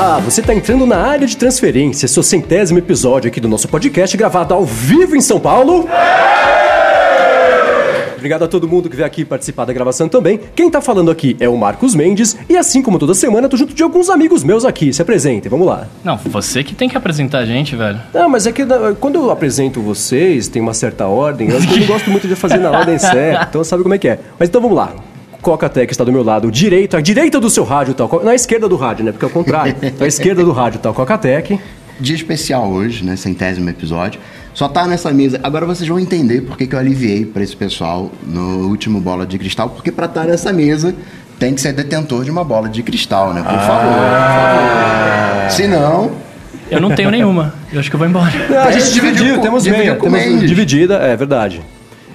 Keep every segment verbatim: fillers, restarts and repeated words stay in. Olá, você está entrando na área de transferência, seu centésimo episódio aqui do nosso podcast, gravado ao vivo em São Paulo. Obrigado a todo mundo que veio aqui participar da gravação também. Quem tá falando aqui é o Marcos Mendes. E assim como toda semana, eu tô junto de alguns amigos meus aqui. Se apresentem, vamos lá. Não, você que tem que apresentar a gente, velho. Não, mas é que quando eu apresento vocês, tem uma certa ordem. Eu não gosto muito de fazer na ordem certa, então sabe como é que é. Mas então vamos lá. Coca-Tec está do meu lado direito, à direita do seu rádio, tal. Na esquerda do rádio, né? Porque é o contrário. À esquerda do rádio, tal, Coca-Tec. Dia especial hoje, né? Centésimo episódio. Só tá nessa mesa. Agora vocês vão entender por que que eu aliviei pra esse pessoal no último Bola de Cristal. Porque pra estar nessa mesa tem que ser detentor de uma bola de cristal, né? Por ah. favor, por favor. Se não... Eu não tenho nenhuma. Eu acho que eu vou embora. Não, a gente dividiu, com, temos meia. Temos dividida, é verdade.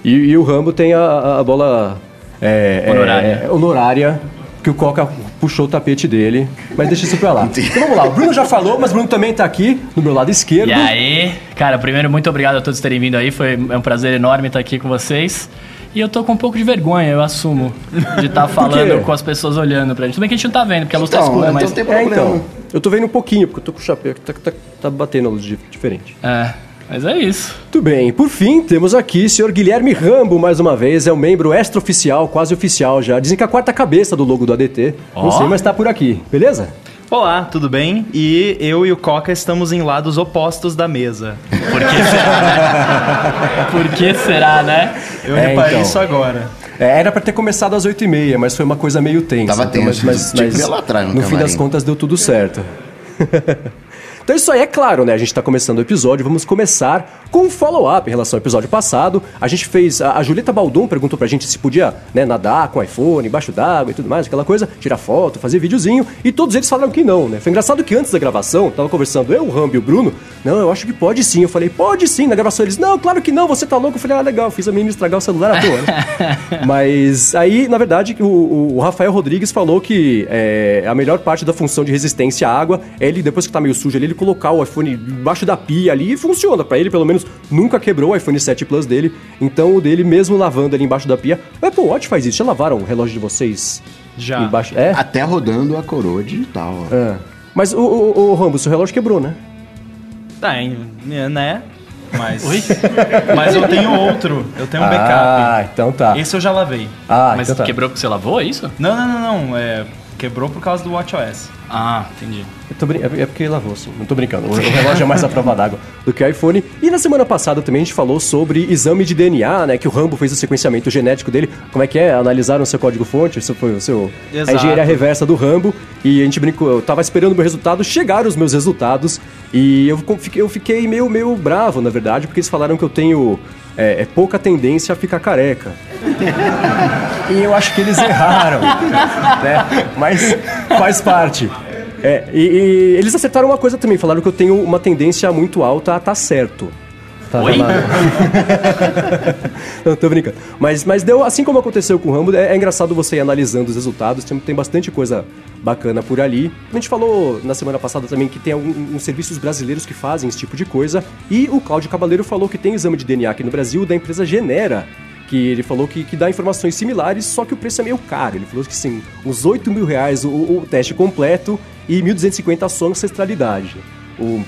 E, e o Rambo tem a, a bola... É, honorária. É, honorária. Que o Coca puxou o tapete dele, mas deixa isso pra lá. Então vamos lá, o Bruno já falou, mas o Bruno também tá aqui, do meu lado esquerdo. E aí, cara, primeiro, muito obrigado a todos terem vindo aí, foi um prazer enorme estar aqui com vocês. E eu tô com um pouco de vergonha, eu assumo, de estar tá falando com as pessoas olhando pra gente. Tudo bem que a gente não tá vendo, porque a luz então, tá escura, então mas... Tem problema. É, então, eu tô vendo um pouquinho, porque eu tô com o chapéu, tá, tá, tá batendo a luz diferente. É... Mas é isso. Tudo bem, por fim, temos aqui o senhor Guilherme Rambo, mais uma vez, é um membro extra-oficial, quase oficial já. Dizem que é a quarta cabeça do logo do A D T. Oh. Não sei, mas tá por aqui, beleza? Olá, tudo bem? E eu e o Coca estamos em lados opostos da mesa. Por que será? Por que será, né? Eu é, reparei então. Isso agora. É, era pra ter começado às oito e meia, mas foi uma coisa meio tensa. Tava tenso, então, mas, mas, mas tipo, lá atrás, no, no fim das contas deu tudo certo. Então isso aí, é claro, né? A gente tá começando o episódio, vamos começar com um follow-up em relação ao episódio passado. A gente fez... A, a Julieta Baldon perguntou pra gente se podia, né, nadar com o iPhone, embaixo d'água e tudo mais, aquela coisa, tirar foto, fazer videozinho, e todos eles falaram que não, né? Foi engraçado que antes da gravação, tava conversando eu, o Rambo e o Bruno, não, eu acho que pode sim. Eu falei, pode sim. Na gravação eles, não, claro que não, você tá louco. Eu falei, ah, legal, fiz a menina estragar o celular à toa, né? Mas aí, na verdade, o, o Rafael Rodrigues falou que é, a melhor parte da função de resistência à água é ele, depois que tá meio sujo ali, ele colocar o iPhone embaixo da pia ali e funciona pra ele, pelo menos nunca quebrou o iPhone sete Plus dele, então o dele mesmo lavando ali embaixo da pia, o Apple Watch faz isso. Já lavaram o relógio de vocês? Já. Embaixo? É? Até rodando a coroa digital. É. Mas o, o, o Rambo, seu relógio quebrou, né? Tá, né? Mas, mas eu tenho outro, eu tenho um backup. Ah, então tá. Esse eu já lavei. Ah, mas então tá. Quebrou porque você lavou, é isso? Não, não, não, não, é... Quebrou por causa do WatchOS. Ah, entendi. Eu tô brin... É porque lavou, não tô brincando. O relógio é mais à prova d'água do que o iPhone. E na semana passada também a gente falou sobre exame de D N A, né? Que o Rambo fez o sequenciamento genético dele. Como é que é? Analisaram o seu código-fonte? Isso foi o seu... Exato. A engenharia reversa do Rambo. E a gente brincou... Eu tava esperando o meu resultado. Chegaram os meus resultados. E eu fiquei, eu fiquei meio, meio bravo, na verdade. Porque eles falaram que eu tenho... É, é pouca tendência a ficar careca. E eu acho que eles erraram, né? Mas faz parte. É, e, e eles acertaram uma coisa também, falaram que eu tenho uma tendência muito alta a estar tá certo. Tá. Oi? Não, tô brincando. Mas, mas deu, assim como aconteceu com o Rambo, é, é engraçado você ir analisando os resultados, tem, tem bastante coisa bacana por ali. A gente falou na semana passada também que tem alguns serviços brasileiros que fazem esse tipo de coisa, e o Cláudio Cabaleiro falou que tem exame de D N A aqui no Brasil da empresa Genera, que ele falou que, que dá informações similares, só que o preço é meio caro. Ele falou que sim, uns oito mil reais o, o teste completo e mil duzentos e cinquenta só ancestralidade. O...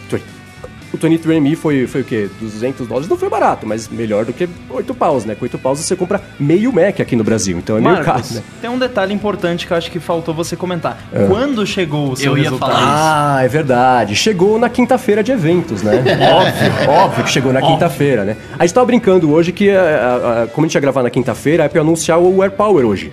O vinte e três and me foi, foi o quê? duzentos dólares? Não foi barato, mas melhor do que oito paus, né? Com oito paus você compra meio Mac aqui no Brasil, então é meio Marcos, caro, né? Tem um detalhe importante que eu acho que faltou você comentar. É. Quando chegou o seu eu resultado? Ia falar isso. Ah, é verdade. Chegou na quinta-feira de eventos, né? Óbvio, óbvio que chegou na óbvio. quinta-feira, né? A gente tava brincando hoje que, a, a, a, como a gente ia gravar na quinta-feira, a Apple anunciar o AirPower hoje.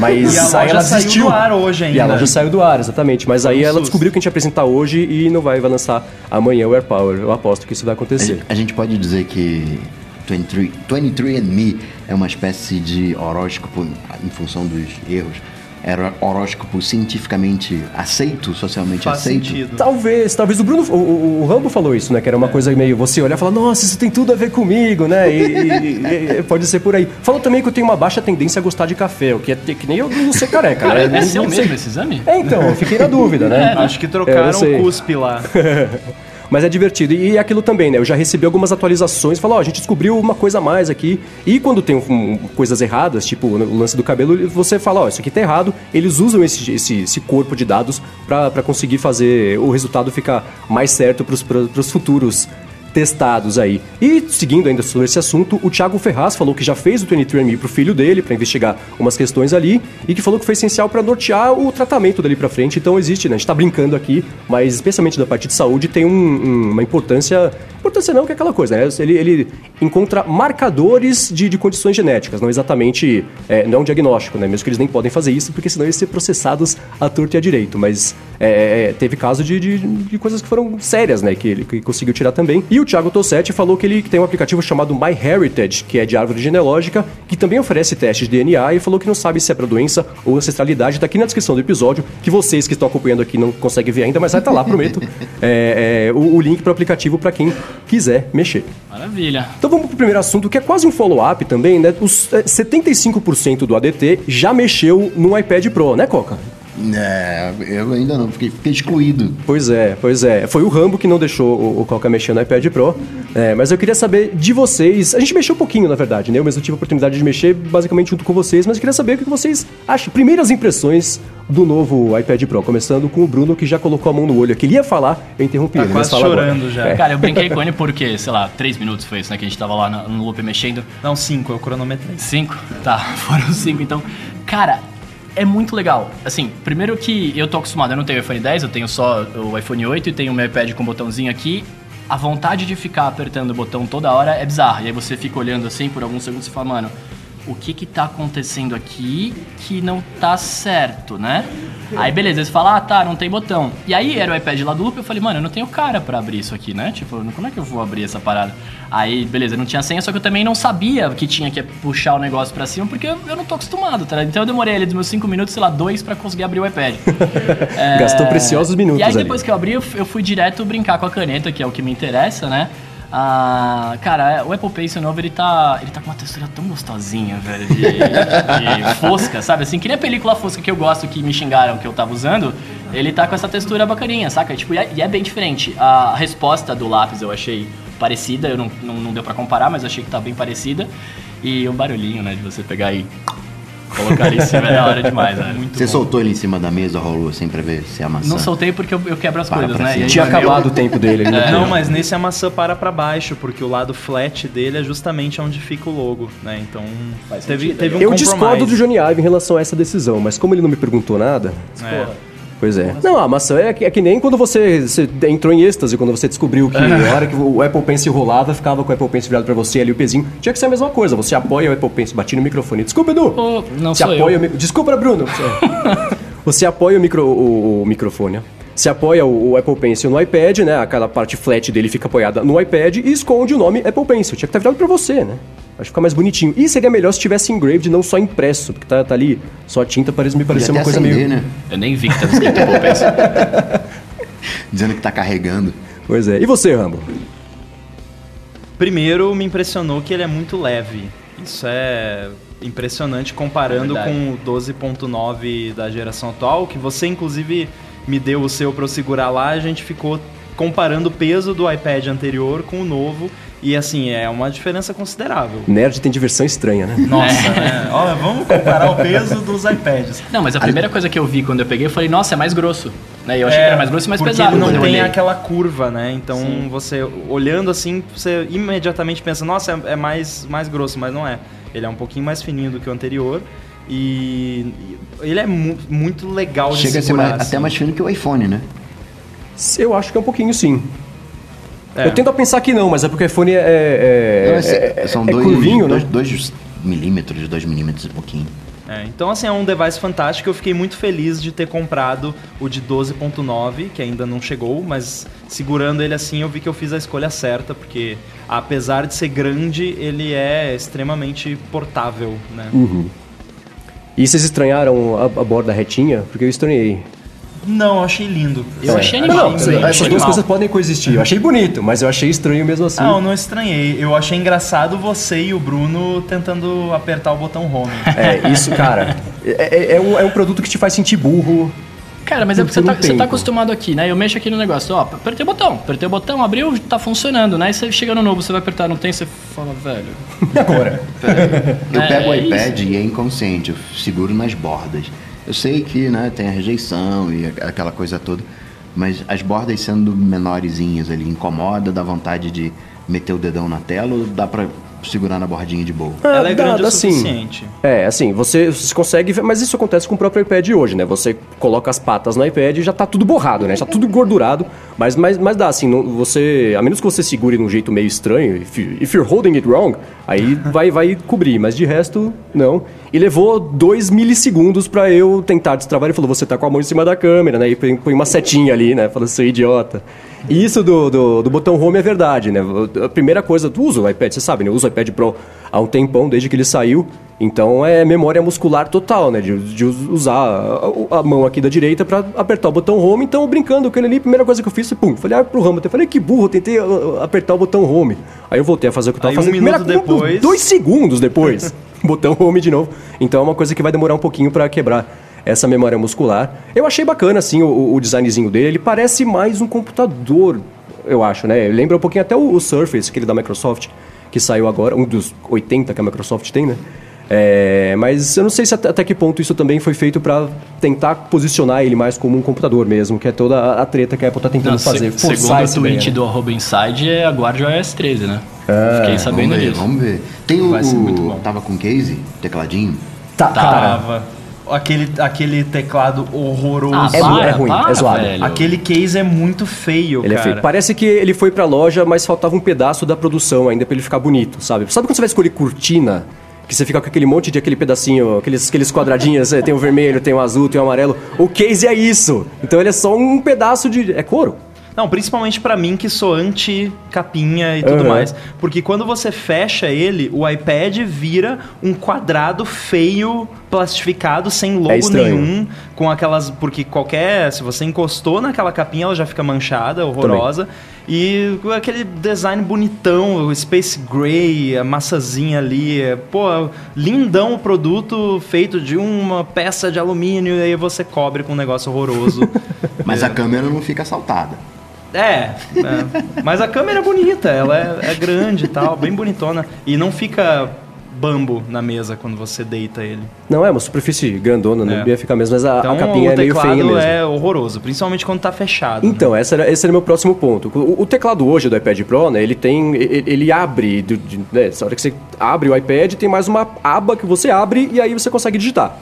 Mas e a loja aí ela saiu desistiu. do ar hoje ainda. E a loja saiu do ar, exatamente. Mas aí um ela susto. descobriu que a gente ia apresentar hoje e não vai, vai lançar amanhã o AirPower. Eu aposto que isso vai acontecer. A gente, a gente pode dizer que vinte e três and me é uma espécie de horóscopo em função dos erros. Era horóscopo cientificamente aceito, socialmente Faz aceito? Sentido. Talvez, talvez o Bruno, o, o Rambo falou isso, né? Que era uma é. coisa meio, você olhar e falar, nossa, isso tem tudo a ver comigo, né? E, e pode ser por aí. Falou também que eu tenho uma baixa tendência a gostar de café, o que é que nem eu não ser careca. Cara, né? É seu mesmo esse exame? É, então, eu fiquei na dúvida, né? É, acho que trocaram é, o cuspe lá. mas é divertido. E, e aquilo também, né? Eu já recebi algumas atualizações, falo, ó, oh, a gente descobriu uma coisa a mais aqui. E quando tem um, coisas erradas, tipo o lance do cabelo, você fala, ó, oh, isso aqui tá errado. Eles usam esse, esse, esse corpo de dados pra, pra conseguir fazer o resultado ficar mais certo pros, pros futuros testados aí. E, seguindo ainda sobre esse assunto, o Thiago Ferraz falou que já fez o vinte e três and me pro filho dele, para investigar umas questões ali, e que falou que foi essencial para nortear o tratamento dali para frente. Então existe, né? A gente tá brincando aqui, mas especialmente da parte de saúde tem um, um, uma importância... Importância não, que é aquela coisa, né? Ele, ele encontra marcadores de, de condições genéticas, não exatamente... É, não é um diagnóstico, né? Mesmo que eles nem podem fazer isso, porque senão eles ser processados à torta e à direito. Mas é, teve caso de, de, de coisas que foram sérias, né? Que ele que conseguiu tirar também. E o Thiago Tossetti falou que ele tem um aplicativo chamado MyHeritage, que é de árvore genealógica, que também oferece testes de D N A, e falou que não sabe se é para doença ou ancestralidade. Tá aqui na descrição do episódio, que vocês que estão acompanhando aqui não conseguem ver ainda, mas vai estar tá lá, prometo, é, é, o, o link para o aplicativo para quem quiser mexer. Maravilha. Então vamos para o primeiro assunto, que é quase um follow-up também, né? Os é, setenta e cinco por cento do A D T já mexeu no iPad Pro, né, Coca? É, eu ainda não, fiquei, fiquei excluído. Pois é, pois é. Foi o Rambo que não deixou o, o Coca mexer no iPad Pro. É, mas eu queria saber de vocês. A gente mexeu um pouquinho, na verdade, né? Eu mesmo tive a oportunidade de mexer basicamente junto com vocês, mas eu queria saber o que vocês acham. Primeiras impressões do novo iPad Pro, começando com o Bruno, que já colocou a mão no olho aqui. Ele ia falar, eu interrompi tá ele. Quase chorando agora. Já. É. Cara, eu brinquei com ele porque, sei lá, três minutos foi isso, né? Que a gente tava lá no, no loop mexendo. Não, cinco, eu cronometrei. Cinco? Tá, foram cinco, então. Cara. É muito legal. Assim, primeiro que eu tô acostumado, eu não tenho iPhone dez, eu tenho só o iPhone oito e tenho o meu iPad com um botãozinho aqui. A vontade de ficar apertando o botão toda hora é bizarra. E aí você fica olhando assim por alguns segundos e fala, mano, o que que tá acontecendo aqui que não tá certo, né? Aí beleza, você fala, ah tá, não tem botão. E aí era o iPad lá do Loop, eu falei, mano, eu não tenho cara pra abrir isso aqui, né? Tipo, como é que eu vou abrir essa parada? Aí, beleza, não tinha senha, só que eu também não sabia que tinha que puxar o negócio pra cima, porque eu, eu não tô acostumado, tá? Então eu demorei ali dos meus cinco minutos, sei lá, dois pra conseguir abrir o iPad. é... Gastou preciosos minutos. E aí depois ali. Que eu abri, eu fui direto brincar com a caneta, que é o que me interessa, né? Ah, cara, o Apple Pencil novo, ele tá, ele tá com uma textura tão gostosinha, velho, de, de fosca, sabe? Assim, que nem a película fosca que eu gosto, que me xingaram, que eu tava usando, ele tá com essa textura bacaninha, saca? Tipo, e, é, e é bem diferente. A resposta do lápis eu achei parecida, eu não, não, não deu pra comparar, mas achei que tá bem parecida. E o barulhinho, né, de você pegar aí... Colocar em cima é da hora demais, né? Muito você bom. Soltou ele em cima da mesa, rolou assim pra ver se amassou? Não soltei porque eu, eu quebro as para coisas, né? Cima. Tinha acabado o tempo dele. Né? Não, mas nesse a maçã para pra baixo, porque o lado flat dele é justamente onde fica o logo, né? Então, faz teve, sentido, teve um eu discordo do Johnny Ive em relação a essa decisão, mas como ele não me perguntou nada... É. Pois é. Não, a maçã é que, é que nem quando você, você entrou em êxtase, quando você descobriu que na hora que o Apple Pencil rolava, ficava com o Apple Pencil virado pra você ali, o pezinho. Tinha que ser a mesma coisa. Você apoia o Apple Pencil, bate no microfone. Desculpa, Edu! Oh, não você sou apoia eu. O, desculpa, Bruno! Você apoia o, micro, o, o microfone, né? Você apoia o Apple Pencil no iPad, né? Aquela parte flat dele fica apoiada no iPad e esconde o nome Apple Pencil. Tinha que estar virado pra você, né? Acho que fica mais bonitinho. E seria melhor se tivesse engraved, não só impresso, porque tá, tá ali só tinta, parece, me pareceu uma coisa acender, meio... Né? Eu nem vi que tá escrito Apple Pencil. Dizendo que tá carregando. Pois é. E você, Rambo? Primeiro, me impressionou que ele é muito leve. Isso é... impressionante comparando é com o doze ponto nove da geração atual, que você inclusive me deu o seu para eu segurar lá, a gente ficou comparando o peso do iPad anterior com o novo, e assim, é uma diferença considerável. Nerd tem diversão estranha, né? Nossa, é. Né? Olha, vamos comparar o peso dos iPads. Não, mas a primeira coisa que eu vi quando eu peguei, eu falei, nossa, é mais grosso. Né? Eu achei é, que era mais grosso e mais pesado. Ele não tem aquela curva, né? Então, sim, você olhando assim, você imediatamente pensa, nossa, é mais, mais grosso, mas não é. Ele é um pouquinho mais fininho do que o anterior e ele é mu- muito legal de segurar. Chega a ser mais, assim, até mais fino que o iPhone, né? Eu acho que é um pouquinho, sim. É. Eu tento pensar que não, mas é porque o iPhone é, é, é, é, são é dois, curvinho, dois, né? dois milímetros, dois milímetros e pouquinho. É, então, assim, é um device fantástico. Eu fiquei muito feliz de ter comprado o de doze ponto nove, que ainda não chegou, mas segurando ele assim eu vi que eu fiz a escolha certa, porque apesar de ser grande, ele é extremamente portável, né? Uhum. E vocês estranharam a, a borda retinha? Porque eu estranhei. Não, eu achei lindo. Eu é. achei animal. Não, não, essas duas coisas podem coexistir. Eu achei bonito, mas eu achei estranho mesmo assim. Não, não estranhei. Eu achei engraçado você e o Bruno tentando apertar o botão home. É, isso, cara. é, é, é, um, é um produto que te faz sentir burro. Cara, mas é porque você tá, você tá acostumado aqui, né? Eu mexo aqui no negócio, ó, apertei o botão, apertei o botão, abriu, tá funcionando, né? E você chega no novo, você vai apertar, não tem, você fala, velho... E agora? Eu é, pego o iPad isso. E é inconsciente, eu seguro nas bordas. Eu sei que, né, tem a rejeição e aquela coisa toda, mas as bordas sendo menorzinhas ali, incomoda, dá vontade de meter o dedão na tela ou dá pra... segurar na bordinha de boa. Ah, ela é grande dá, o suficiente. Assim, é, assim, você, você consegue ver, mas isso acontece com o próprio iPad hoje, né? Você coloca as patas no iPad e já tá tudo borrado, né? Já tá tudo engordurado, mas, mas, mas dá, assim, não, você, a menos que você segure de um jeito meio estranho, if, if you're holding it wrong, aí vai, vai cobrir, mas de resto, não. E levou dois milissegundos pra eu tentar destravar. Ele falou, você tá com a mão em cima da câmera, né? E põe uma setinha ali, né? Falou, seu idiota. E isso do, do, do botão home é verdade, né? A primeira coisa, tu usa o iPad, você sabe, né? Eu uso o iPad Pro há um tempão, desde que ele saiu. Então é memória muscular total, né? De, de usar a, a mão aqui da direita pra apertar o botão home. Então, brincando com ele ali, a primeira coisa que eu fiz foi, pum, falei, ah, pro Rambo. Eu falei, que burro, eu tentei apertar o botão home. Aí eu voltei a fazer o que eu tava Aí, fazendo. Um minuto primeira, depois... Dois segundos depois. Botão home de novo. Então é uma coisa que vai demorar um pouquinho pra quebrar essa memória muscular. Eu achei bacana, assim, o, o designzinho dele. Ele parece mais um computador, eu acho, né? Lembra um pouquinho até o, o Surface, aquele da Microsoft, que saiu agora, um dos oitenta que a Microsoft tem, né? É, mas eu não sei se até, até que ponto isso também foi feito para tentar posicionar ele mais como um computador mesmo, que é toda a treta que a Apple tá tentando não, fazer. Se, segundo o tweet do arroba Inside, é aguarde o iOS treze, né? Ah, fiquei sabendo disso. Vamos ver. Tem o... Vai ser muito bom. Tava com case? Tecladinho? Tá, Tava. Aquele, aquele teclado horroroso. Ah, é, para, é ruim, para, é zoado. Velho. Aquele case é muito feio, ele cara. É feio. Parece que ele foi pra loja, mas faltava um pedaço da produção ainda pra ele ficar bonito, sabe? Sabe quando você vai escolher cortina? Que você fica com aquele monte de aquele pedacinho, aqueles, aqueles quadradinhos, tem o vermelho, tem o azul, tem o amarelo. O case é isso. Então ele é só um pedaço de... É couro? Não, principalmente pra mim que sou anti-capinha e tudo uhum. mais. Porque quando você fecha ele, o iPad vira um quadrado feio, plastificado, sem logo é nenhum. Com aquelas... Porque qualquer... Se você encostou naquela capinha, ela já fica manchada, horrorosa. Também. E aquele design bonitão, o Space Gray, a massazinha ali. Pô, lindão o produto feito de uma peça de alumínio e aí você cobre com um negócio horroroso. Mas é. a câmera não fica assaltada. É, é, mas a câmera é bonita, ela é, é grande e tal, bem bonitona. E não fica bambo na mesa quando você deita ele. Não, é uma superfície grandona, não é. ia ficar mesmo, mas a, então, a capinha é meio feia mesmo. O teclado é horroroso, principalmente quando tá fechado. Então, né? esse, era, esse era o meu próximo ponto. O, o teclado hoje do iPad Pro, né, ele tem, ele, ele abre, de, de, né, na hora que você abre o iPad, tem mais uma aba que você abre e aí você consegue digitar.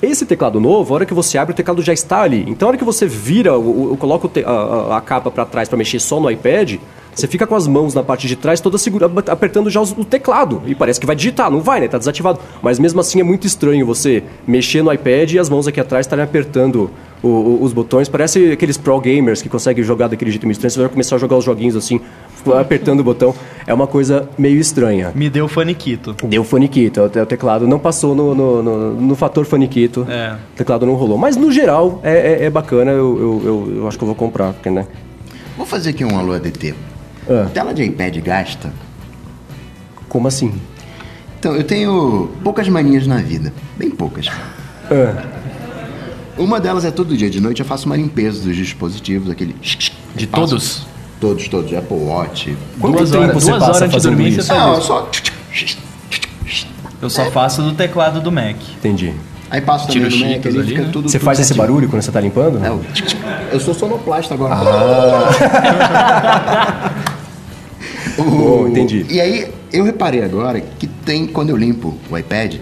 Esse teclado novo, a hora que você abre, o teclado já está ali. Então, a hora que você vira, o, o, coloca o te, a, a capa para trás para mexer só no iPad, você fica com as mãos na parte de trás, toda segura, apertando já o teclado. E parece que vai digitar, não vai, né? Tá desativado. Mas mesmo assim é muito estranho você mexer no iPad e as mãos aqui atrás estarem apertando o, o, os botões. Parece aqueles pro gamers que conseguem jogar daquele jeito meio estranho. Você vai começar a jogar os joguinhos assim, apertando o botão. É uma coisa meio estranha. Me deu faniquito. Deu faniquito. O teclado não passou no, no, no, no fator faniquito. É. O teclado não rolou. Mas no geral é, é, é bacana. Eu, eu, eu, eu acho que eu vou comprar, né? Vou fazer aqui um alô A D T. Ah. Tela de iPad gasta? Como assim? Então, eu tenho poucas manias na vida. Bem poucas. Ah. Uma delas é todo dia de noite eu faço uma limpeza dos dispositivos, aquele... De todos? Todos, todos. Apple Watch. Duas horas, você duas passa horas de dormir isso? Você faz ah, eu só... Eu só faço do teclado do Mac. Entendi. Aí passo também no Mac, ali, fica né? tudo... Você tudo faz certinho. Esse barulho quando você tá limpando? É, eu... eu sou sonoplasta agora. Ah. O, oh, entendi. E aí, eu reparei agora que tem, quando eu limpo o iPad,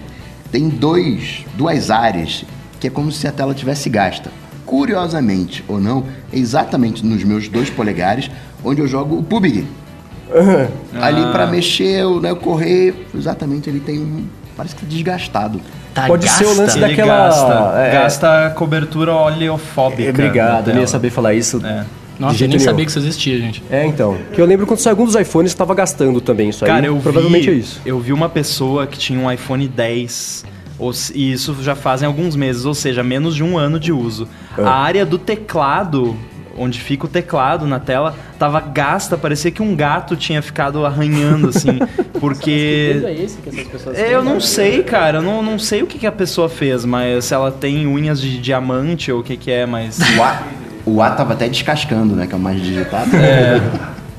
tem dois, duas áreas que é como se a tela tivesse gasta. Curiosamente ou não, é exatamente nos meus dois polegares onde eu jogo o P U B G. Uhum. Ali ah. pra mexer, eu, né, eu correr, exatamente ele tem um... Parece que desgastado. Tá, Pode gasta. ser o lance ele daquela... Gasta, é, gasta cobertura oleofóbica. É, obrigado, eu não ia saber falar isso... É. Nossa, eu nem sabia que isso existia, gente. É, então. Que eu lembro quando saiu algum dos iPhones estava gastando também isso aí. Cara, eu Provavelmente vi, é isso. Eu vi uma pessoa que tinha um iPhone X, e isso já fazem alguns meses, ou seja, menos de um ano de uso. Ah. A área do teclado onde fica o teclado na tela, tava gasta, parecia que um gato tinha ficado arranhando, assim, porque... é esse que essas pessoas eu não sei, cara, eu não, não sei o que, que a pessoa fez, mas se ela tem unhas de diamante ou o que que é, mas... O A, o A tava até descascando, né, que é o mais digitado. É,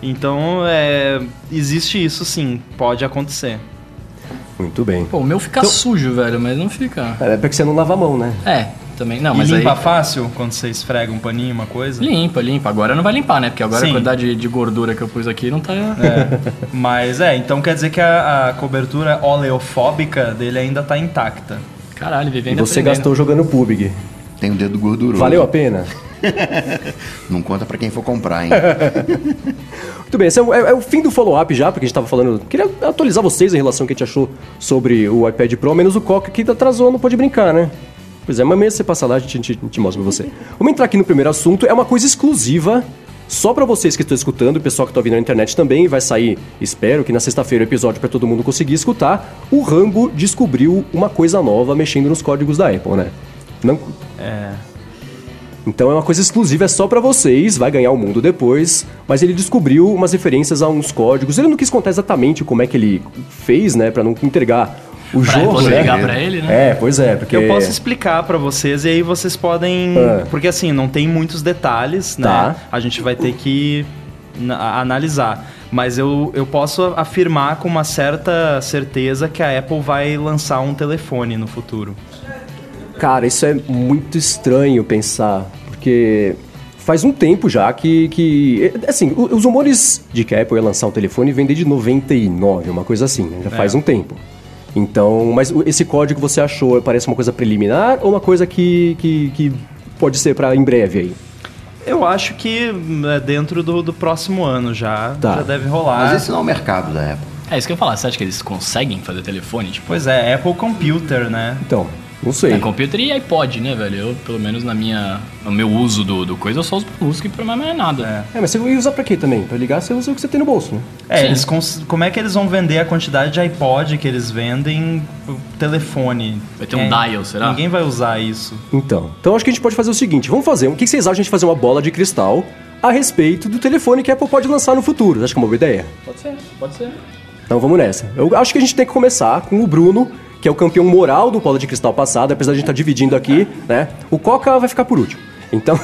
então, é, existe isso sim, pode acontecer. Muito bem. Pô, o meu fica então... sujo, velho, mas não fica. É porque você não lava a mão, né? É, também. Não, mas e limpa aí... fácil quando você esfrega um paninho, uma coisa? Limpa, limpa. Agora não vai limpar, né? Porque agora sim, a quantidade de, de gordura que eu pus aqui não tá... É. Mas é, então quer dizer que a, a cobertura oleofóbica dele ainda tá intacta. Caralho, vivendo. E você gastou jogando P U B G. Tem um dedo gorduroso. Valeu a pena? Não conta pra quem for comprar, hein? Muito bem, esse é o, é, é o fim do follow-up já, porque a gente tava falando... Queria atualizar vocês em relação ao que a gente achou sobre o iPad Pro, menos o Coca, que atrasou, não pode brincar, né? Pois é, mas mesmo você passar lá, a gente, a gente, a gente mostra pra você. Vamos entrar aqui no primeiro assunto, é uma coisa exclusiva... Só pra vocês que estão escutando, o pessoal que está ouvindo na internet também, vai sair, espero que na sexta-feira, o episódio pra todo mundo conseguir escutar. O Rambo descobriu uma coisa nova mexendo nos códigos da Apple, né? Não... É... Então é uma coisa exclusiva, é só pra vocês, vai ganhar o mundo depois. Mas ele descobriu umas referências a uns códigos. Ele não quis contar exatamente como é que ele fez, né? Pra não entregar o pra jogo, né? Ligar pra ele, né? É, pois é, porque... Eu posso explicar pra vocês e aí vocês podem... Ah. Porque assim, não tem muitos detalhes, tá, né? A gente vai ter que analisar. Mas eu, eu posso afirmar com uma certa certeza que a Apple vai lançar um telefone no futuro. Cara, isso é muito estranho pensar, porque faz um tempo já que... que assim, os rumores de que a Apple ia lançar um telefone vem desde noventa e nove, uma coisa assim, né? Já é. Faz um tempo. Então, mas esse código você achou, parece uma coisa preliminar ou uma coisa que, que, que pode ser para em breve aí? Eu acho que dentro do, do próximo ano já, tá, já deve rolar. Mas esse não é o mercado da Apple. É isso que eu ia falar, você acha que eles conseguem fazer telefone? Tipo... Pois é, Apple Computer, né? Então... Não sei. É, computer e iPod, né, velho? Eu, pelo menos na minha... No meu uso do, do coisa, eu só uso pra música e pra mais não é nada. É. É, mas você vai usar pra quê também? Pra ligar, você usa o que você tem no bolso, né? É, eles cons... como é que eles vão vender a quantidade de iPod que eles vendem pro telefone? Vai ter um é. dial, será? Ninguém vai usar isso. Então, então acho que a gente pode fazer o seguinte. Vamos fazer... O que vocês acham de a gente fazer uma bola de cristal a respeito do telefone que a Apple pode lançar no futuro? Acho que é uma boa ideia. Pode ser, pode ser. Então vamos nessa. Eu acho que a gente tem que começar com o Bruno... que é o campeão moral do Bola de Cristal passado, apesar de a gente estar dividindo aqui, né? O Coca vai ficar por último. Então,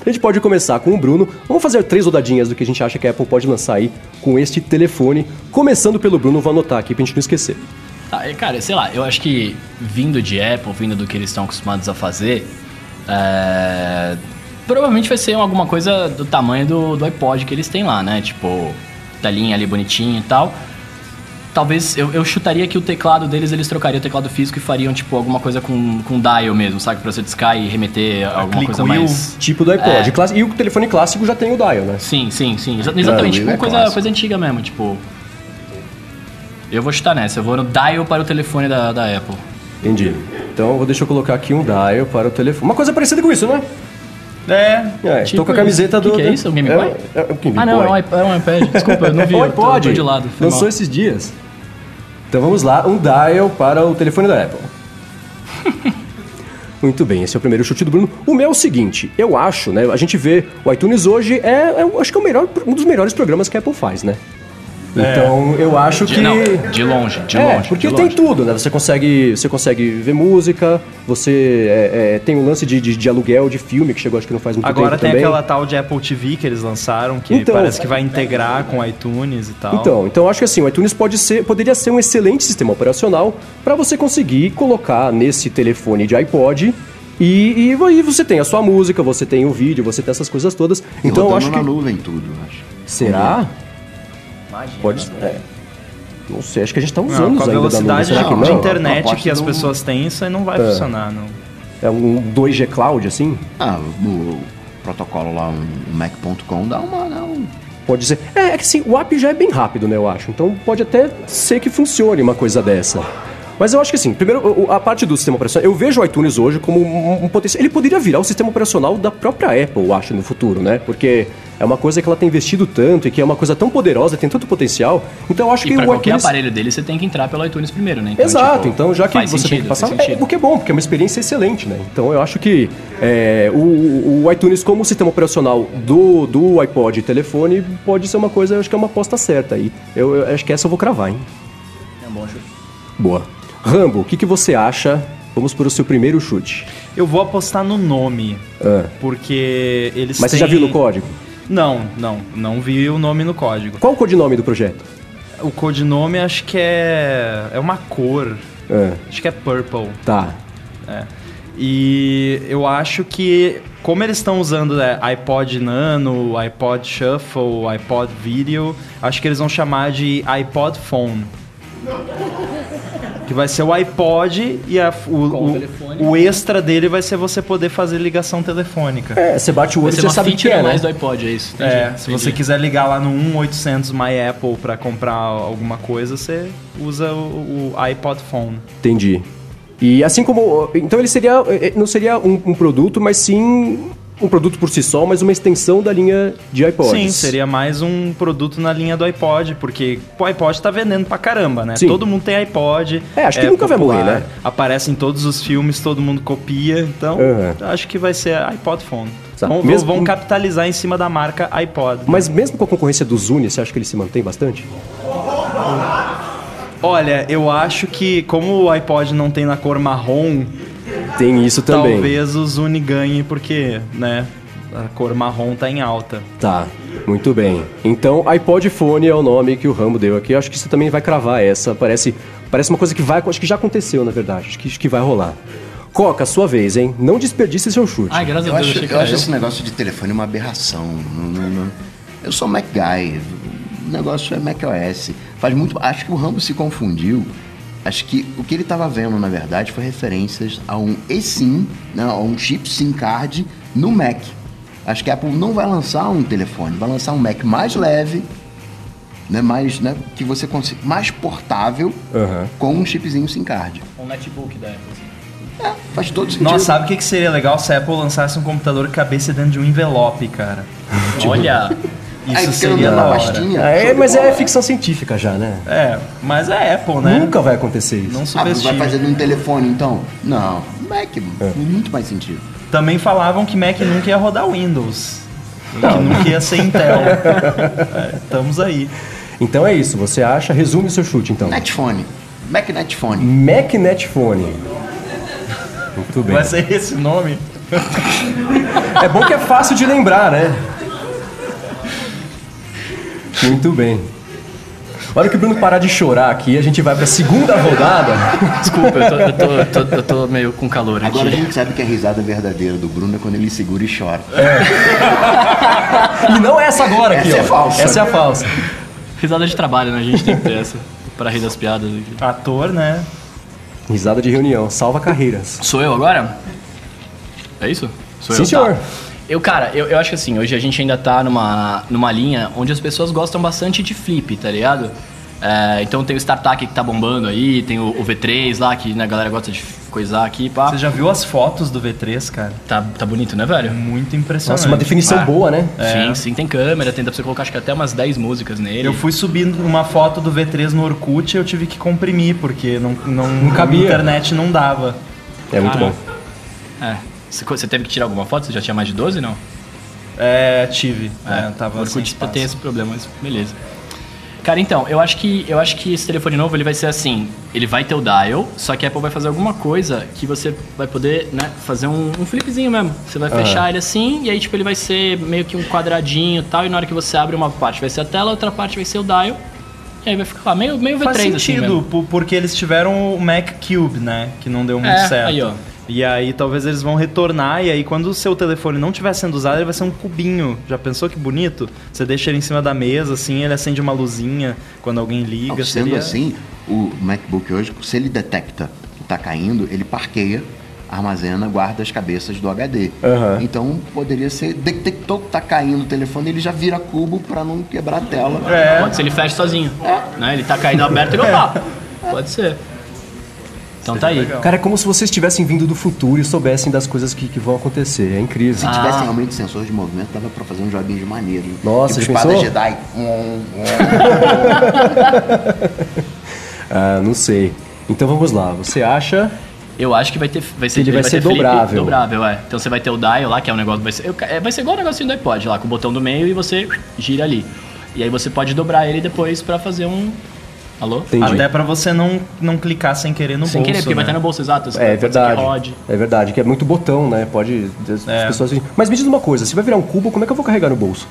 a gente pode começar com o Bruno. Vamos fazer três rodadinhas do que a gente acha que a Apple pode lançar aí com este telefone. Começando pelo Bruno, vou anotar aqui pra gente não esquecer. Tá, cara, sei lá, eu acho que vindo de Apple, vindo do que eles estão acostumados a fazer, é... provavelmente vai ser alguma coisa do tamanho do, do iPod que eles têm lá, né? Tipo, telinha ali bonitinha e tal... Talvez, eu, eu chutaria que o teclado deles, eles trocariam o teclado físico e fariam, tipo, alguma coisa com, com dial mesmo, sabe? Pra você discar e remeter a alguma coisa mais... tipo do iPod. É. Class... E o telefone clássico já tem o dial, né? Sim, sim, sim. Exatamente. Não, tipo, é coisa, coisa antiga mesmo, tipo... Eu vou chutar nessa. Eu vou no dial para o telefone da, da Apple. Entendi. Então, vou deixa eu colocar aqui um dial para o telefone. Uma coisa parecida com isso, né? É, é tipo, tô com a camiseta que do... O que é isso? O Game Boy? É, é, é o Game ah, Boy. Não, é um iPad. Desculpa, eu não vi. É um iPod. Eu tô de lado. Lançou esses dias. Então vamos lá, um dial para o telefone da Apple. Muito bem, esse é o primeiro chute do Bruno. O meu é o seguinte, eu acho, né? A gente vê o iTunes hoje, é, é, acho que é o melhor, um dos melhores programas que a Apple faz, né? Então, é. eu acho de, que... Não, de longe, de é, longe. Porque de tem longe. Tudo, né? Você consegue, você consegue ver música, você é, é, tem um lance de, de, de aluguel de filme, que chegou acho que não faz muito Agora tempo também. Agora tem aquela tal de Apple T V que eles lançaram, que então, parece que vai integrar com o iTunes e tal. Então, então acho que assim, o iTunes pode ser, poderia ser um excelente sistema operacional para você conseguir colocar nesse telefone de iPod... E, e aí você tem a sua música, você tem o vídeo, você tem essas coisas todas. Então, eu acho que... na nuvem tudo, acho. Será? Imagina, pode ser. É. Não sei, acho que a gente tá usando ainda. Com a velocidade da nuvem, de, de internet não, que as do... pessoas têm, isso aí não vai é. funcionar. Não. É um dois G Cloud, assim? Ah, o protocolo lá, o mac ponto com, dá uma... Dá um... Pode ser. É, é que assim, o app já é bem rápido, né, eu acho. Então pode até ser que funcione uma coisa dessa. Mas eu acho que assim, primeiro, a parte do sistema operacional, eu vejo o iTunes hoje como um, um potencial... Ele poderia virar o sistema operacional da própria Apple, eu acho, no futuro, né? Porque é uma coisa que ela tem investido tanto e que é uma coisa tão poderosa, tem tanto potencial. Então eu acho e que o qualquer iTunes... aparelho dele, você tem que entrar pelo iTunes primeiro, né? Então, exato, tipo, então já que você sentido, tem que passar... É, o que é bom, porque é uma experiência excelente, né? Então eu acho que é, o, o iTunes como sistema operacional do, do iPod e telefone pode ser uma coisa, eu acho que é uma aposta certa aí. Eu, eu acho que essa eu vou cravar, hein? É um bom chute. Boa. Rambo, o que, que você acha? Vamos para o seu primeiro chute. Eu vou apostar no nome, ah. porque eles Mas têm... você já viu no código? Não, não. Não vi o nome no código. Qual o codinome do projeto? O codinome acho que é... É uma cor. Ah. Acho que é Purple. Tá. É. E eu acho que... Como eles estão usando é, iPod Nano, iPod Shuffle, iPod Video... Acho que eles vão chamar de iPod Phone. Que vai ser o iPod e a, o, o, o extra dele vai ser você poder fazer ligação telefônica. É, você bate o olho e você sabe o que é, né? Do iPod, é isso. Entendi, é, se entendi. Você quiser ligar lá no um oitocentos My Apple pra comprar alguma coisa, você usa o, o iPod Phone. Entendi. E assim como... Então ele seria... Não seria um, um produto, mas sim... Um produto por si só, mas uma extensão da linha de iPods. Sim, seria mais um produto na linha do iPod, porque o iPod tá vendendo pra caramba, né? Sim. Todo mundo tem iPod. É, acho que é nunca popular, vai morrer, né? Aparece em todos os filmes, todo mundo copia. Então, uhum. acho que vai ser iPod Phone. Vão, mesmo... vão capitalizar em cima da marca iPod. Mas né? mesmo com a concorrência do Zune, você acha que ele se mantém bastante? Olha, eu acho que como o iPod não tem na cor marrom... Tem isso também. Talvez o Zune ganhe porque, né, a cor marrom tá em alta. Tá, muito bem. Então, iPod Phone é o nome que o Rambo deu aqui. Acho que você também vai cravar essa. Parece, parece uma coisa que vai, acho que já aconteceu, na verdade. Acho que, acho que vai rolar. Coca, sua vez, hein? Não desperdice seu chute. Ai, graças eu a Deus. Acho, eu eu acho esse negócio de telefone uma aberração. Não, não, não. Eu sou Mac Guy. O negócio é macOS. Faz muito... Acho que o Rambo se confundiu. Acho que o que ele estava vendo, na verdade, foi referências a um eSIM, né, a um chip SIM card no Mac. Acho que a Apple não vai lançar um telefone, vai lançar um Mac mais leve, né, mais, né, que você consiga, mais portável, uhum. com um chipzinho SIM card. Um netbook da Apple, assim. É, faz todo sentido. Nossa, sabe o que, que seria legal se a Apple lançasse um computador que cabesse dentro de um envelope, cara? Tipo... Olha... Isso aí, seria na pastinha. É, mas é ficção científica já, né? É, mas é Apple, né? Nunca vai acontecer isso. Não subestime. Ah, vai fazer num telefone, então? Não. Mac, é. Muito mais sentido. Também falavam que Mac nunca ia rodar Windows. Não. Que nunca ia ser Intel. É, estamos aí. Então é isso, você acha... Resume o seu chute, então. Netphone. Mac Netphone. Mac Netphone. Muito bem. Vai ser esse nome? É bom que é fácil de lembrar, né? Muito bem. Olha que o Bruno parar de chorar aqui, a gente vai pra segunda rodada. Desculpa, eu tô, eu tô, eu tô, eu tô meio com calor aqui. Agora a gente sabe que a risada verdadeira do Bruno é quando ele segura e chora. É. E não é essa agora aqui, essa ó. Essa é falsa. Essa é a falsa. Risada de trabalho, né? A gente tem que ter essa pra rir das piadas. Aqui. Ator, né? Risada de reunião, salva carreiras. Sou eu agora? É isso? Sou Sim, eu. Sim, senhor. Tá. Eu, cara, eu, eu acho que assim, hoje a gente ainda tá numa, numa linha onde as pessoas gostam bastante de flip, tá ligado? É, então tem o StarTAC que tá bombando aí, tem o, o V três lá, que né, a galera gosta de coisar aqui, pá. Você já viu as fotos do V três, cara? Tá, tá bonito, né, velho? Muito impressionante. Nossa, uma definição ah, boa, né? É. Sim, sim, tem câmera, tem, dá pra você colocar acho que até umas dez músicas nele. Eu fui subindo uma foto do V três no Orkut e eu tive que comprimir, porque não, não, não cabia. A internet não dava. É muito cara, bom. É. Você teve que tirar alguma foto? Você já tinha mais de doze, não? É, tive. É, é, tava Orkut tem esse problema, mas beleza. Cara, então, eu acho que, eu acho que esse telefone novo, ele vai ser assim, ele vai ter o dial, só que a Apple vai fazer alguma coisa que você vai poder, né, fazer um, um flipzinho mesmo. Você vai uhum. fechar ele assim, e aí, tipo, ele vai ser meio que um quadradinho e tal, e na hora que você abre uma parte vai ser a tela, outra parte vai ser o dial. E aí vai ficar meio, meio V três. Faz sentido, assim mesmo. Porque eles tiveram o Mac Cube, né, que não deu muito é, certo. Aí, ó. E aí talvez eles vão retornar, e aí quando o seu telefone não estiver sendo usado, ele vai ser um cubinho. Já pensou que bonito? Você deixa ele em cima da mesa, assim, ele acende uma luzinha quando alguém liga. Não, sendo seria... assim, o MacBook hoje, se ele detecta que está caindo, ele parqueia, armazena, guarda as cabeças do H D. Uhum. Então poderia ser, detectou que está caindo o telefone, ele já vira cubo para não quebrar a tela. É. Pode ser, ele fecha sozinho. É. Né? Ele está caindo aberto e não tá. É. Pode ser. Então tá aí. Legal. Cara, é como se vocês tivessem vindo do futuro e soubessem das coisas que, que vão acontecer. É incrível. Se ah. tivessem realmente sensores de movimento, dava pra fazer um joguinho de maneiro. Nossa, tipo espada Jedi. ah, não sei. Então vamos lá. Você acha... Eu acho que vai ter, vai ser, ele vai, vai ser, ter dobrável. Flip, dobrável, é. Então você vai ter o dial lá, que é um negócio, vai ser, eu, é, vai ser igual o negocinho do iPod lá, com o botão do meio e você gira ali. E aí você pode dobrar ele depois pra fazer um... Alô? Entendi. Até pra você não, não clicar sem querer no sem bolso. Sem querer, porque né? vai estar no bolso, exato. Assim, é verdade, rode. é verdade, que é muito botão, né? Pode... As é. pessoas... Mas me diz uma coisa, se vai virar um cubo, como é que eu vou carregar no bolso?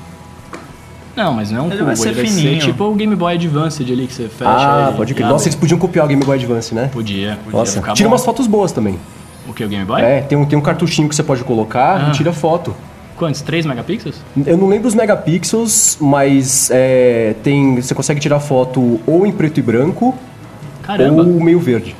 Não, mas não é um ele cubo, vai ser ele vai fininho. Ser tipo o Game Boy Advance ali que você fecha. Ah, ele, pode crer. Nossa, eles podiam copiar o Game Boy Advance, né? Podia, podia. Nossa, tira bom. umas fotos boas também. O que, o Game Boy? É, tem um, tem um cartuchinho que você pode colocar ah. e tira foto. Quantos? três megapixels? Eu não lembro os megapixels, mas é, tem, você consegue tirar foto ou em preto e branco, Caramba. ou meio verde.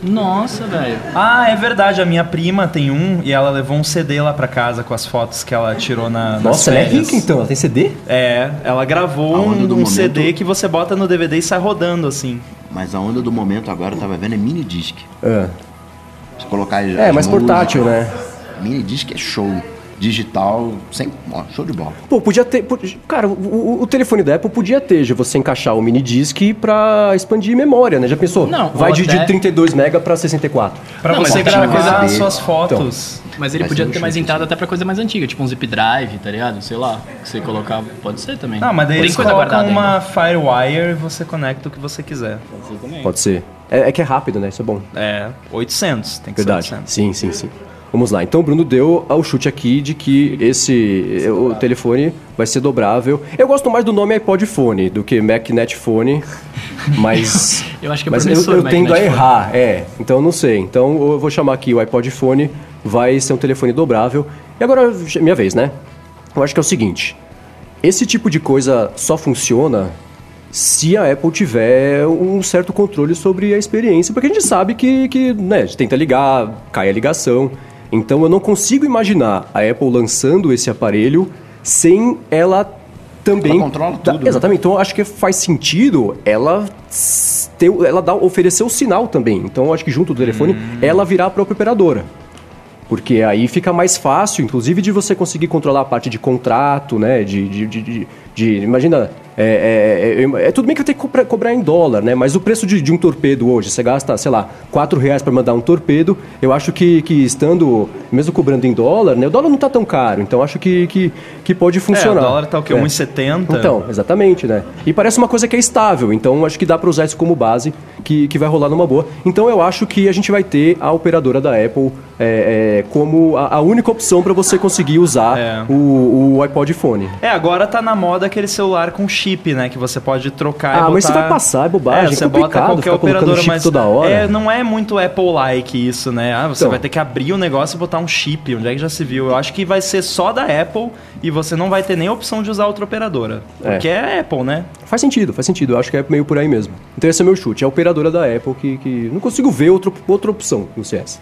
Nossa, velho. Ah, é verdade. A minha prima tem um e ela levou um C D lá pra casa com as fotos que ela tirou na. Nossa, ela é rica então? Ela tem C D? É, ela gravou um, um momento... C D que você bota no D V D e sai rodando assim. Mas a onda do momento agora, eu tava vendo, é Mini Disc. É. Se colocar as, É, as mais portátil, músicas, né? Mini Disc é show. Digital, sem, ó, show de bola. Pô, podia ter... Cara, o, o telefone da Apple podia ter, já você encaixar o mini disc pra expandir memória, né? Já pensou? Não. Vai de, até... de trinta e dois mega pra sessenta e quatro. Pra não, você gravar as suas fotos. Então, mas ele podia ter mais entrada até pra coisa mais antiga, tipo um zip drive, tá ligado? Sei lá, que você colocar... Pode ser também. Não, mas daí eles colocam uma Firewire e você conecta o que você quiser. Pode ser também. Pode ser. É, é que é rápido, né? Isso é bom. É, oitocentos. Tem que Verdade. ser oitocentos. Sim, sim, sim. Vamos lá, então o Bruno deu ao chute aqui de que esse o telefone vai ser dobrável. Eu gosto mais do nome iPod Phone do que MacNet Phone, mas eu, acho que é mas eu, eu tendo a errar, é, então não sei. Então eu vou chamar aqui o iPod Phone, vai ser um telefone dobrável. E agora, minha vez, né? Eu acho que é o seguinte, esse tipo de coisa só funciona... se a Apple tiver um certo controle sobre a experiência, porque a gente sabe que, que né, a gente tenta ligar, cai a ligação. Então eu não consigo imaginar a Apple lançando esse aparelho sem ela também... Ela controla tudo. Da, exatamente, né? Então eu acho que faz sentido ela, ter, ela dar, oferecer o sinal também. Então eu acho que junto do telefone hum. ela virar a própria operadora. Porque aí fica mais fácil, inclusive, de você conseguir controlar a parte de contrato, né? De, de, de, de, de imagina, é, é, é, é tudo bem que eu tenho que cobrar, cobrar em dólar, né? Mas o preço de, de um torpedo hoje, você gasta, sei lá, quatro reais para mandar um torpedo. Eu acho que, que estando, mesmo cobrando em dólar, né? O dólar não tá tão caro, então acho que, que, que pode funcionar. É, o dólar tá o quê? É. um e setenta? Então, exatamente, né? E parece uma coisa que é estável, então acho que dá para usar isso como base, que, que vai rolar numa boa. Então eu acho que a gente vai ter a operadora da Apple... É, é, como a, a única opção para você conseguir usar é. o, o iPod Phone. É, agora tá na moda aquele celular com chip, né? Que você pode trocar ah, e botar... Ah, mas você vai passar, é bobagem, é, você é complicado, bota qualquer operadora, mas toda hora. É, não é muito Apple-like isso, né? Ah, você então. vai ter que abrir o negócio e botar um chip, onde é que já se viu? Eu acho que vai ser só da Apple e você não vai ter nem a opção de usar outra operadora. É. Porque é Apple, né? Faz sentido, faz sentido. Eu acho que é meio por aí mesmo. Então esse é meu chute, é a operadora da Apple que... que... Não consigo ver outro, outra opção no C S.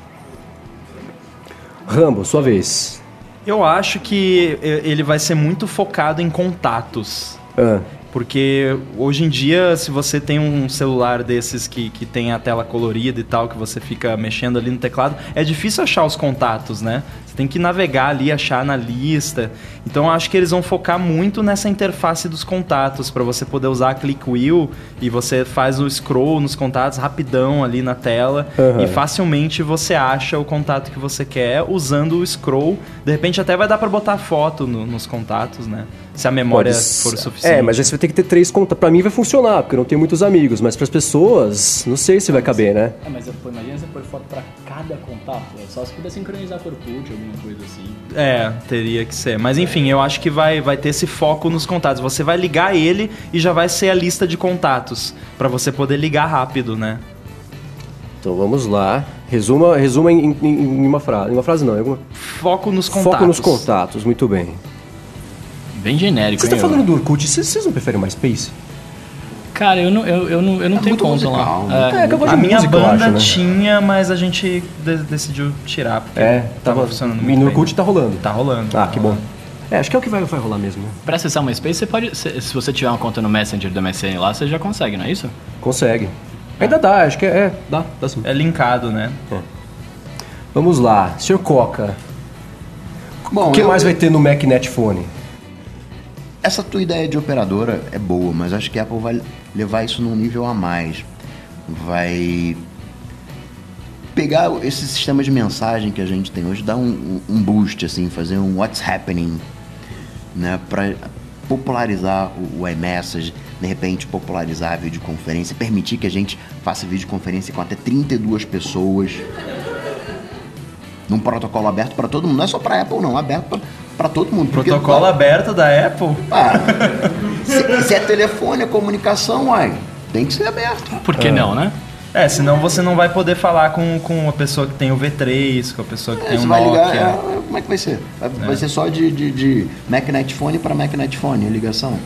Rambo, sua vez. Eu acho que ele vai ser muito focado em contatos. Ah. Porque hoje em dia, se você tem um celular desses que, que tem a tela colorida e tal, que você fica mexendo ali no teclado, é difícil achar os contatos, né? Você tem que navegar ali, achar na lista. Então, eu acho que eles vão focar muito nessa interface dos contatos, para você poder usar a click wheel e você faz o scroll nos contatos rapidão ali na tela uhum. e facilmente você acha o contato que você quer usando o scroll. De repente, até vai dar para botar foto no, nos contatos, né? Se a memória for o suficiente. É, mas aí você vai ter que ter três contatos. Pra mim vai funcionar, porque eu não tenho muitos amigos. Mas pras pessoas, não sei se vai caber, né? É, mas imagina você pôr foto pra cada contato. É só se puder sincronizar por Orkut, alguma coisa assim. É, teria que ser. Mas enfim, eu acho que vai, vai ter esse foco nos contatos. Você vai ligar ele e já vai ser a lista de contatos. Pra você poder ligar rápido, né? Então vamos lá. Resuma, resuma em, em, em uma frase. Em uma frase não. Alguma... Foco nos contatos. Foco nos contatos, muito bem. Bem genérico. Você tá falando do Orkut, vocês não preferem MySpace? Cara, eu não, eu, eu não, eu não é tenho conta musical, lá. É, é, eu a minha música, banda acho, né? tinha, mas a gente de- decidiu tirar. Porque é, tava, tava funcionando muito. E no Orkut tá rolando. Tá rolando. Ah, tá que rolando. bom. É, acho que é o que vai, vai rolar mesmo. Pra acessar o MySpace, você pode. Se, se você tiver uma conta no Messenger do M S N lá, você já consegue, não é isso? Consegue. Ainda dá, acho que é, é dá, dá sim. É linkado, né? É. Vamos lá, senhor Coca. Bom, o que eu... mais vai ter no MacNet Phone? Essa tua ideia de operadora é boa, mas acho que a Apple vai levar isso num nível a mais. Vai pegar esse sistema de mensagem que a gente tem hoje, dar um, um boost, assim, fazer um what's happening, né, para popularizar o, o iMessage, de repente popularizar a videoconferência, permitir que a gente faça videoconferência com até trinta e duas pessoas, num protocolo aberto para todo mundo, não é só para Apple não, aberto para para todo mundo. Protocolo porque... aberto da Apple? Ah, se, se é telefone, é comunicação, uai, tem que ser aberto. Por que é. não, né? É, senão você não vai poder falar com, com a pessoa que tem o V três, com a pessoa que é, tem o Nokia. Ligar, é, como é que vai ser? Vai, é. vai ser só de, de, de MacNet Phone para MacNet Phone, a ligação?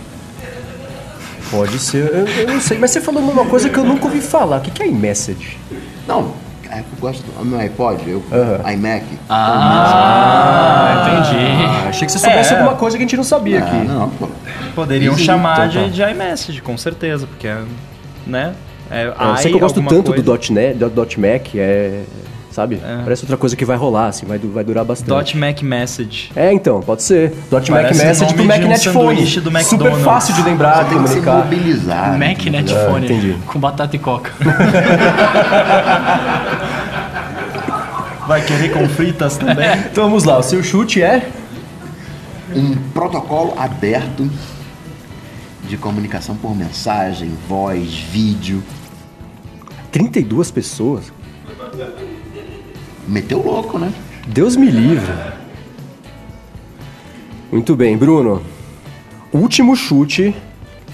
Pode ser, eu, eu não sei. Mas você falou uma coisa que eu nunca ouvi falar. O que, que é iMessage? Não. Eu gosto do meu iPod, eu, uhum. iMac. Ah, ah, entendi. Achei que você soubesse é. alguma coisa que a gente não sabia é, aqui. Não, pô. Poderiam Exito, chamar de, tá. de iMessage, com certeza, porque é, né? É, é, eu sei que eu gosto tanto coisa. do Dot, né, do Dot Mac, é, sabe? É. Parece outra coisa que vai rolar, assim, vai, vai durar bastante. Dot Mac Message. É, então, pode ser. Dot Parece Mac Message do MacNet um Phone. Do Super fácil de lembrar, de comunicar. Mobilizar. MacNet é, Phone, entendi. Com batata e coca. Vai querer com fritas também? É. Então vamos lá, o seu chute é? Um protocolo aberto de comunicação por mensagem, voz, vídeo. trinta e duas pessoas? Meteu louco, né? Deus me livre. Muito bem, Bruno. Último chute,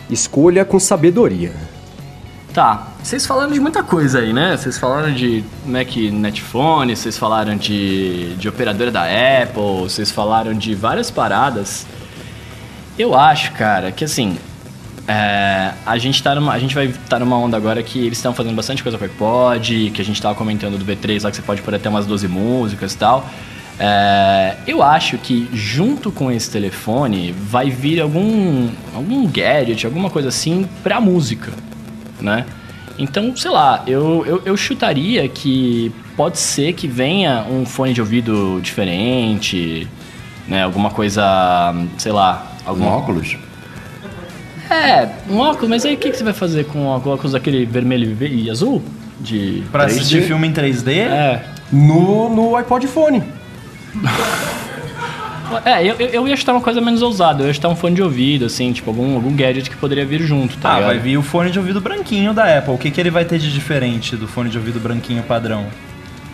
escolha com sabedoria. Tá, vocês falaram de muita coisa aí, né? Vocês falaram de MacNet Phone, vocês falaram de, de operadora da Apple, vocês falaram de várias paradas. Eu acho, cara, que assim... É, a, gente tá numa, a gente vai estar tá numa onda agora que eles estão fazendo bastante coisa com o iPod, que a gente estava comentando do V três lá, que você pode pôr até umas doze músicas e tal. É, eu acho que junto com esse telefone vai vir algum, algum gadget, alguma coisa assim pra música, né? Então, sei lá, eu, eu, eu chutaria que pode ser que venha um fone de ouvido diferente, né? Alguma coisa, sei lá... Algum óculos? É, um óculos, mas aí o que, que você vai fazer com o óculos, óculos daquele vermelho e azul? De pra três D? Assistir filme em três D? É. No, no iPod Phone. É, eu, eu ia chutar uma coisa menos ousada, eu ia chutar um fone de ouvido, assim, tipo, algum, algum gadget que poderia vir junto, tá? Ah, ligado? Vai vir o fone de ouvido branquinho da Apple. O que, que ele vai ter de diferente do fone de ouvido branquinho padrão?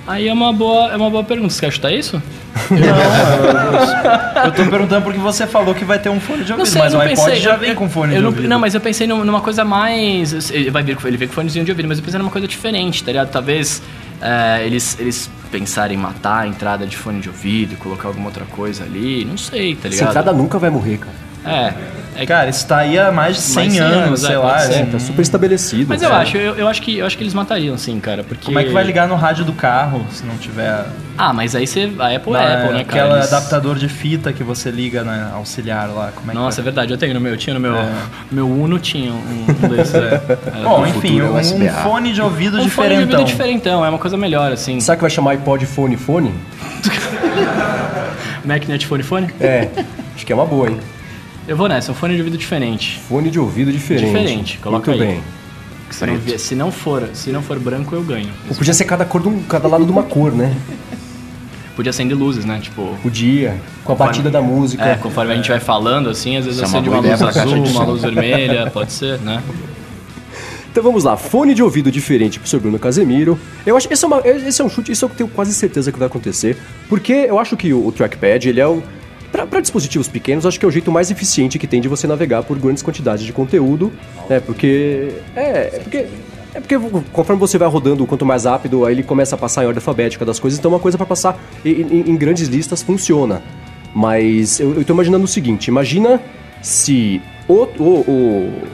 Aí é uma boa, é uma boa pergunta. Você quer chutar isso? Não, eu tô perguntando porque você falou que vai ter um fone de ouvido, sei, mas o iPod pensei, já vem eu, com fone de não, ouvido. Não, mas eu pensei numa coisa mais... Ele vai vir, ele vem com fonezinho de ouvido, mas eu pensei numa coisa diferente, tá ligado? Talvez é, eles, eles pensarem em matar a entrada de fone de ouvido, colocar alguma outra coisa ali, não sei, tá ligado? Essa entrada nunca vai morrer, cara. É... É, cara, isso tá aí há mais de cem, mais de cem anos, anos, sei é, lá. É, tá super estabelecido. Mas eu acho, eu, eu acho que, eu acho que eles matariam, sim, cara. Porque... Como é que vai ligar no rádio do carro se não tiver... Ah, mas aí você... a Apple não, é Apple, né, cara? Aquele eles... adaptador de fita que você liga na né, auxiliar lá. Como é que Nossa, vai... é verdade. Eu tenho no meu, tinha no meu... É. meu Uno tinha um, um desses. É. Bom, enfim, um, um fone de ouvido um diferentão. Um fone de ouvido diferentão, é uma coisa melhor, assim. Sabe que vai chamar iPod Phone Phone? MacNet Phone Phone? É, acho que é uma boa, hein? Eu vou nessa, um fone de ouvido diferente. Fone de ouvido diferente. Diferente, coloca Muito aí. Muito bem. Se não, se, não for, se não for branco, eu ganho. Ou podia ser cada, cor de um, cada lado de uma cor, né? Podia acender luzes, né? Tipo... Podia, com a conforme, batida da música. É, conforme é. a gente vai falando, assim, às vezes acende uma, uma luz azul, uma luz vermelha, pode ser, né? Então vamos lá, fone de ouvido diferente pro senhor Bruno Casimiro. Eu acho, esse, é uma, esse é um chute, isso eu tenho quase certeza que vai acontecer, porque eu acho que o, o trackpad, ele é o... Para dispositivos pequenos, acho que é o jeito mais eficiente que tem de você navegar por grandes quantidades de conteúdo, né? Porque é, é porque é porque conforme você vai rodando, quanto mais rápido, aí ele começa a passar em ordem alfabética das coisas. Então, uma coisa para passar em, em grandes listas funciona. Mas eu, eu tô imaginando o seguinte: imagina se o, o, o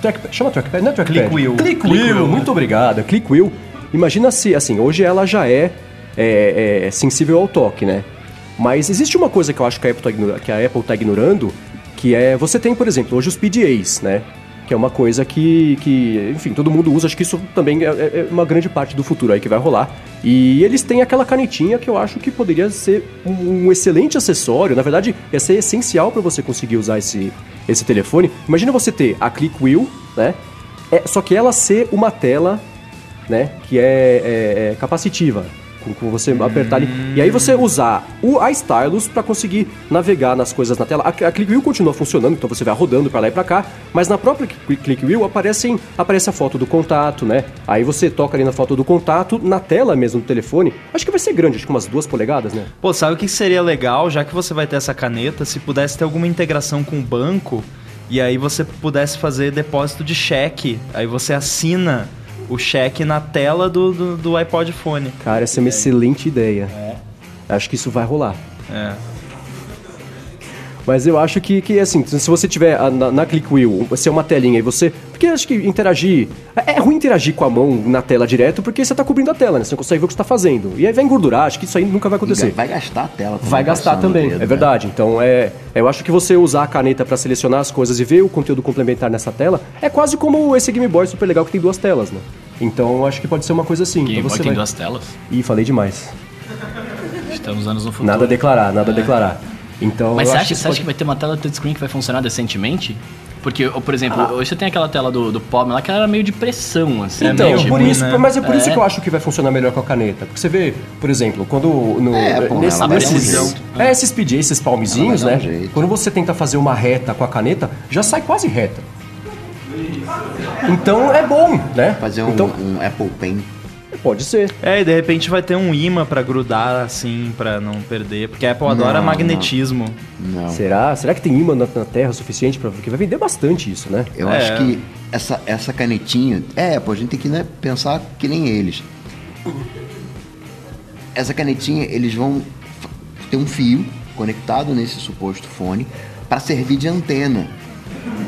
trackpad, chama trackpad, não é trackpad? Clickwheel. Clickwheel. Muito obrigado. Clickwheel. Imagina se, assim, hoje ela já é, é, é sensível ao toque, né? Mas existe uma coisa que eu acho que a Apple está ignorando, que é... Você tem, por exemplo, hoje os P D As, né? que é uma coisa que, que enfim, todo mundo usa. Acho que isso também é, é uma grande parte do futuro aí que vai rolar. E eles têm aquela canetinha que eu acho que poderia ser um, um excelente acessório. Na verdade, ia ser essencial para você conseguir usar esse, esse telefone. Imagina você ter a Click Wheel, né? É, só que ela ser uma tela, né? Que é, é, é capacitiva. Com você apertar ali. E aí você usar o, a stylus para conseguir navegar nas coisas na tela. A, a Click Wheel continua funcionando, então você vai rodando para lá e para cá, mas na própria Click Wheel aparecem, aparece a foto do contato, né? Aí você toca ali na foto do contato, na tela mesmo do telefone. Acho que vai ser grande, acho que umas duas polegadas, né? Pô, sabe o que seria legal? Já que você vai ter essa caneta, se pudesse ter alguma integração com o banco, e aí você pudesse fazer depósito de cheque, aí você assina o cheque na tela do, do, do iPod Phone. Cara, essa é uma excelente ideia. É. Acho que isso vai rolar. É. Mas eu acho que, que assim, se você tiver na, na Click Wheel, se é uma telinha e você... Porque acho que interagir... É ruim interagir com a mão na tela direto, porque você tá cobrindo a tela, né? Você não consegue ver o que você tá fazendo. E aí vai engordurar, acho que isso aí nunca vai acontecer. Vai gastar a tela. Vai gastar também, dedo, é verdade. Né? Então, é, eu acho que você usar a caneta pra selecionar as coisas e ver o conteúdo complementar nessa tela, é quase como esse Game Boy super legal que tem duas telas, né? Então, acho que pode ser uma coisa assim. Game então, Boy você tem vai... duas telas? Ih, falei demais. Estamos anos no futuro. Nada a declarar, nada a declarar. Então, mas você acha que, você pode... acha que vai ter uma tela touchscreen que vai funcionar decentemente? Porque, por exemplo, ah. hoje você tem aquela tela do, do Palm lá que ela era meio de pressão, assim. Então, é meio por ruim, isso, né? Mas é por é. isso que eu acho que vai funcionar melhor com a caneta. Porque você vê, por exemplo, quando... No, é, pô, nesse, nesses, um é, esses P J, esses palmezinhos, né? Um quando você tenta fazer uma reta com a caneta, já sai quase reta. Então, é bom, né? Fazer um, então, um Apple Pen. Pode ser. É, e de repente vai ter um imã pra grudar, assim, pra não perder. Porque a Apple não, adora magnetismo. Não. Não. Será? Será que tem imã na, na Terra o suficiente pra... Porque vai vender bastante isso, né? Eu é. acho que essa, essa canetinha... É, Apple, a gente tem que, né, pensar que nem eles. Essa canetinha, eles vão ter um fio conectado nesse suposto fone pra servir de antena.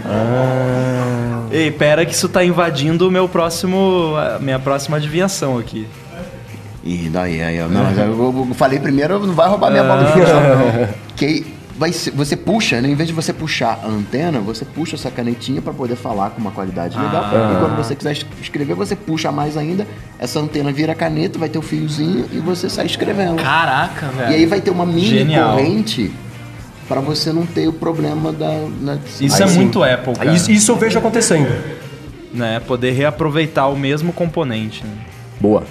Ah. Ei, pera que isso tá invadindo o meu próximo, a minha próxima adivinhação aqui. Ih, daí, aí, eu, não, eu, eu falei primeiro, não vai roubar minha bola do chão, não. Que vai ser, você puxa, né? Em vez de você puxar a antena, você puxa essa canetinha pra poder falar com uma qualidade legal. Ah. E quando você quiser escrever, você puxa mais ainda, essa antena vira caneta, vai ter um fiozinho e você sai escrevendo. Caraca, velho. E aí vai ter uma mini Genial. corrente... Pra você não ter o problema da... Na... Isso aí é sim. muito Apple, cara. Isso, isso eu vejo acontecendo. Né? Poder reaproveitar o mesmo componente. Né? Boa.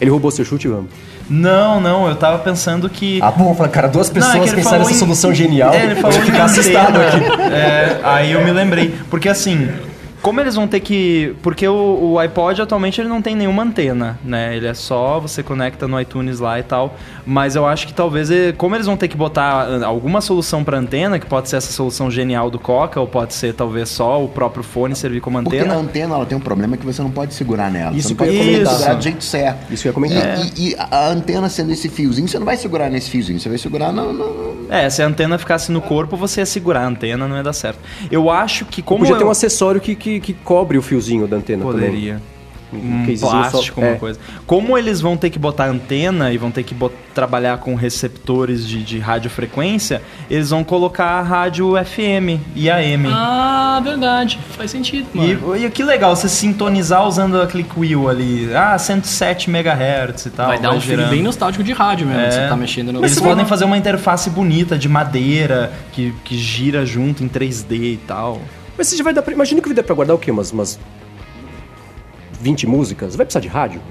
Ele roubou seu chute, Rambo? Não, não. Eu tava pensando que... Ah, bom. Cara, duas pessoas não, é pensaram nessa em... solução genial. É, ele falou em ficar assustado aqui. É, aí eu me lembrei. Porque assim... Como eles vão ter que... Porque o, o iPod atualmente ele não tem nenhuma antena, né? Ele é só... Você conecta no iTunes lá e tal. Mas eu acho que talvez... Como eles vão ter que botar alguma solução pra antena, que pode ser essa solução genial do Coca, ou pode ser talvez só o próprio fone servir como antena. Porque a antena ela tem um problema que você não pode segurar nela. Isso você não pode comentar isso. do jeito certo. Isso que eu ia comentar. É. E, e a antena sendo esse fiozinho, você não vai segurar nesse fiozinho. Você vai segurar no... no... É, se a antena ficasse no corpo, você ia segurar a antena, não ia dar certo. Eu acho que como... Podia eu... ter um acessório que... que... que cobre o fiozinho da antena. Poderia. Um, um plástico, só... uma é. coisa. Como eles vão ter que botar antena e vão ter que bot... trabalhar com receptores de, de radiofrequência, eles vão colocar rádio F M e A M. Ah, verdade. Faz sentido, mano. E, e que legal, você sintonizar usando a Click Wheel ali. Ah, cento e sete megahertz e tal. Vai dar um feeling bem nostálgico de rádio mesmo, é. que você tá mexendo no... Mas eles podem vai... fazer uma interface bonita de madeira que, que gira junto em três D e tal. Mas você já vai dar pra... Imagina que vai dar pra guardar o quê? Umas, umas vinte músicas? Vai precisar de rádio?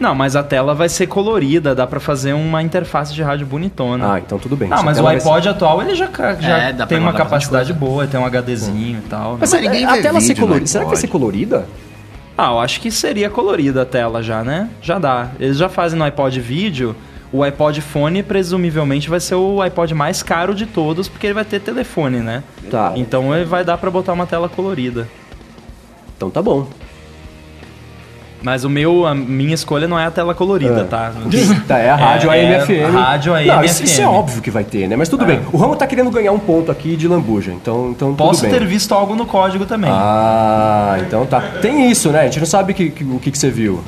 Não, mas a tela vai ser colorida. Dá pra fazer uma interface de rádio bonitona. Ah, então tudo bem. Não, mas o iPod ser... atual, ele já, já é, tem uma capacidade boa. Tem um HDzinho hum. e tal. Mas, né? mas ninguém a, a tela ser colorida... Será que vai ser colorida? Ah, eu acho que seria colorida a tela já, né? Já dá. Eles já fazem no iPod vídeo... O iPod Phone, presumivelmente, vai ser o iPod mais caro de todos, porque ele vai ter telefone, né? Tá. Então ele vai dar pra botar uma tela colorida. Então tá bom. Mas o meu, a minha escolha não é a tela colorida, é. tá? tá? É a rádio é, A M F M. É rádio A M F M. Não, isso, isso é óbvio que vai ter, né? Mas tudo é. bem. O Ramo tá querendo ganhar um ponto aqui de lambuja, então, então tudo Posso bem. Posso ter visto algo no código também. Ah, então tá. Tem isso, né? A gente não sabe que, que, o que, que você viu.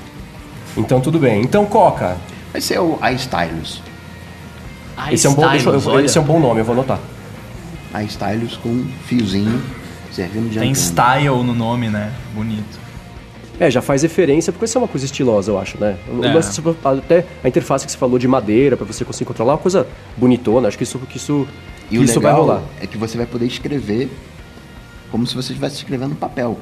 Então tudo bem. Então, Coca... Esse é o iStylus. Esse, é um esse é um bom nome, eu vou anotar. iStylus com fiozinho. Servindo de Tem antena. Style no nome, né? Bonito. É, já faz referência, porque isso é uma coisa estilosa, eu acho, né? É. Até a interface que você falou de madeira, pra você conseguir controlar, é uma coisa bonitona, acho que isso, que isso, que e isso vai rolar. É que você vai poder escrever como se você estivesse escrevendo papel.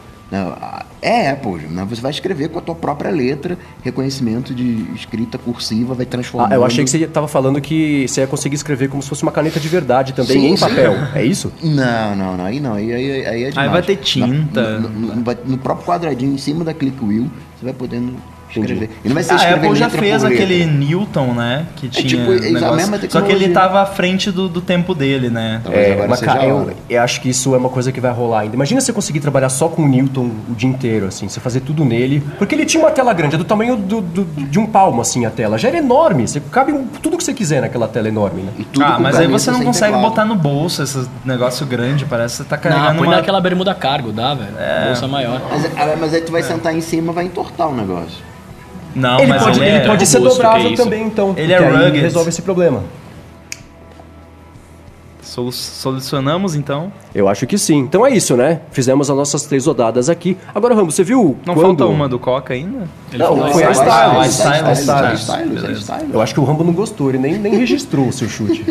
É Apple, né? Você vai escrever com a tua própria letra, reconhecimento de escrita cursiva, vai transformar. Ah, eu achei que você estava falando que você ia conseguir escrever como se fosse uma caneta de verdade também, sim, em sim. papel. É isso? Não, não, não. Aí não. Aí, aí, aí é demais. Aí vai ter tinta. No, no, no, no próprio quadradinho em cima da Click Wheel, você vai podendo escrever. E não vai ser a Apple já fez aquele Newton, né? Que tinha. É, tipo, um a mesma só que ele estava à frente do, do tempo dele, né? Talvez é, mas cara, eu, eu acho que isso é uma coisa que vai rolar ainda. Imagina você conseguir trabalhar só com o Newton o dia inteiro, assim, você fazer tudo nele. Porque ele tinha uma tela grande, é do tamanho do, do, de um palmo, assim, a tela. Já era enorme, você cabe tudo que você quiser naquela tela enorme, né? E tudo ah, mas aí você não consegue teclado. botar no bolso esse negócio grande, parece que você tá carregando. Não, põe uma... naquela bermuda cargo, dá, velho. É. Bolsa maior. Mas, mas aí tu vai é. sentar em cima e vai entortar o negócio. Não, ele mas pode, ele, ele é pode ser dobrável é também, então. Ele é rugged. Resolve esse problema. Solu- solucionamos, então? Eu acho que sim. Então é isso, né? Fizemos as nossas três rodadas aqui. Agora, Rambo, você viu Não quando... falta uma do Coca ainda? Ele não, foi a Stylus. Eu acho que o Rambo não gostou, ele nem, nem registrou o seu chute.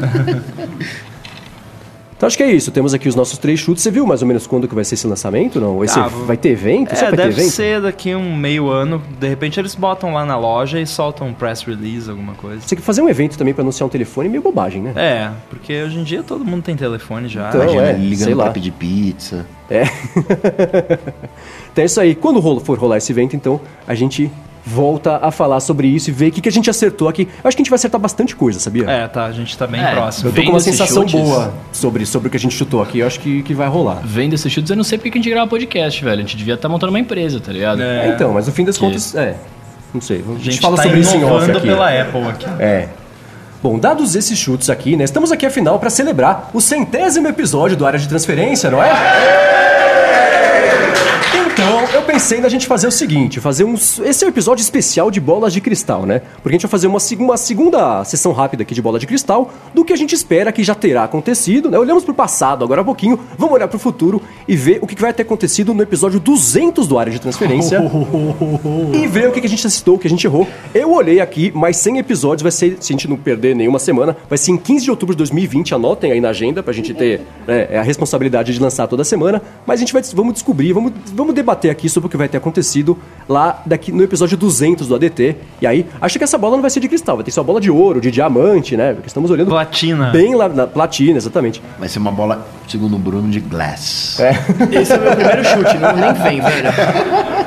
Então acho que é isso, temos aqui os nossos três chutes. Você viu mais ou menos quando que vai ser esse lançamento? Não? Esse ah, vai ter evento? É, deve ter evento? ser daqui um meio ano. De repente eles botam lá na loja e soltam um press release, alguma coisa. Você quer fazer um evento também pra anunciar um telefone é meio bobagem, né? É, porque hoje em dia todo mundo tem telefone já. Então, Imagina, é, ligando sei lá. pra pedir pizza. É. Então é isso aí. Quando for rolar esse evento, então, a gente... volta a falar sobre isso e ver o que, que a gente acertou aqui. Eu acho que a gente vai acertar bastante coisa, sabia? É, tá, a gente tá bem é, próximo. Eu tô com uma sensação chutes. boa sobre, sobre o que a gente chutou aqui. Eu acho que, que vai rolar. Vendo esses chutes, eu não sei porque que a gente grava podcast, velho. A gente devia estar tá montando uma empresa, tá ligado? É, é então, mas no fim das que... contas... É, não sei. A gente, a gente fala tá sobre isso em off aqui. Pela Apple aqui. É. Bom, dados esses chutes aqui, né? Estamos aqui, afinal, pra celebrar o centésimo episódio do Área de Transferência, não é? Então, eu pensei na gente fazer o seguinte, fazer um... Esse é um episódio especial de bolas de cristal, né? Porque a gente vai fazer uma, seg- uma segunda sessão rápida aqui de bola de cristal do que a gente espera que já terá acontecido, né? Olhamos pro passado agora há pouquinho, vamos olhar pro futuro e ver o que vai ter acontecido no episódio duzentos do Área de Transferência e ver o que a gente acertou, o que a gente errou. Eu olhei aqui, mas cem episódios vai ser, se a gente não perder nenhuma semana, vai ser em quinze de outubro de dois mil e vinte, anotem aí na agenda pra gente ter, né, a responsabilidade de lançar toda semana, mas a gente vai, vamos descobrir, vamos, vamos debater bater aqui sobre o que vai ter acontecido lá daqui no episódio duzentos do A D T. E aí, acho que essa bola não vai ser de cristal, vai ter só bola de ouro, de diamante, né? Porque estamos olhando... Platina. Bem lá na platina, exatamente. Vai ser uma bola, segundo o Bruno, de glass. É. Esse é o meu primeiro chute, não, nem vem, velho.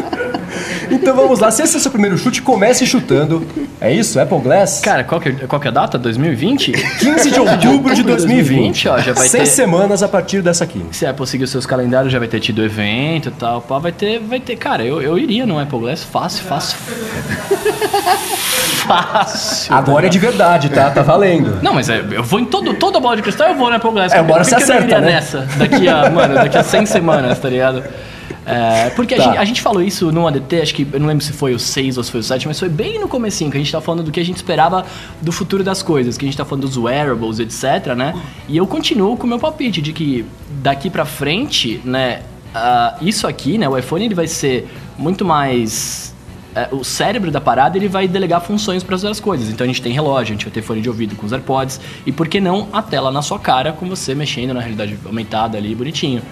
Então vamos lá, se esse é o seu primeiro chute, comece chutando. É isso? Apple Glass? Cara, qual que, qual que é a data? dois mil e vinte? quinze de outubro de dois mil e vinte. Ó, já vai Seis ter... semanas a partir dessa aqui. Se a Apple seguir os seus calendários, já vai ter tido evento e tal. Pá, vai ter, vai ter... Cara, eu, eu iria no Apple Glass fácil, fácil. Fácil. Agora é de verdade, tá? Tá valendo. Não, mas é, eu vou em todo, toda bola de cristal, eu vou no Apple Glass. É, agora você acerta, eu não iria, né? Nessa, daqui a, mano, daqui a cem semanas, tá ligado? É, porque tá. a, gente, a gente falou isso no A D T, acho que eu não lembro se foi o seis ou se foi o sete, mas foi bem no comecinho que a gente tava falando do que a gente esperava do futuro das coisas, que a gente tava falando dos wearables, etcétera, né? E eu continuo com o meu palpite de que daqui pra frente, né, uh, isso aqui, né, o iPhone ele vai ser muito mais... o cérebro da parada, ele vai delegar funções para as outras coisas. Então a gente tem relógio, a gente vai ter fone de ouvido com os AirPods e, por que não, a tela na sua cara com você mexendo na realidade aumentada ali, bonitinho.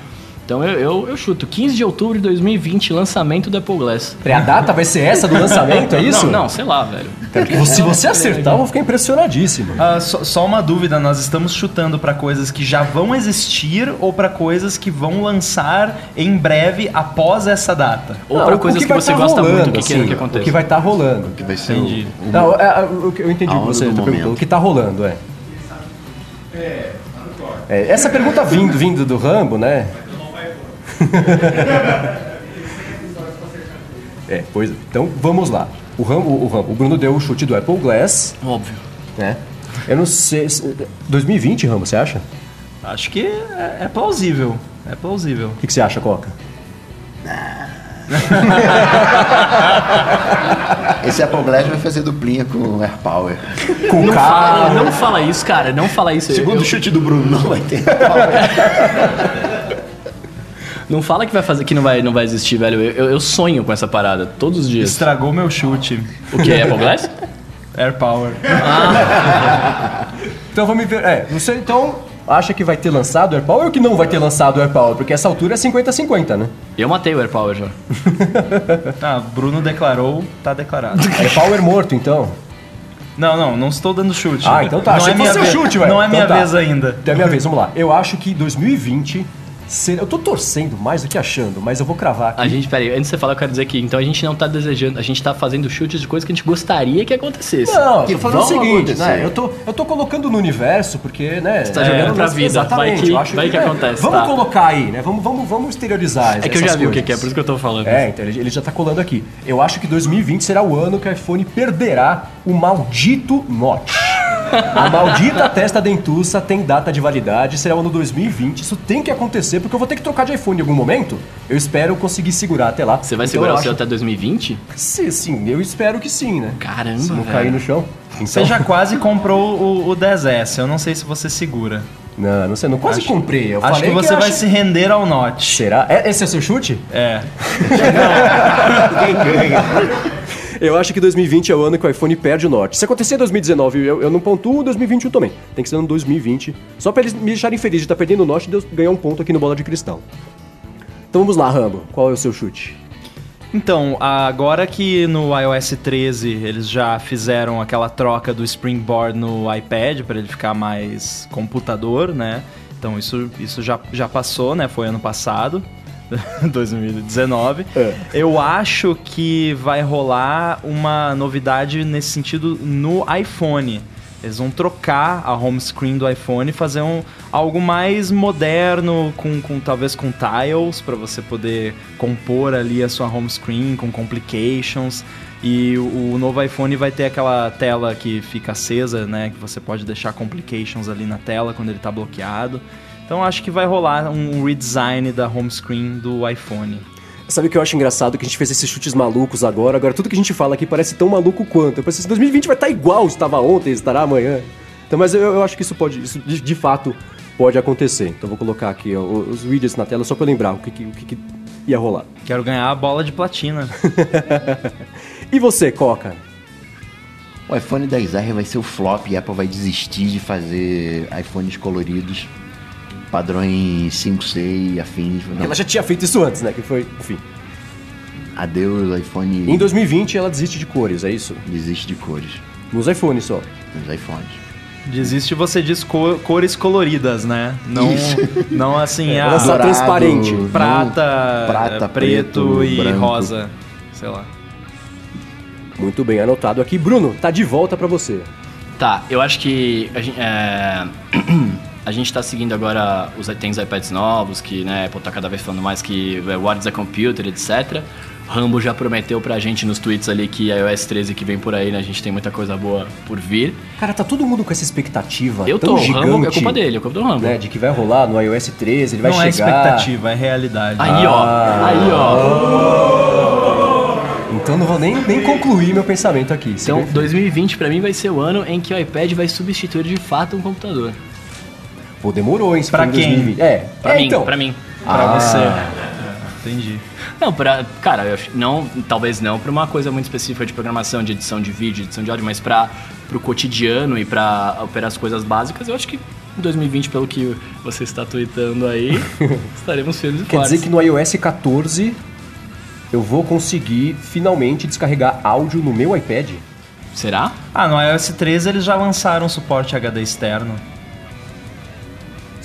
Então eu, eu, eu chuto, quinze de outubro de dois mil e vinte, lançamento do Apple Glass. A data vai ser essa do lançamento, é isso? Não, não, sei lá, velho. Se você acertar, eu vou ficar impressionadíssimo. Ah, só, só uma dúvida, nós estamos chutando para coisas que já vão existir ou para coisas que vão lançar em breve após essa data? Ou para coisas que, que você tá gosta rolando, muito, que assim, quer que aconteça. O que vai estar tá rolando. O que vai ser entendi. O, o, não, eu, eu entendi o que você está perguntando. O que está rolando, é. É, é essa pergunta vindo, vindo do Rambo, né? É, pois é. Então vamos lá. O, Rambo, o, Rambo, o Bruno deu o chute do Apple Glass. Óbvio. Né? Eu não sei. dois mil e vinte, Rambo, você acha? Acho que é, é plausível. É plausível. O que, que você acha, Coca? Esse Apple Glass vai fazer duplinha com o AirPower. Com não carro. Fala, não fala isso, cara. Não fala isso. Segundo eu... chute do Bruno, não vai ter AirPower. Não fala que vai fazer, que não vai, não vai existir, velho. Eu, eu sonho com essa parada todos os dias. Estragou meu chute. O que é Apple Glass? AirPower. Ah. Então vamos ver. É, não sei, então. Acha que vai ter lançado o AirPower ou que não vai ter lançado o AirPower? Porque essa altura é cinquenta a cinquenta, né? Eu matei o AirPower já. Tá, Bruno declarou, tá declarado. AirPower morto, então. Não, não, não estou dando chute. Ah, então tá. Não é minha vez, chute, velho. Não é minha vez ainda. Então é minha vez, vamos lá. Eu acho que dois mil e vinte... Eu tô torcendo mais do que achando, mas eu vou cravar aqui. A gente, peraí, antes de você falar, eu quero dizer que então a gente não tá desejando, a gente tá fazendo chutes de coisas que a gente gostaria que acontecesse. Não, que eu tô falando o seguinte, né? Eu tô, eu tô colocando no universo, porque, né? Você tá jogando é, pra vida, exatamente. Vai que, eu acho vai que, que né, acontece. Vamos tá. colocar aí, né? Vamos, vamos, vamos exteriorizar. É que eu já vi coisas. O que é, por isso que eu tô falando. É, então ele já tá colando aqui. Eu acho que dois mil e vinte será o ano que o iPhone perderá o maldito notch. A maldita testa dentuça tem data de validade, será o ano dois mil e vinte. Isso tem que acontecer, porque eu vou ter que trocar de iPhone em algum momento. Eu espero conseguir segurar até lá. Você vai então, segurar o seu acho... até dois mil e vinte? Sim, sim, eu espero que sim, né? Caramba, se não velho. Cair no chão. Então... Você já quase comprou o, o dez S, eu não sei se você segura. Não, não sei, não quase acho, comprei. Eu acho falei que você que acho... vai se render ao notch. Será? É, esse é o seu chute? É. Eu acho que dois mil e vinte é o ano que o iPhone perde o norte. Se acontecer em dois mil e dezenove, eu, eu não pontuo, dois mil e vinte e um também. Tem que ser no dois mil e vinte. Só pra eles me deixarem feliz de estar perdendo o norte e de eu ganhar um ponto aqui no Bola de Cristal. Então vamos lá, Rambo. Qual é o seu chute? Então, agora que no iOS treze eles já fizeram aquela troca do Springboard no iPad para ele ficar mais computador, né? Então isso, isso já, já passou, né? Foi ano passado. dois mil e dezenove. É. Eu acho que vai rolar uma novidade nesse sentido no iPhone. Eles vão trocar a home screen do iPhone e fazer um, algo mais moderno, com, com talvez com tiles, para você poder compor ali a sua home screen com complications. E o, o novo iPhone vai ter aquela tela que fica acesa, né? Que você pode deixar complications ali na tela quando ele está bloqueado. Então acho que vai rolar um redesign da home screen do iPhone. Sabe o que eu acho engraçado? Que a gente fez esses chutes malucos agora. Agora tudo que a gente fala aqui parece tão maluco quanto. Eu pensei assim, dois mil e vinte vai estar igual, estava ontem, estará amanhã. Então, mas eu, eu acho que isso pode, isso de, de fato pode acontecer. Então vou colocar aqui ó, os widgets na tela só para lembrar o que, o que ia rolar. Quero ganhar a bola de platina. E você, Coca? O iPhone dez R vai ser o flop e a Apple vai desistir de fazer iPhones coloridos. Padrões cinco C e afins. Não. Ela já tinha feito isso antes, né? Que foi, enfim. Adeus, iPhone. Em dois mil e vinte ela desiste de cores, é isso? Desiste de cores. Nos iPhones só. Nos iPhones. Desiste, você diz cor, cores coloridas, né? Não, isso. Não assim, é, a dourado, transparente. Prata, não, prata, preto, preto e branco. Rosa. Sei lá. Muito bem, anotado aqui. Bruno, tá de volta pra você. Tá, eu acho que a gente. É... A gente tá seguindo agora, os, tem os iPads novos, que né, a Apple tá cada vez falando mais que é, what is a computer, etcétera. Rambo já prometeu pra gente nos tweets ali que a iOS treze que vem por aí, né? A gente tem muita coisa boa por vir. Cara, tá todo mundo com essa expectativa eu tão tô, gigante. Eu tô, é culpa dele, é culpa do Rambo. Né, de que vai rolar no iOS treze, ele vai Não chegar... Não é expectativa, é realidade. Aí, ah, ó, aí, ó. Então não vou nem, nem concluir meu pensamento aqui. Então, dois mil e vinte pra mim vai ser o ano em que o iPad vai substituir de fato um computador. Pô, demorou, hein? Pra quem? É, pra é, mim, então. pra mim. Pra ah. você. Entendi. Não, pra... Cara, eu, não, talvez não pra uma coisa muito específica de programação, de edição de vídeo, edição de áudio, mas pra, pro cotidiano e pra operar as coisas básicas, eu acho que em dois mil e vinte, pelo que você está tweetando aí, estaremos firmes e fortes. Quer dizer que no iOS quatorze eu vou conseguir finalmente descarregar áudio no meu iPad? Será? Ah, no iOS treze eles já lançaram suporte H D externo.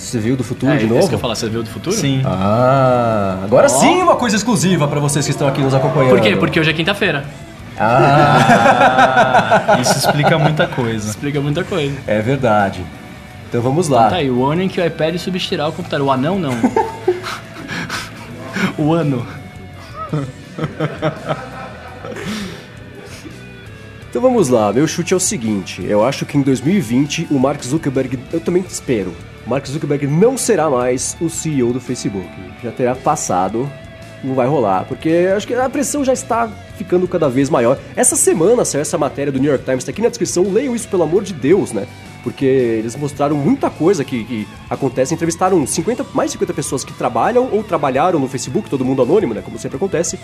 Você viu do futuro é, de novo? É isso que eu falar, você viu do futuro? Sim. Ah, agora oh. sim uma coisa exclusiva pra vocês que estão aqui nos acompanhando. Por quê? Porque hoje é quinta-feira. Ah, isso explica muita coisa. Explica muita coisa. É verdade. Então vamos lá. Então tá aí, o ano em que o iPad substituirá o computador. O anão não. O ano. Então vamos lá, meu chute é o seguinte. Eu acho que em dois mil e vinte o Mark Zuckerberg... Eu também espero. Mark Zuckerberg não será mais o C E O do Facebook. Já terá passado, não vai rolar, porque acho que a pressão já está ficando cada vez maior. Essa semana saiu essa matéria do New York Times, tá aqui na descrição, leiam isso pelo amor de Deus, né? porque eles mostraram muita coisa que, que acontece. Entrevistaram cinquenta, mais de cinquenta pessoas que trabalham ou trabalharam no Facebook, todo mundo anônimo, né, como sempre acontece.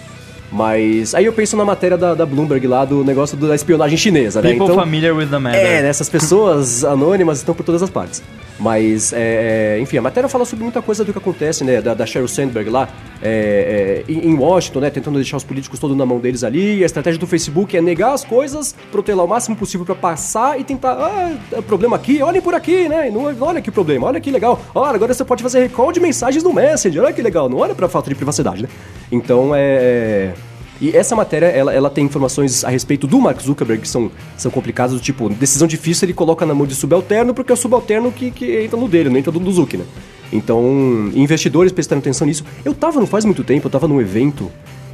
Mas aí eu penso na matéria da, da Bloomberg lá do negócio da espionagem chinesa, né? People então, familiar with the matter. É, né? Essas pessoas anônimas estão por todas as partes. Mas, é, enfim, a matéria fala sobre muita coisa do que acontece, né? Da, da Sheryl Sandberg lá é, é, em Washington, né? Tentando deixar os políticos todos na mão deles ali. E a estratégia do Facebook é negar as coisas, protelar o máximo possível pra passar e tentar... Ah, problema aqui, olhem por aqui, né? Não, olha que problema, olha que legal. Olha, agora você pode fazer recall de mensagens no Messenger, olha que legal. Não olha pra falta de privacidade, né? Então, é... E essa matéria, ela, ela tem informações a respeito do Mark Zuckerberg que são, são complicadas, do tipo, decisão difícil ele coloca na mão de subalterno, porque é o subalterno que, que entra no dele, não entra do, do Zuck, né? Então, investidores prestando atenção nisso. Eu tava, não faz muito tempo, eu tava num evento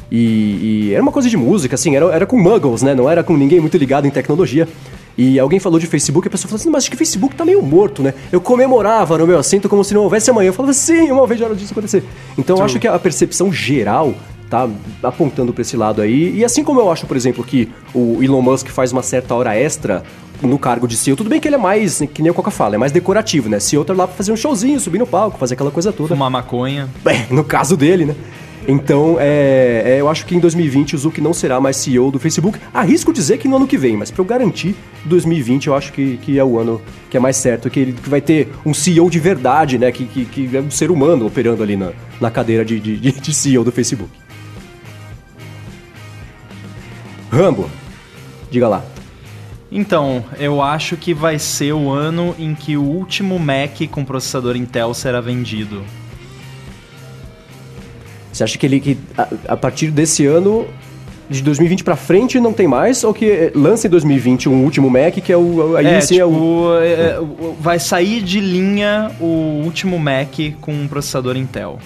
e, e era uma coisa de música, assim, era, era com muggles, né? Não era com ninguém muito ligado em tecnologia. E alguém falou de Facebook, a pessoa falou assim, mas acho que o Facebook tá meio morto, né? Eu comemorava no meu assento como se não houvesse amanhã. Eu falava, sim, uma vez já era disso acontecer. Então, eu acho que a percepção geral... tá apontando para esse lado aí. E assim como eu acho, por exemplo, que o Elon Musk faz uma certa hora extra no cargo de C E O, tudo bem que ele é mais, que nem o Coca fala, é mais decorativo, né? C E O tá lá pra fazer um showzinho, subir no palco, fazer aquela coisa toda. Uma maconha. É, no caso dele, né? Então, é, é, eu acho que em dois mil e vinte o Zuck não será mais C E O do Facebook. Arrisco dizer que no ano que vem, mas pra eu garantir, dois mil e vinte eu acho que, que é o ano que é mais certo, que ele que vai ter um C E O de verdade, né? Que, que, que é um ser humano operando ali na, na cadeira de, de, de C E O do Facebook. Rambo, diga lá. Então, eu acho que vai ser o ano em que o último Mac com processador Intel será vendido. Você acha que ele que a, a partir desse ano, de dois mil e vinte pra frente, não tem mais? Ou que lança em dois mil e vinte um último Mac, que é o... Aí é, sim, tipo, é o... É, vai sair de linha o último Mac com processador Intel.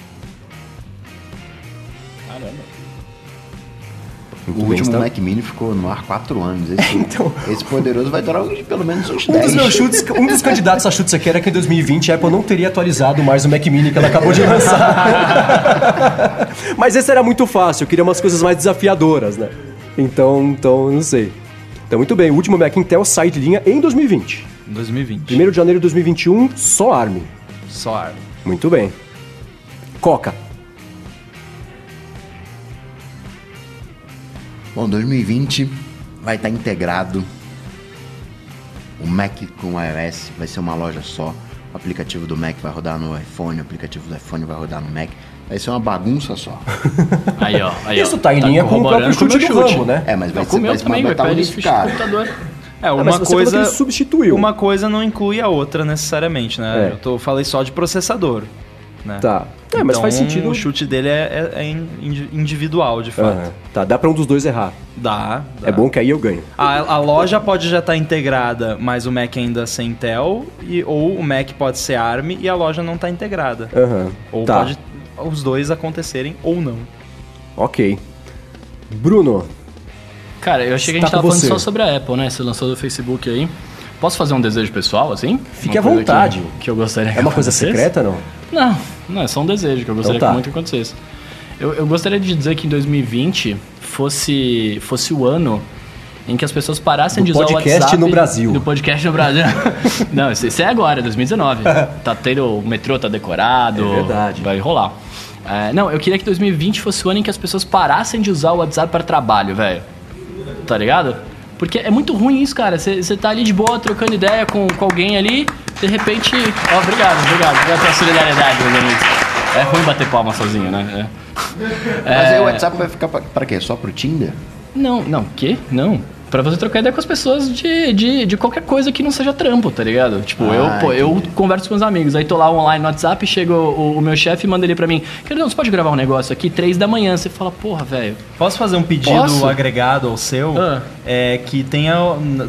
Muito o bem, último então. Mac Mini ficou no ar quatro anos. Esse, então... esse poderoso vai durar pelo menos uns dez. Um dos meus chutes, um dos candidatos a chutes aqui era que em dois mil e vinte a Apple não teria atualizado mais o Mac Mini que ela acabou de lançar. Mas esse era muito fácil, eu queria umas coisas mais desafiadoras, né? Então, então não sei. Então, muito bem, o último Mac Intel sai de linha em dois mil e vinte. dois mil e vinte. primeiro de janeiro de dois mil e vinte e um, só ARM. Só ARM. Muito bem. Coca. Bom, dois mil e vinte vai estar integrado o Mac com o iOS, vai ser uma loja só. O aplicativo do Mac vai rodar no iPhone, o aplicativo do iPhone vai rodar no Mac. Vai ser uma bagunça só. Aí, ó. Aí, Isso ó, tá em tá linha com o próprio chute do Rambo, né? É, mas vai ser mais unificado. É, uma é, coisa substituiu. Uma coisa não inclui a outra necessariamente, né? É. Eu tô, falei só de processador, né? Tá. É, mas então, faz sentido. O chute dele é, é, é individual, de fato. Uhum. Tá, dá pra um dos dois errar. Dá, dá. É bom que aí eu ganho. A, a loja pode já estar tá integrada, mas o Mac ainda ser Intel, e, ou o Mac pode ser ARM e a loja não tá integrada. Uhum. Ou tá. Pode os dois acontecerem ou não. Ok. Bruno. Cara, eu achei que a gente tá tava falando você. só sobre a Apple, né? Você lançou do Facebook aí. Posso fazer um desejo pessoal, assim? Fique à vontade. Que, que eu gostaria que É uma coisa secreta, não? Não, não, é só um desejo que eu gostaria então tá. que muito que acontecesse. Eu, eu gostaria de dizer que em dois mil e vinte fosse, fosse o ano em que as pessoas parassem do de usar o WhatsApp... no Brasil. Do podcast no Brasil. Não, isso é agora, dois mil e dezenove. Tá tendo, o metrô tá decorado. É verdade. Vai rolar. É, não, eu queria que dois mil e vinte fosse o ano em que as pessoas parassem de usar o WhatsApp para trabalho, velho. Tá ligado? Porque é muito ruim isso, cara. Você tá ali de boa, trocando ideia com, com alguém ali, de repente... Oh, obrigado, obrigado. Obrigado pela solidariedade, meus amigos. É ruim bater palma sozinho, né? É. Mas é... aí o WhatsApp vai ficar pra, pra quê? Só pro Tinder? Não, não. Quê? Não. Pra você trocar ideia com as pessoas de, de, de qualquer coisa que não seja trampo, tá ligado? Tipo, ah, eu, pô, eu converso com os amigos, aí tô lá online no WhatsApp, chega o, o meu chefe e manda ele pra mim, querido, você pode gravar um negócio aqui, três da manhã, você fala, porra, velho... Posso fazer um pedido Posso? agregado ao seu? Ah. É, que tenha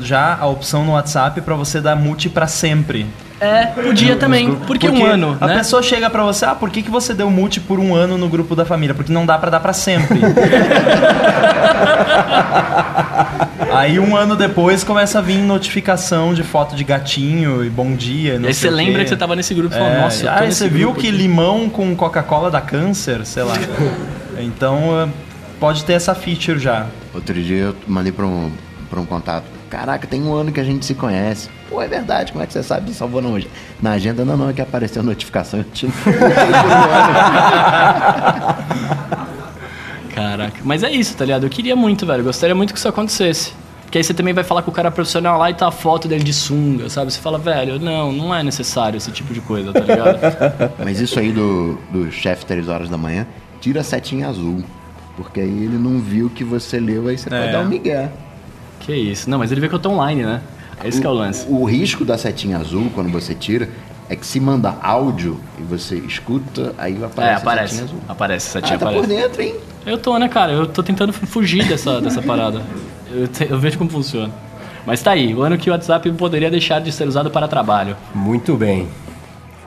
já a opção no WhatsApp pra você dar mute pra sempre. É, podia também, porque, porque um ano, a né? pessoa chega pra você, ah, por que, que você deu multi por um ano no grupo da família? Porque não dá pra dar pra sempre. Aí um ano depois começa a vir notificação de foto de gatinho e bom dia, não e aí sei você lembra que você tava nesse grupo e fala, é, nossa, ah, você viu que aqui. Limão com Coca-Cola dá câncer? Sei lá. Então, pode ter essa feature já. Outro dia eu mandei pra um... por um contato. Caraca, tem um ano que a gente se conhece. Pô, é verdade, como é que você sabe? Salvou não hoje. Na agenda não, não, é que apareceu a notificação. Eu te... Caraca, mas é isso, tá ligado? Eu queria muito, velho, eu gostaria muito que isso acontecesse. Porque aí você também vai falar com o cara profissional lá e tá a foto dele de sunga, sabe? Você fala, velho, não, não é necessário esse tipo de coisa, tá ligado? Mas isso aí do, do chefe três horas da manhã, tira a setinha azul. Porque aí ele não viu que você leu, aí você é. vai dar um migué. Que isso. Não, mas ele vê que eu tô online, né? É esse o, que é o lance. O risco da setinha azul, quando você tira, é que se manda áudio e você escuta, aí aparece, é, aparece a setinha azul. Aparece, a setinha ah, tá aparece. Tá por dentro, hein? Eu tô, né, cara? Eu tô tentando fugir dessa, dessa parada. Eu, te, eu vejo como funciona. Mas tá aí, o ano que o WhatsApp poderia deixar de ser usado para trabalho. Muito bem.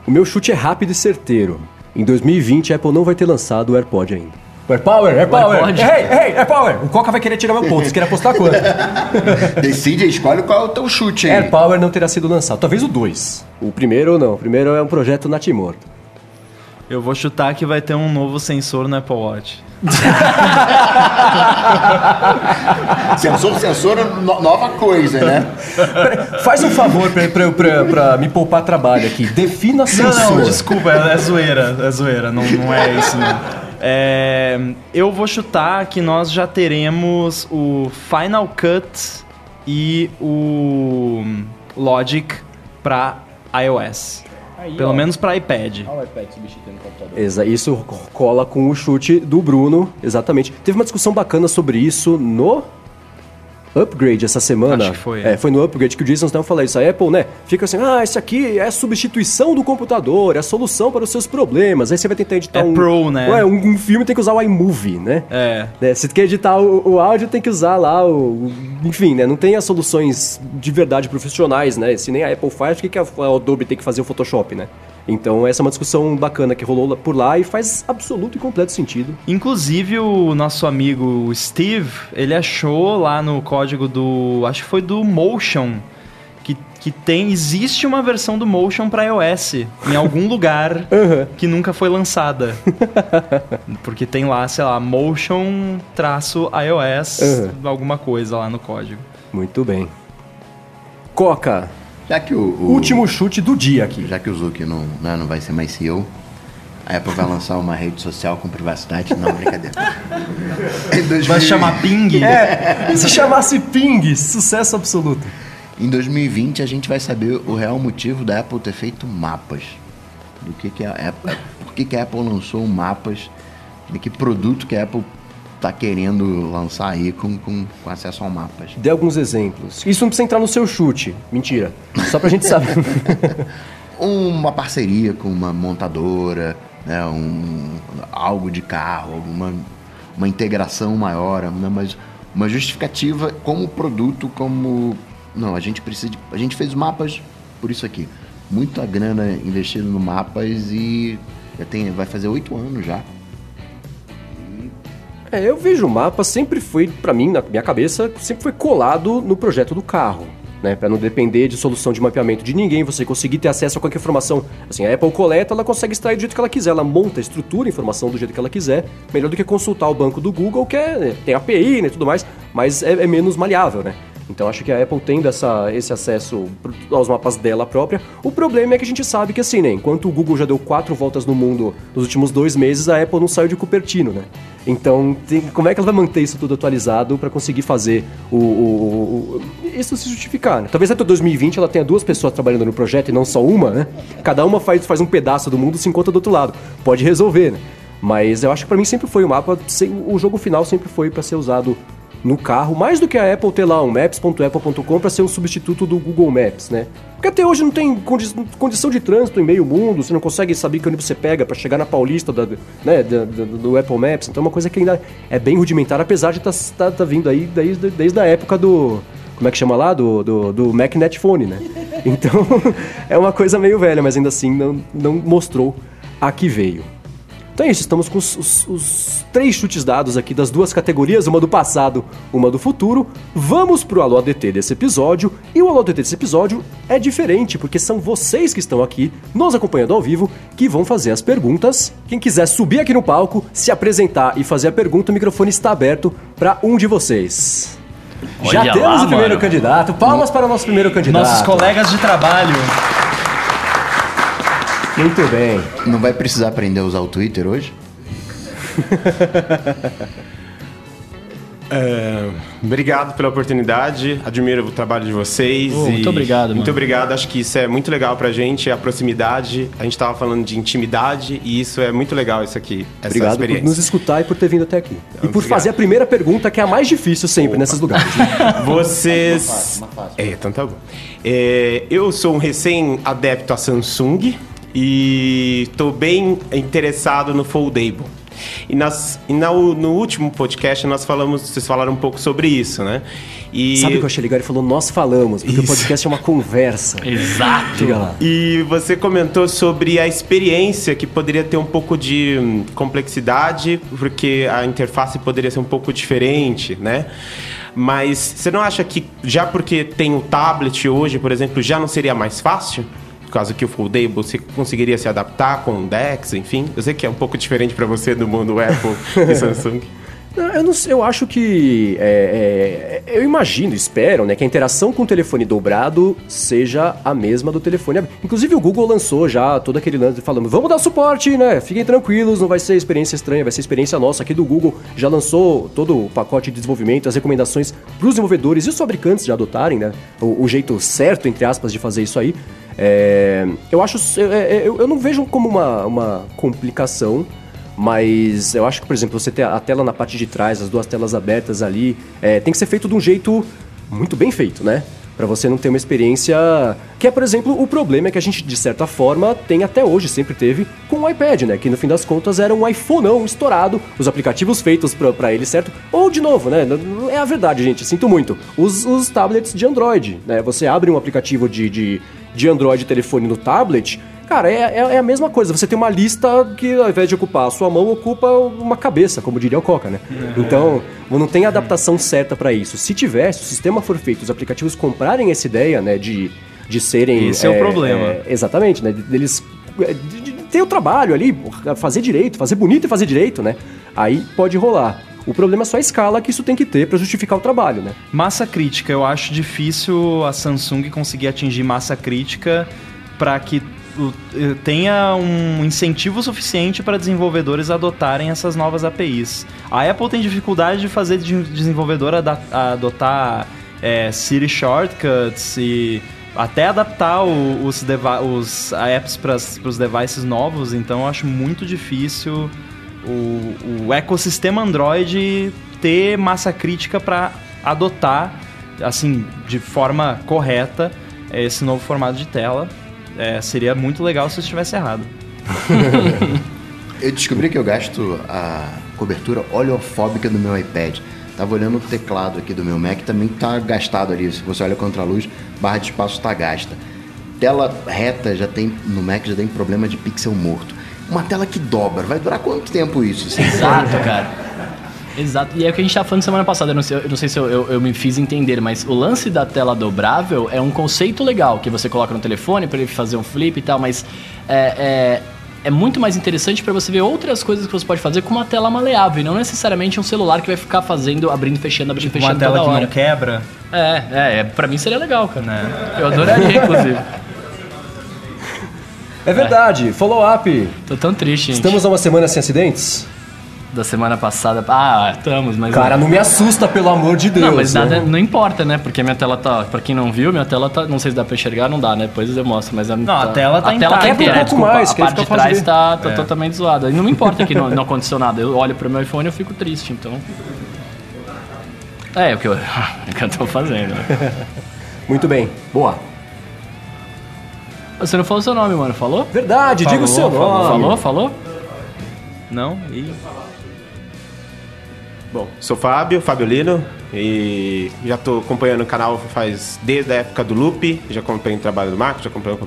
O meu chute é rápido e certeiro. Em dois mil e vinte, a Apple não vai ter lançado o AirPod ainda. AirPower, AirPower! Hey, hey, AirPower! O Coca vai querer tirar meu ponto, você quer apostar quanto? Decide, escolhe qual é o teu chute aí. AirPower não terá sido lançado, talvez o dois. O primeiro não, o primeiro é um projeto natimorto. Eu vou chutar que vai ter um novo sensor no Apple Watch. Sensor, sensor, no, nova coisa, né? Faz um favor pra, pra, pra, pra me poupar trabalho aqui. Defina sensor. Não, não, desculpa, é, é zoeira, é zoeira, não, não é isso não. É, eu vou chutar que nós já teremos o Final Cut e o Logic para iOS. Aí, Pelo ó. menos para iPad. Olha o iPad substituindo o computador. Exa, isso cola com o chute do Bruno, exatamente. Teve uma discussão bacana sobre isso no Upgrade essa semana. Acho que foi. É, foi no Upgrade que o Jason Snell falou isso. A Apple, né, fica assim, ah, isso aqui é a substituição do computador, é a solução para os seus problemas. Aí você vai tentar editar é um... Pro, né? Ué, um, um filme tem que usar o iMovie, né? É. é se você quer editar o, o áudio, tem que usar lá o... o enfim, né? Não tem as soluções de verdade profissionais, né? Se nem a Apple faz, o que, que a, a Adobe tem que fazer o Photoshop, né? Então essa é uma discussão bacana que rolou por lá e faz absoluto e completo sentido. Inclusive o nosso amigo Steve, ele achou lá no código do... acho que foi do Motion, que, que tem... existe uma versão do Motion para iOS em algum lugar uhum. que nunca foi lançada. Porque tem lá, sei lá, Motion traço iOS, uhum. alguma coisa lá no código. Muito bem. Coca... Já que o, o... último chute do dia aqui. Já que o Zuck não, né, não vai ser mais C E O, a Apple vai lançar uma rede social com privacidade. Não, brincadeira. dois mil... Vai chamar Ping? É, se chamasse Ping, sucesso absoluto. Em dois mil e vinte, a gente vai saber o real motivo da Apple ter feito mapas. Do que que a Apple, por que que a Apple lançou mapas? De que produto que a Apple... tá querendo lançar aí com, com, com acesso a mapas. Dê alguns exemplos. Isso não precisa entrar no seu chute. Mentira. Só pra gente saber. Uma parceria com uma montadora, né, um, algo de carro, alguma, uma integração maior, né, mas uma justificativa como produto, como... Não, a gente precisa... de, a gente fez mapas por isso aqui. Muita grana investida no mapas e já tem, vai fazer oito anos já. É, eu vejo o mapa, sempre foi, pra mim, na minha cabeça, sempre foi colado no projeto do carro, né? Pra não depender de solução de mapeamento de ninguém, você conseguir ter acesso a qualquer informação. Assim, a Apple coleta, ela consegue extrair do jeito que ela quiser, ela monta, estrutura a informação do jeito que ela quiser, melhor do que consultar o banco do Google, que é, né, tem A P I, né, tudo mais, mas é, é menos maleável, né? Então acho que a Apple tendo essa, esse acesso aos mapas dela própria, o problema é que a gente sabe que assim, né, enquanto o Google já deu quatro voltas no mundo nos últimos dois meses, a Apple não saiu de Cupertino, né? Então tem, como é que ela vai manter isso tudo atualizado para conseguir fazer o, o, o, isso se justificar, né? Talvez até dois mil e vinte ela tenha duas pessoas trabalhando no projeto e não só uma, né? Cada uma faz, faz um pedaço do mundo e se encontra do outro lado. Pode resolver, né? Mas eu acho que pra mim sempre foi o mapa, o jogo final sempre foi para ser usado no carro, mais do que a Apple ter lá um maps ponto apple ponto com para ser um substituto do Google Maps, né? Porque até hoje não tem condi- condição de trânsito em meio mundo, você não consegue saber que ônibus você pega para chegar na Paulista da, né, da, da, do Apple Maps, então é uma coisa que ainda é bem rudimentar, apesar de estar tá, tá, tá vindo aí desde, desde a época do... como é que chama lá? Do, do, do MacNet Phone, né? Então, é uma coisa meio velha, mas ainda assim não, não mostrou a que veio. Então é isso, estamos com os, os, os três chutes dados aqui das duas categorias, uma do passado, uma do futuro. Vamos pro Alô A D T desse episódio, e o Alô A D T desse episódio é diferente, porque são vocês que estão aqui, nos acompanhando ao vivo, que vão fazer as perguntas. Quem quiser subir aqui no palco, se apresentar e fazer a pergunta, o microfone está aberto para um de vocês. Olha, já temos lá, o primeiro mano. candidato. Palmas para o nosso primeiro candidato. Nossos colegas de trabalho. Muito bem. Não vai precisar aprender a usar o Twitter hoje? É, obrigado pela oportunidade, admiro o trabalho de vocês. Oh, e muito obrigado, mano. Muito obrigado, acho que isso é muito legal pra gente, a proximidade. A gente tava falando de intimidade e isso é muito legal, isso aqui, essa obrigado experiência. Por nos escutar e por ter vindo até aqui. Então, e por obrigado. fazer a primeira pergunta, que é a mais difícil sempre Opa. nesses lugares. Né? Vocês... Uma fase, uma fase. É, então tá bom. É, eu sou um recém-adepto a Samsung e tô bem interessado no Foldable. E, nas, e na, no último podcast nós falamos, vocês falaram um pouco sobre isso, né? E... Sabe o que eu achei legal? Ele falou, nós falamos, porque isso. o podcast é uma conversa. Exato. Diga lá. E você comentou sobre a experiência, que poderia ter um pouco de complexidade, porque a interface poderia ser um pouco diferente, né? Mas você não acha que, já porque tem o tablet hoje, por exemplo, já não seria mais fácil? Caso que o Foldable, você conseguiria se adaptar com o Dex, enfim? Eu sei que é um pouco diferente para você do mundo Apple e Samsung. Não, eu, não, eu acho que... É, é, eu imagino, espero, né, que a interação com o telefone dobrado seja a mesma do telefone aberto. Inclusive o Google lançou já todo aquele lance falando, vamos dar suporte, né? Fiquem tranquilos, não vai ser experiência estranha, vai ser experiência nossa aqui do Google. Já lançou todo o pacote de desenvolvimento, as recomendações para os desenvolvedores e os fabricantes já adotarem, né? O, o jeito certo, entre aspas, de fazer isso aí. É, eu acho... Eu, eu não vejo como uma, uma complicação. Mas eu acho que, por exemplo, você ter a tela na parte de trás, as duas telas abertas ali, é, tem que ser feito de um jeito muito bem feito, né? Pra você não ter uma experiência... Que é, por exemplo, o problema que a gente, de certa forma, tem até hoje, sempre teve, com o iPad, né? Que, no fim das contas, era um iPhoneão estourado, os aplicativos feitos pra, pra ele, certo? Ou, de novo, né? É a verdade, gente, sinto muito. Os, os tablets de Android, né? Você abre um aplicativo de, de, de Android telefone no tablet... Cara, é, é a mesma coisa. Você tem uma lista que, ao invés de ocupar a sua mão, ocupa uma cabeça, como diria o Coca, né? É. Então, não tem adaptação certa para isso. Se tiver, se o sistema for feito, os aplicativos comprarem essa ideia, né, de, de serem... Esse é, é o problema. É, exatamente, né? Deles de, de ter o trabalho ali, fazer direito, fazer bonito e fazer direito, né? Aí pode rolar. O problema é só a escala que isso tem que ter para justificar o trabalho, né? Massa crítica. Eu acho difícil a Samsung conseguir atingir massa crítica para que tenha um incentivo suficiente para desenvolvedores adotarem essas novas A P Is. A Apple tem dificuldade de fazer desenvolvedor adotar é, Siri Shortcuts e até adaptar os, os apps para os devices novos, então eu acho muito difícil o, o ecossistema Android ter massa crítica para adotar assim, de forma correta esse novo formato de tela. É, seria muito legal se eu estivesse errado. Eu descobri que eu gasto a cobertura oleofóbica do meu iPad. Tava olhando o teclado aqui do meu Mac, também tá gastado ali. Se você olha contra a luz, barra de espaço tá gasta. Tela reta já tem, no Mac já tem problema de pixel morto. Uma tela que dobra, vai durar quanto tempo isso? Assim? Exato, cara. Exato, e é o que a gente estava falando semana passada, eu não sei, eu não sei se eu, eu, eu me fiz entender, mas o lance da tela dobrável é um conceito legal, que você coloca no telefone para ele fazer um flip e tal, mas é, é, é muito mais interessante para você ver outras coisas que você pode fazer com uma tela maleável, e não necessariamente um celular que vai ficar fazendo, abrindo e fechando, abrindo e fechando toda hora. Uma tela que não quebra? É, é, é, pra mim seria legal, cara. É. Eu adoraria, inclusive. É verdade, é. Follow-up. Tô tão triste, gente. Estamos há uma semana sem acidentes? Da semana passada... Ah, estamos, mas... Cara, não me assusta, pelo amor de Deus. Não, mas nada, né? Não importa, né? Porque minha tela tá... Pra quem não viu, minha tela tá... Não sei se dá pra enxergar, não dá, né? Depois eu mostro, mas... A, não, tá... a tela tá a inteira. A tela tá inteira, é, desculpa. Mais, a parte de trás tá, tá é. totalmente zoada. E não me importa que não, não aconteceu nada. Eu olho pro meu iPhone e eu fico triste, então... É, é o que eu, é o que eu tô fazendo. Muito bem. Boa. Você não falou o seu nome, mano. Falou? Verdade, falou, diga o seu nome. Falou, falou? falou? Não? E... Bom, sou Fábio, Fábio Lino, e já estou acompanhando o canal faz desde a época do Loop, já acompanho o trabalho do Marcos, já acompanho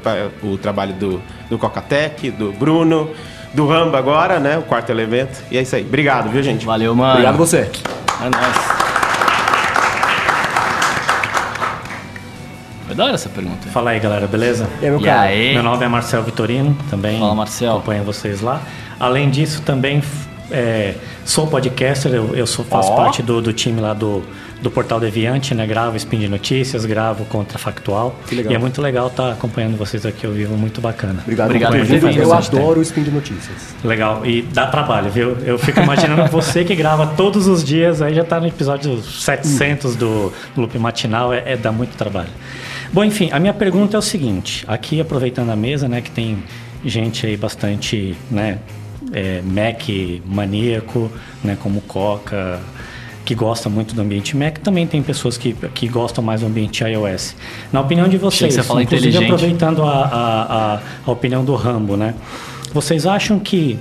o trabalho do, do Coca-Tec, do Bruno, do Rambo agora, né, o quarto elemento, e é isso aí. Obrigado, viu, gente? Valeu, mano. Obrigado você. É nóis. Foi da hora essa pergunta. Fala aí, galera, beleza? E aí, meu, e cara? Aí? Meu nome é Marcel Vitorino, também. Fala, Marcel. Acompanho vocês lá. Além disso, também... É, sou podcaster, eu, eu sou, faço oh. parte do, do time lá do, do Portal Deviante, né? Gravo Spin de Notícias, gravo Contrafactual. Que legal. E é muito legal estar tá acompanhando vocês aqui ao vivo, muito bacana. Obrigado, Obrigado por Eu adoro o Spin de Notícias. Legal, e dá trabalho, viu? Eu fico imaginando você que grava todos os dias, aí já está no episódio setecentos do Loop Matinal, é, é dá muito trabalho. Bom, enfim, a minha pergunta é o seguinte, aqui aproveitando a mesa, né, que tem gente aí bastante, né, é, Mac maníaco, né, como Coca, que gosta muito do ambiente Mac, também tem pessoas que, que gostam mais do ambiente iOS. Na opinião de vocês, você fala inclusive aproveitando a, a, a, a opinião do Rambo, né? Vocês acham que,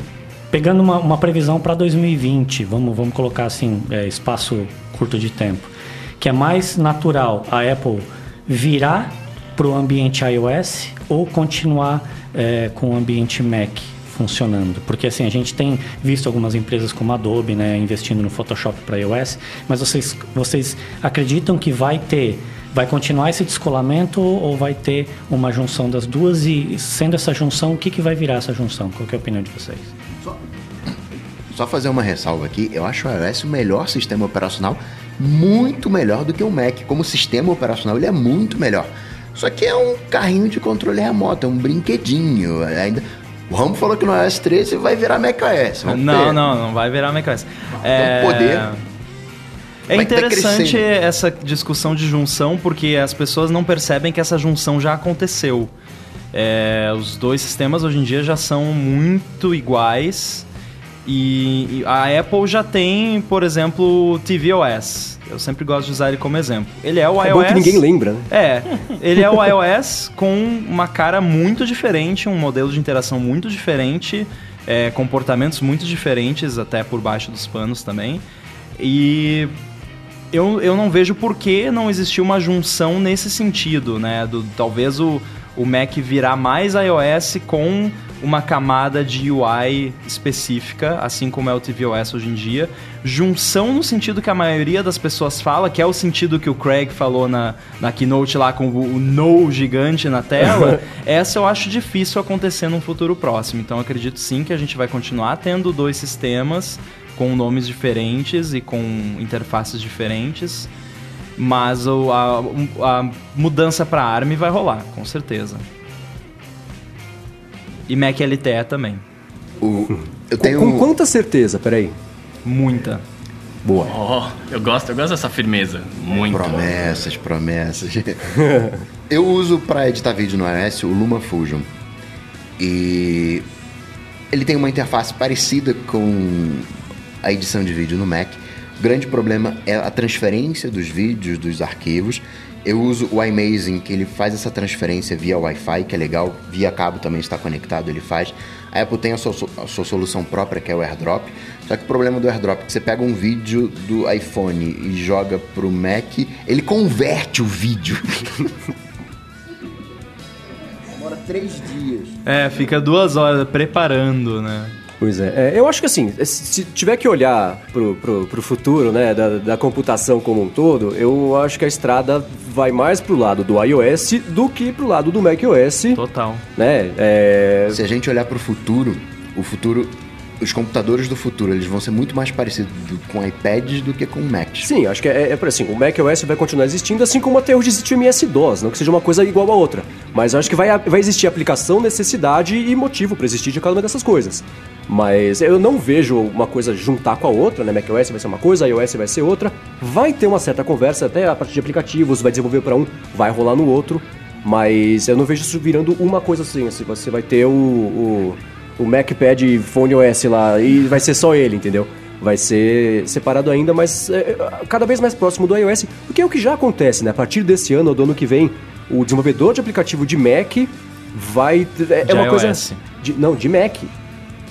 pegando uma, uma previsão para dois mil e vinte, vamos, vamos colocar assim, é, espaço curto de tempo, que é mais natural a Apple virar para o ambiente iOS ou continuar é, com o ambiente Mac funcionando? Porque assim, a gente tem visto algumas empresas como a Adobe, né, investindo no Photoshop para iOS, mas vocês, vocês acreditam que vai ter, vai continuar esse descolamento ou vai ter uma junção das duas? E sendo essa junção, o que, que vai virar essa junção? Qual que é a opinião de vocês? Só, só fazer uma ressalva aqui, eu acho o iOS o melhor sistema operacional, muito melhor do que o Mac. Como sistema operacional, ele é muito melhor. Só que é um carrinho de controle remoto, é um brinquedinho, ainda... O Rambo falou que no iOS treze vai virar macOS. Não, não, não vai virar macOS. É... Então, poder... É interessante essa discussão de junção, porque as pessoas não percebem que essa junção já aconteceu. É... Os dois sistemas hoje em dia já são muito iguais. E a Apple já tem, por exemplo, o tvOS. Eu sempre gosto de usar ele como exemplo. Ele é o iOS... É bom que ninguém lembra, né? É. Ele é o iOS com uma cara muito diferente, um modelo de interação muito diferente, é, comportamentos muito diferentes, até por baixo dos panos também. E eu, eu não vejo por que não existir uma junção nesse sentido, né? Do, talvez o, o Mac virar mais iOS com... uma camada de U I específica, assim como é o tvOS hoje em dia. Junção no sentido que a maioria das pessoas fala, que é o sentido que o Craig falou na, na Keynote lá com o, o no gigante na tela. Essa eu acho difícil acontecer num futuro próximo. Então eu acredito sim que a gente vai continuar tendo dois sistemas com nomes diferentes e com interfaces diferentes. Mas o, a, a mudança para A R M vai rolar, com certeza. E Mac L T E também. O, eu tenho... com, com quanta certeza? Peraí. Muita. Boa. Oh, eu gosto, eu gosto dessa firmeza. Muito. Promessas, promessas. Eu uso para editar vídeo no iOS o LumaFusion. E ele tem uma interface parecida com a edição de vídeo no Mac. O grande problema é a transferência dos vídeos, dos arquivos. Eu uso o iMazing, que ele faz essa transferência via Wi-Fi, que é legal. Via cabo também está conectado, ele faz. A Apple tem a sua, a sua solução própria, que é o AirDrop. Só que o problema do AirDrop é que você pega um vídeo do iPhone e joga pro Mac, ele converte o vídeo. Demora três dias. É, fica duas horas preparando, né? Pois é. é. Eu acho que assim, se tiver que olhar pro, pro, pro futuro, né, da, da computação como um todo, eu acho que a estrada vai mais pro lado do iOS do que pro lado do macOS. Total. Né? É... Se a gente olhar pro futuro, o futuro... Os computadores do futuro, eles vão ser muito mais parecidos do, com iPads do que com Macs. Sim, acho que é, é assim, o macOS vai continuar existindo, assim como até hoje existe o M S-DOS, não que seja uma coisa igual a outra. Mas eu acho que vai, vai existir aplicação, necessidade e motivo para existir de cada uma dessas coisas. Mas eu não vejo uma coisa juntar com a outra, né? macOS vai ser uma coisa, iOS vai ser outra. Vai ter uma certa conversa, até a partir de aplicativos, vai desenvolver para um, vai rolar no outro. Mas eu não vejo isso virando uma coisa assim, assim você vai ter o... o... o MacPad e Phone O S lá, e vai ser só ele, entendeu? Vai ser separado ainda, mas é, cada vez mais próximo do iOS, porque é o que já acontece, né? A partir desse ano ou do ano que vem, o desenvolvedor de aplicativo de Mac vai... É, é uma coisa... De, não, de Mac.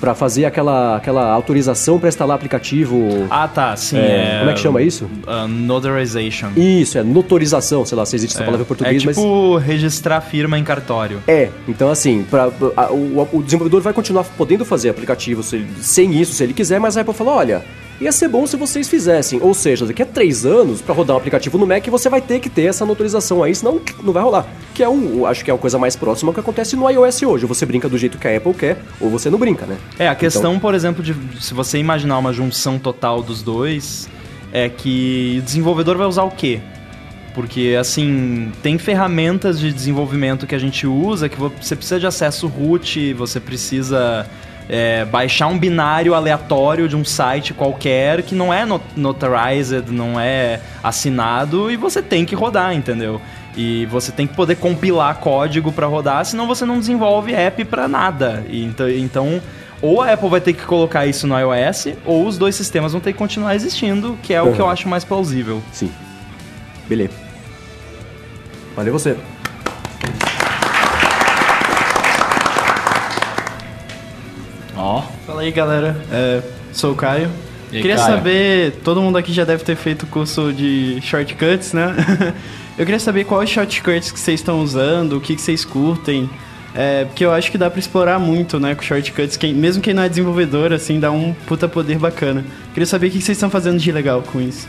Pra fazer aquela, aquela autorização pra instalar aplicativo... Ah, tá, sim. É, é, como é que chama isso? Uh, notarization. Isso, é notorização, sei lá se existe essa é, palavra em português, mas... É tipo mas... registrar firma em cartório. É, então assim, pra, a, o, o desenvolvedor vai continuar podendo fazer aplicativo se ele, sem isso, se ele quiser, mas a Apple fala, olha, ia ser bom se vocês fizessem. Ou seja, daqui a três anos, pra rodar um aplicativo no Mac, você vai ter que ter essa notorização aí, senão não vai rolar. Que é um, acho que é uma coisa mais próxima ao que acontece no iOS hoje. Você brinca do jeito que a Apple quer, ou você não brinca, né? É, a questão, então, por exemplo, de se você imaginar uma junção total dos dois, é que o desenvolvedor vai usar o quê? Porque, assim, tem ferramentas de desenvolvimento que a gente usa que você precisa de acesso root, você precisa é, baixar um binário aleatório de um site qualquer que não é notarized, não é assinado e você tem que rodar, entendeu? E você tem que poder compilar código para rodar, senão você não desenvolve app para nada. E, então... ou a Apple vai ter que colocar isso no iOS, ou os dois sistemas vão ter que continuar existindo, que é o uhum. que eu acho mais plausível. Sim. Beleza. Valeu você. Ó. Oh. Fala aí, galera. É, sou o Caio. E queria Caio? saber... Todo mundo aqui já deve ter feito curso de shortcuts, né? Eu queria saber quais shortcuts que vocês estão usando, o que, que vocês curtem... É, porque eu acho que dá pra explorar muito, né, com shortcuts, quem, mesmo quem não é desenvolvedor, assim, dá um puta poder bacana. Queria saber o que vocês estão fazendo de legal com isso.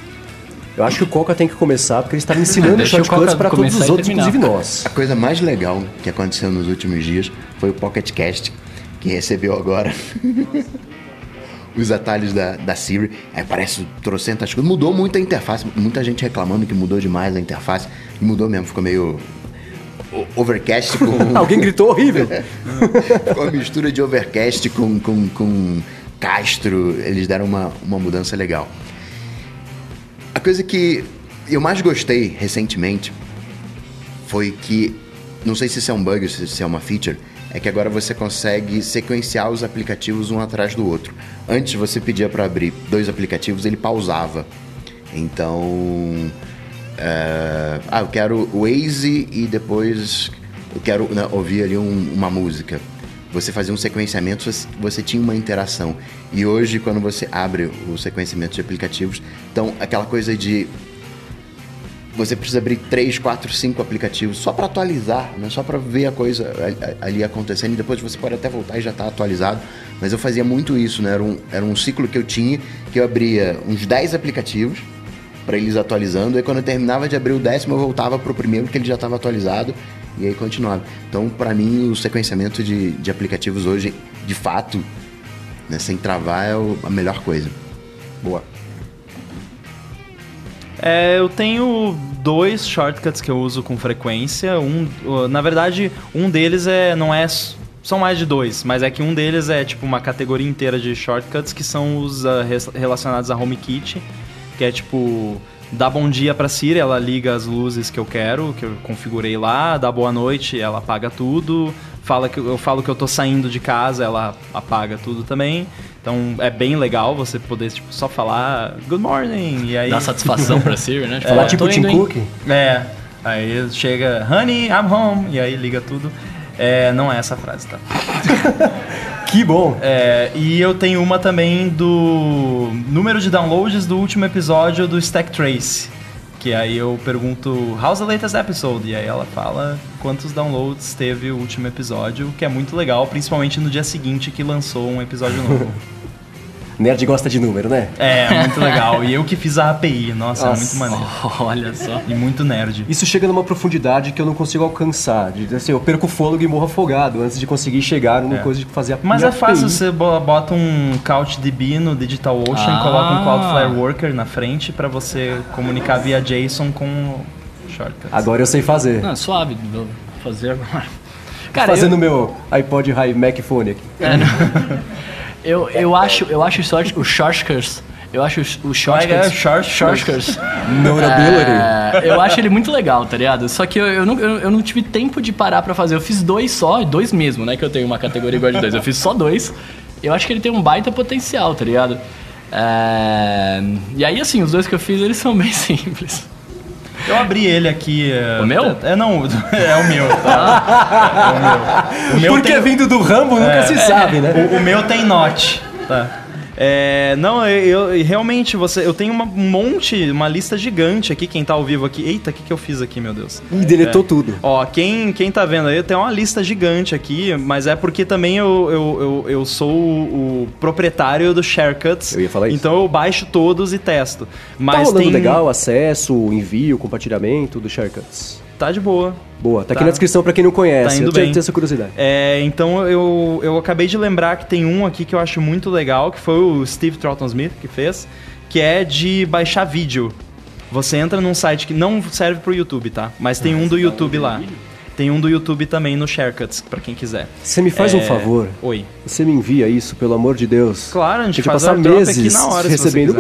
Eu acho que o Coca tem que começar, porque ele está ensinando shortcuts para todos os outros, inclusive nós. A coisa mais legal que aconteceu nos últimos dias foi o Pocket Cast, que recebeu agora os atalhos da, da Siri. Aí parece trocentas coisas, mudou muito a interface, muita gente reclamando que mudou demais a interface, mudou mesmo, ficou meio... Overcast com... Alguém gritou horrível. Ficou uma mistura de Overcast com, com, com Castro. Eles deram uma, uma mudança legal. A coisa que eu mais gostei recentemente foi que, não sei se isso é um bug ou se isso é uma feature, é que agora você consegue sequenciar os aplicativos um atrás do outro. Antes você pedia para abrir dois aplicativos, ele pausava. Então... Uh, ah, eu quero o Waze e depois eu quero não, ouvir ali um, uma música. Você fazia um sequenciamento, você tinha uma interação. E hoje, quando você abre o sequenciamento de aplicativos, então aquela coisa de você precisa abrir três, quatro, cinco aplicativos só para atualizar, né? Só para ver a coisa ali acontecendo. E depois você pode até voltar e já está atualizado. Mas eu fazia muito isso, né? Era um, era um ciclo que eu tinha, que eu abria uns dez aplicativos para eles atualizando, e quando eu terminava de abrir o décimo eu voltava pro primeiro, que ele já estava atualizado, e aí continuava. Então, para mim, o sequenciamento de, de aplicativos hoje, de fato, né, sem travar, é o, a melhor coisa. Boa. É, eu tenho dois shortcuts que eu uso com frequência. Um, na verdade, um deles é, não é... São mais de dois, mas é que um deles é tipo uma categoria inteira de shortcuts, que são os uh, relacionados a HomeKit, que é tipo, dá bom dia pra Siri, ela liga as luzes que eu quero, que eu configurei lá, dá boa noite, ela apaga tudo, fala que, eu falo que eu tô saindo de casa, ela apaga tudo também. Então é bem legal você poder tipo, só falar good morning e aí... Dá satisfação pra Siri, né? De falar é, tipo Tim Cook. Em... É, aí chega honey, I'm home, e aí liga tudo. É, não é essa frase, tá? Que bom! É, e eu tenho uma também do número de downloads do último episódio do Stack Trace, que aí eu pergunto, how's the latest episode? E aí ela fala quantos downloads teve o último episódio, que é muito legal, principalmente no dia seguinte que lançou um episódio novo. Nerd gosta de número, né? É, muito legal. E eu que fiz a A P I, nossa, nossa, é muito maneiro. Olha só. E muito nerd. Isso chega numa profundidade que eu não consigo alcançar. De, assim, eu perco o fôlego e morro afogado antes de conseguir chegar numa é. coisa de fazer a Mas minha é fácil, A P I. Você bota um CouchDB no DigitalOcean, ah. coloca um Cloudflare Worker na frente para você comunicar via JSON com shortcuts. Agora eu sei fazer. Não, suave, vou fazer agora. Cara, fazendo eu... meu iPod High Mac Phone aqui. É, não. Eu, eu acho, eu acho short, os shortcuts, eu acho os, os shortcuts, short, shortcuts. Notability. É, eu acho ele muito legal, tá ligado? Só que eu, eu, não, eu, eu não tive tempo de parar pra fazer. Eu fiz dois só, dois mesmo, né? Que eu tenho uma categoria igual de dois. Eu fiz só dois. Eu acho que ele tem um baita potencial, tá ligado? É, e aí, assim, os dois que eu fiz, eles são bem simples. Eu abri ele aqui... O é, meu? É, não, é o meu, tá? É o meu. O meu Porque tem... vindo do Rambo nunca é, se sabe, né? O, o meu tem note, tá? É, não, eu, eu realmente, você, eu tenho um monte, uma lista gigante aqui, quem tá ao vivo aqui... Eita, o que, que eu fiz aqui, meu Deus? Ih, deletou é, tudo. Ó, quem, quem tá vendo aí, tem uma lista gigante aqui, mas é porque também eu, eu, eu, eu sou o, o proprietário do Sharecuts. Eu ia falar isso. Então eu baixo todos e testo. Mas tá rolando tem... legal, acesso, envio, compartilhamento do Sharecuts? Tá de boa. Boa, tá aqui tá. na descrição pra quem não conhece, tá eu tenho essa curiosidade. É, então eu, eu acabei de lembrar que tem um aqui que eu acho muito legal, que foi o Steve Troughton Smith que fez, que é de baixar vídeo. Você entra num site que não serve pro YouTube, tá? Mas tem um do YouTube lá. Tem um do YouTube também no Sharecuts, pra quem quiser. Você me faz é... um favor? Oi. Você me envia isso, pelo amor de Deus. Claro, a gente faz passar meses aqui na hora, recebendo.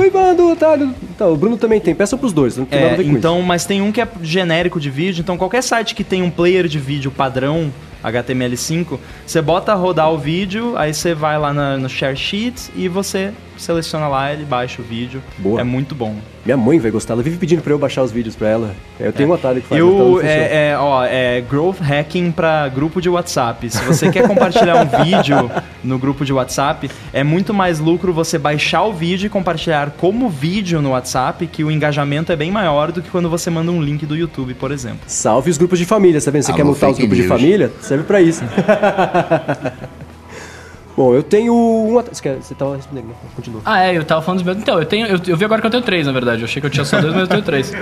Então, o Bruno também tem, peça pros dois, não tem é, nada a ver com então, isso. Mas tem um que é genérico de vídeo, então qualquer site que tem um player de vídeo padrão, H T M L cinco, você bota rodar o vídeo, aí você vai lá na, no Share Sheet e você seleciona lá, ele baixa o vídeo. Boa. É muito bom. Minha mãe vai gostar, ela vive pedindo pra eu baixar os vídeos pra ela. Eu tenho é. um atalho que faz. Eu, é, é, ó, é growth hacking pra grupo de WhatsApp. Se você quer compartilhar um vídeo no grupo de WhatsApp, é muito mais lucro você baixar o vídeo e compartilhar como vídeo no WhatsApp, que o engajamento é bem maior do que quando você manda um link do YouTube, por exemplo. Salve os grupos de família, tá vendo? Você Alô, quer montar os grupos news. de família? Serve pra isso. Bom, eu tenho um... At... Você tava respondendo, né? Continua. Ah, é, eu tava falando dos meus... Então, eu tenho... Eu, eu vi agora que eu tenho três, na verdade. Eu achei que eu tinha só dois, mas eu tenho três.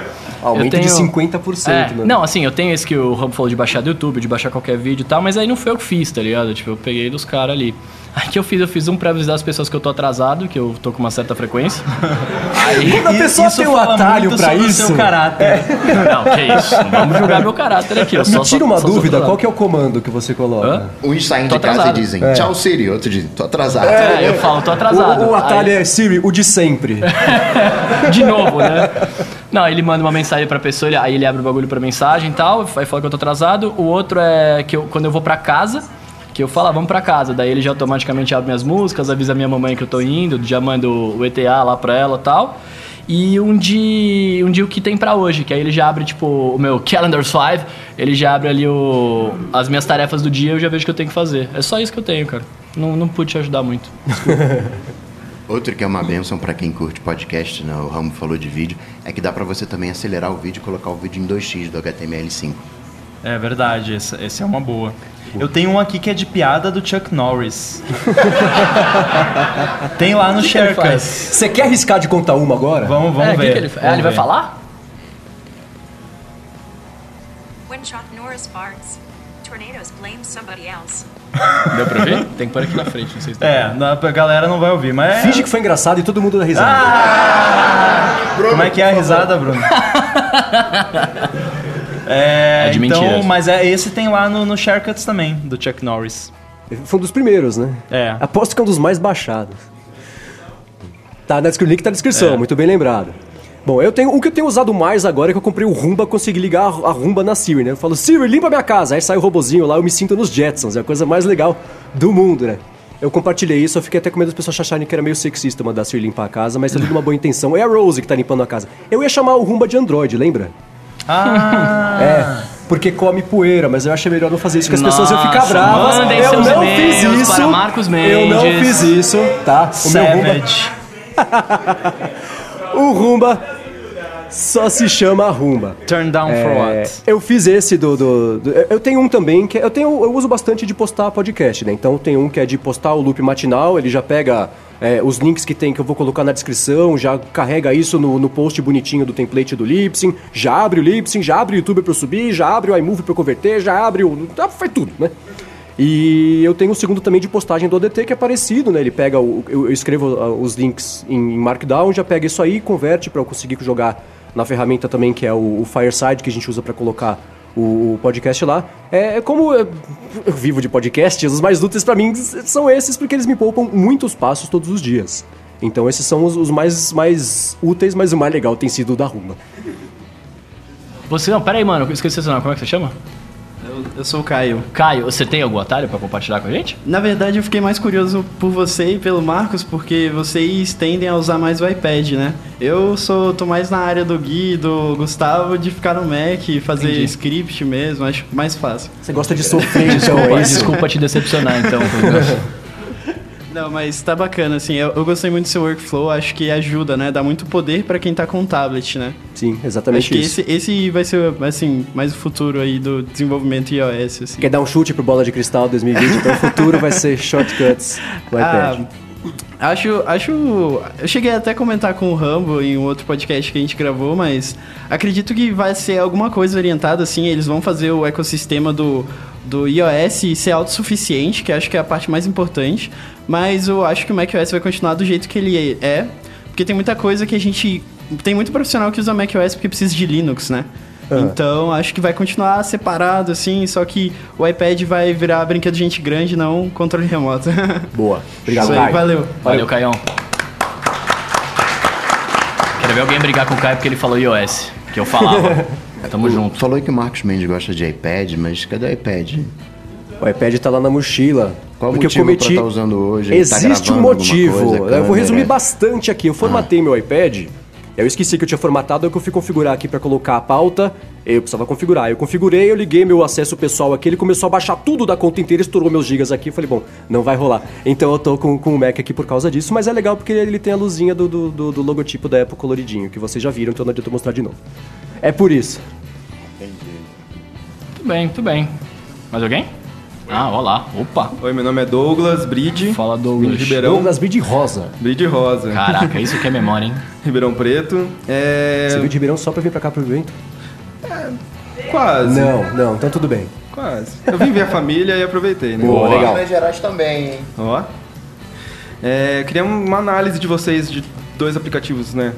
Aumento tenho... de cinquenta por cento, é, né? Não, assim, eu tenho esse que o Rambo falou de baixar do YouTube, de baixar qualquer vídeo e tal, mas aí não foi eu que fiz, tá ligado? Tipo, eu peguei dos caras ali. Aí que eu fiz, eu fiz um pra avisar as pessoas que eu tô atrasado, que eu tô com uma certa frequência. Aí, quando a pessoa isso tem um atalho pra isso... Seu caráter. É. Não, que isso. Não vamos julgar meu caráter aqui. Eu Me só, tira só, uma só, dúvida, só qual que é o comando que você coloca? Hã? Uns saem de casa e dizem, é. tchau Siri, outro diz, tô atrasado. É, é, eu falo, tô atrasado. O, o atalho aí... é Siri, o de sempre. De novo, né? Não, ele manda uma mensagem pra pessoa, ele, aí ele abre o bagulho pra mensagem e tal, aí fala que eu tô atrasado. O outro é que eu, quando eu vou pra casa... que eu falo, ah, vamos pra casa, daí ele já automaticamente abre minhas músicas, avisa minha mamãe que eu tô indo, já mando o E T A lá pra ela e tal, e um dia, um dia o que tem pra hoje, que aí ele já abre tipo o meu Calendar cinco, ele já abre ali o, as minhas tarefas do dia, eu já vejo o que eu tenho que fazer, é só isso que eu tenho, cara, não, não pude te ajudar muito. Outro que é uma bênção pra quem curte podcast, né? O Rambo falou de vídeo, é que dá pra você também acelerar o vídeo e colocar o vídeo em dois x do H T M L cinco. É verdade, essa, essa é uma boa. Eu tenho um aqui que é de piada do Chuck Norris. Tem lá no Sharecuts. Você quer arriscar de contar uma agora? Vamos, vamos é, ver. Que que ele, vamos é, ele ver. Vai falar? When Chuck Norris farts, tornadoes blame somebody else. Deu pra ver? Tem que pôr aqui na frente, não sei se tá É, não, a galera não vai ouvir, mas... Finge que foi engraçado e todo mundo dá risada. Ah! Bruno, como é que é a risada, Bruno? É, é de então, mentira. Mas é, esse tem lá no, no Sharecuts também, do Chuck Norris. Foi um dos primeiros, né? É. Aposto que é um dos mais baixados. Tá, o link tá na descrição, é. muito bem lembrado. Bom, eu tenho um que eu tenho usado mais agora, que eu comprei o Roomba, consegui ligar a, a Roomba na Siri, né? Eu falo, Siri, limpa minha casa. Aí sai o robozinho lá, eu me sinto nos Jetsons, é a coisa mais legal do mundo, né? Eu compartilhei isso, eu fiquei até com medo das pessoas acharem que era meio sexista mandar a Siri limpar a casa, mas é tudo uma boa intenção. É a Rose que tá limpando a casa. Eu ia chamar o Roomba de Android, lembra? Ah. É, porque come poeira, mas eu achei melhor não fazer isso, porque as Nossa, pessoas iam ficar bravas. Eu não fiz isso. Para Marcos Mendes. Eu não fiz isso, tá? O Savage. Meu Roomba... o Roomba só se chama Roomba. Turn down é... for what? Eu fiz esse do, do, do. Eu tenho um também que eu tenho, eu uso bastante de postar podcast, né? Então tem um que é de postar o Loop Matinal, ele já pega. É, os links que tem que eu vou colocar na descrição, já carrega isso no, no post bonitinho do template do Lipsyn, já abre o Lipsyn, já abre o YouTube pra eu subir, já abre o iMovie pra eu converter, já abre o... Ah, faz tudo, né? E eu tenho um segundo também de postagem do A D T que é parecido, né? Ele pega, o, eu, eu escrevo os links em, em Markdown, já pega isso aí, converte pra eu conseguir jogar na ferramenta também que é o, o Fireside que a gente usa pra colocar o podcast lá. É como eu vivo de podcast, os mais úteis pra mim são esses, porque eles me poupam muitos passos todos os dias. Então esses são os, os mais, mais úteis, mas o mais legal tem sido o da Roomba. Você não, peraí mano, eu esqueci o seu nome, como é que você chama? Eu, eu sou o Caio. Caio, você tem algum atalho pra compartilhar com a gente? Na verdade eu fiquei mais curioso por você e pelo Marcos, porque vocês tendem a usar mais o iPad, né? Eu sou, tô mais na área do Gui, do Gustavo, de ficar no Mac e fazer Entendi. script mesmo, acho mais fácil. Você gosta de sofrer, desculpa, é desculpa te decepcionar então. Não, mas tá bacana, assim, eu, eu gostei muito do seu workflow, acho que ajuda, né? Dá muito poder pra quem tá com tablet, né? Sim, exatamente acho isso. Acho que esse, esse vai ser, assim, mais o futuro aí do desenvolvimento iOS, assim. Quer dar um chute pro Bola de Cristal dois mil e vinte? Então o futuro vai ser shortcuts no iPad. Ah, acho, acho... Eu cheguei até a comentar com o Rambo em um outro podcast que a gente gravou, mas acredito que vai ser alguma coisa orientada, assim, eles vão fazer o ecossistema do... do iOS e ser autossuficiente, que acho que é a parte mais importante, mas eu acho que o macOS vai continuar do jeito que ele é, Porque tem muita coisa que a gente... Tem muito profissional que usa macOS porque precisa de Linux, né? Ah. Então, acho que vai continuar separado, assim, só que o iPad vai virar brinquedo de gente grande, não controle remoto. Boa. Obrigado, Caio. Isso aí, valeu. Valeu, Caião. Quero ver alguém brigar com o Caio porque ele falou iOS, que eu falava. Tamo junto. Falou que o Marcos Mendes gosta de iPad, mas cadê o iPad? O iPad tá lá na mochila. Qual porque motivo eu cometi... pra estar tá usando hoje? Existe tá um motivo. Coisa, câmera... Eu vou resumir bastante aqui. Eu formatei ah. meu iPad... Eu esqueci que eu tinha formatado, eu fui configurar aqui pra colocar a pauta, eu precisava configurar. Eu configurei, eu liguei meu acesso pessoal aqui, ele começou a baixar tudo da conta inteira, estourou meus gigas aqui, eu falei, bom, não vai rolar. Então eu tô com, com o Mac aqui por causa disso, mas é legal porque ele tem a luzinha do, do, do, do logotipo da Apple coloridinho, que vocês já viram, então não adianta eu mostrar de novo. É por isso. Entendi. Muito bem, muito bem. Mais alguém? Ah, olá. Opa. Oi, meu nome é Douglas Bride. Fala, Douglas. Ribeirão. Douglas Bride Rosa. Bride Rosa. Caraca, isso que é memória, hein? Ribeirão Preto. É... Você veio de Ribeirão só pra vir pra cá pro evento? É, quase. Não, não. Então tudo bem. Quase. Eu vim ver a família e aproveitei, né? Boa, legal. Minas Gerais também, hein? Ó. É, eu queria uma análise de vocês de dois aplicativos, né?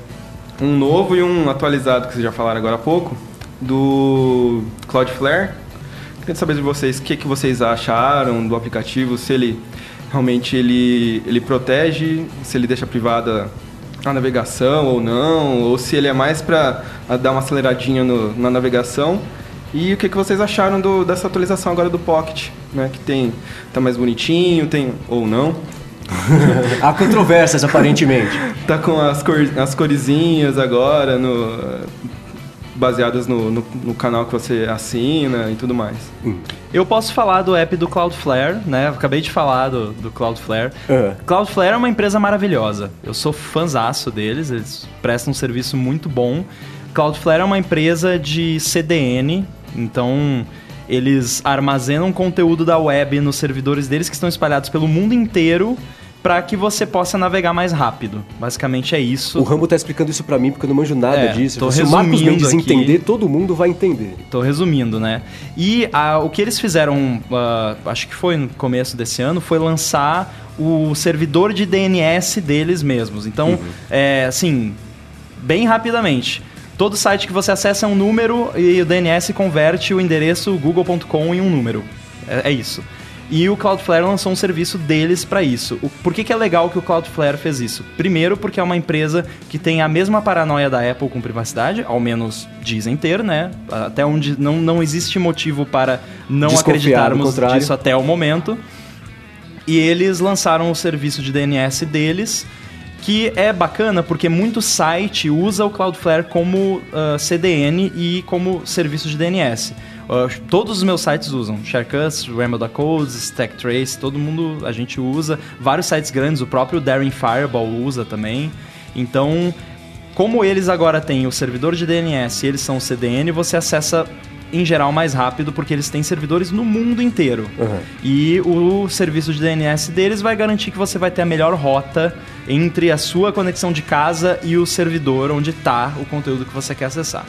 Um novo e um atualizado, que vocês já falaram agora há pouco, do Cloudflare. Queria saber de vocês o que, que vocês acharam do aplicativo, se ele realmente ele, ele protege, se ele deixa privada a navegação ou não, ou se ele é mais para dar uma aceleradinha no, na navegação. E o que, que vocês acharam do, dessa atualização agora do Pocket, né? Que tem, tá mais bonitinho, tem ou não. Há controvérsias, aparentemente. Tá com as, cor, as coresinhas agora, no... baseadas no, no, no canal que você assina e tudo mais. Hum. Eu posso falar do app do Cloudflare, né? Eu acabei de falar do, do Cloudflare. Uhum. Cloudflare é uma empresa maravilhosa. Eu sou fãzaço deles, eles prestam um serviço muito bom. Cloudflare é uma empresa de C D N, então eles armazenam conteúdo da web nos servidores deles que estão espalhados pelo mundo inteiro, para que você possa navegar mais rápido. Basicamente é isso. O Rambo tá explicando isso para mim, porque eu não manjo nada é, disso. Tô Se o Marcos Mendes entender, todo mundo vai entender. Tô resumindo, né? E a, o que eles fizeram, uh, acho que foi no começo desse ano, foi lançar o servidor de D N S deles mesmos. Então, uhum. é, assim, bem rapidamente... Todo site que você acessa é um número e o D N S converte o endereço google ponto com em um número. É, é isso. E o Cloudflare lançou um serviço deles para isso. O, por que, que é legal que o Cloudflare fez isso? Primeiro, porque é uma empresa que tem a mesma paranoia da Apple com privacidade, ao menos dizem ter, né? Até onde não, não existe motivo para não Desconfiar, acreditarmos disso até o momento. E eles lançaram o serviço de D N S deles, que é bacana porque muito site usa o Cloudflare como uh, C D N e como serviço de D N S. Uh, todos os meus sites usam, Sharecuts, Rambo ponto co, Stack Trace, todo mundo a gente usa, vários sites grandes, o próprio Daring Fireball usa também. Então, como eles agora têm o servidor de D N S e eles são o C D N, você acessa em geral mais rápido, porque eles têm servidores no mundo inteiro. Uhum. E o serviço de D N S deles vai garantir que você vai ter a melhor rota entre a sua conexão de casa e o servidor onde está o conteúdo que você quer acessar.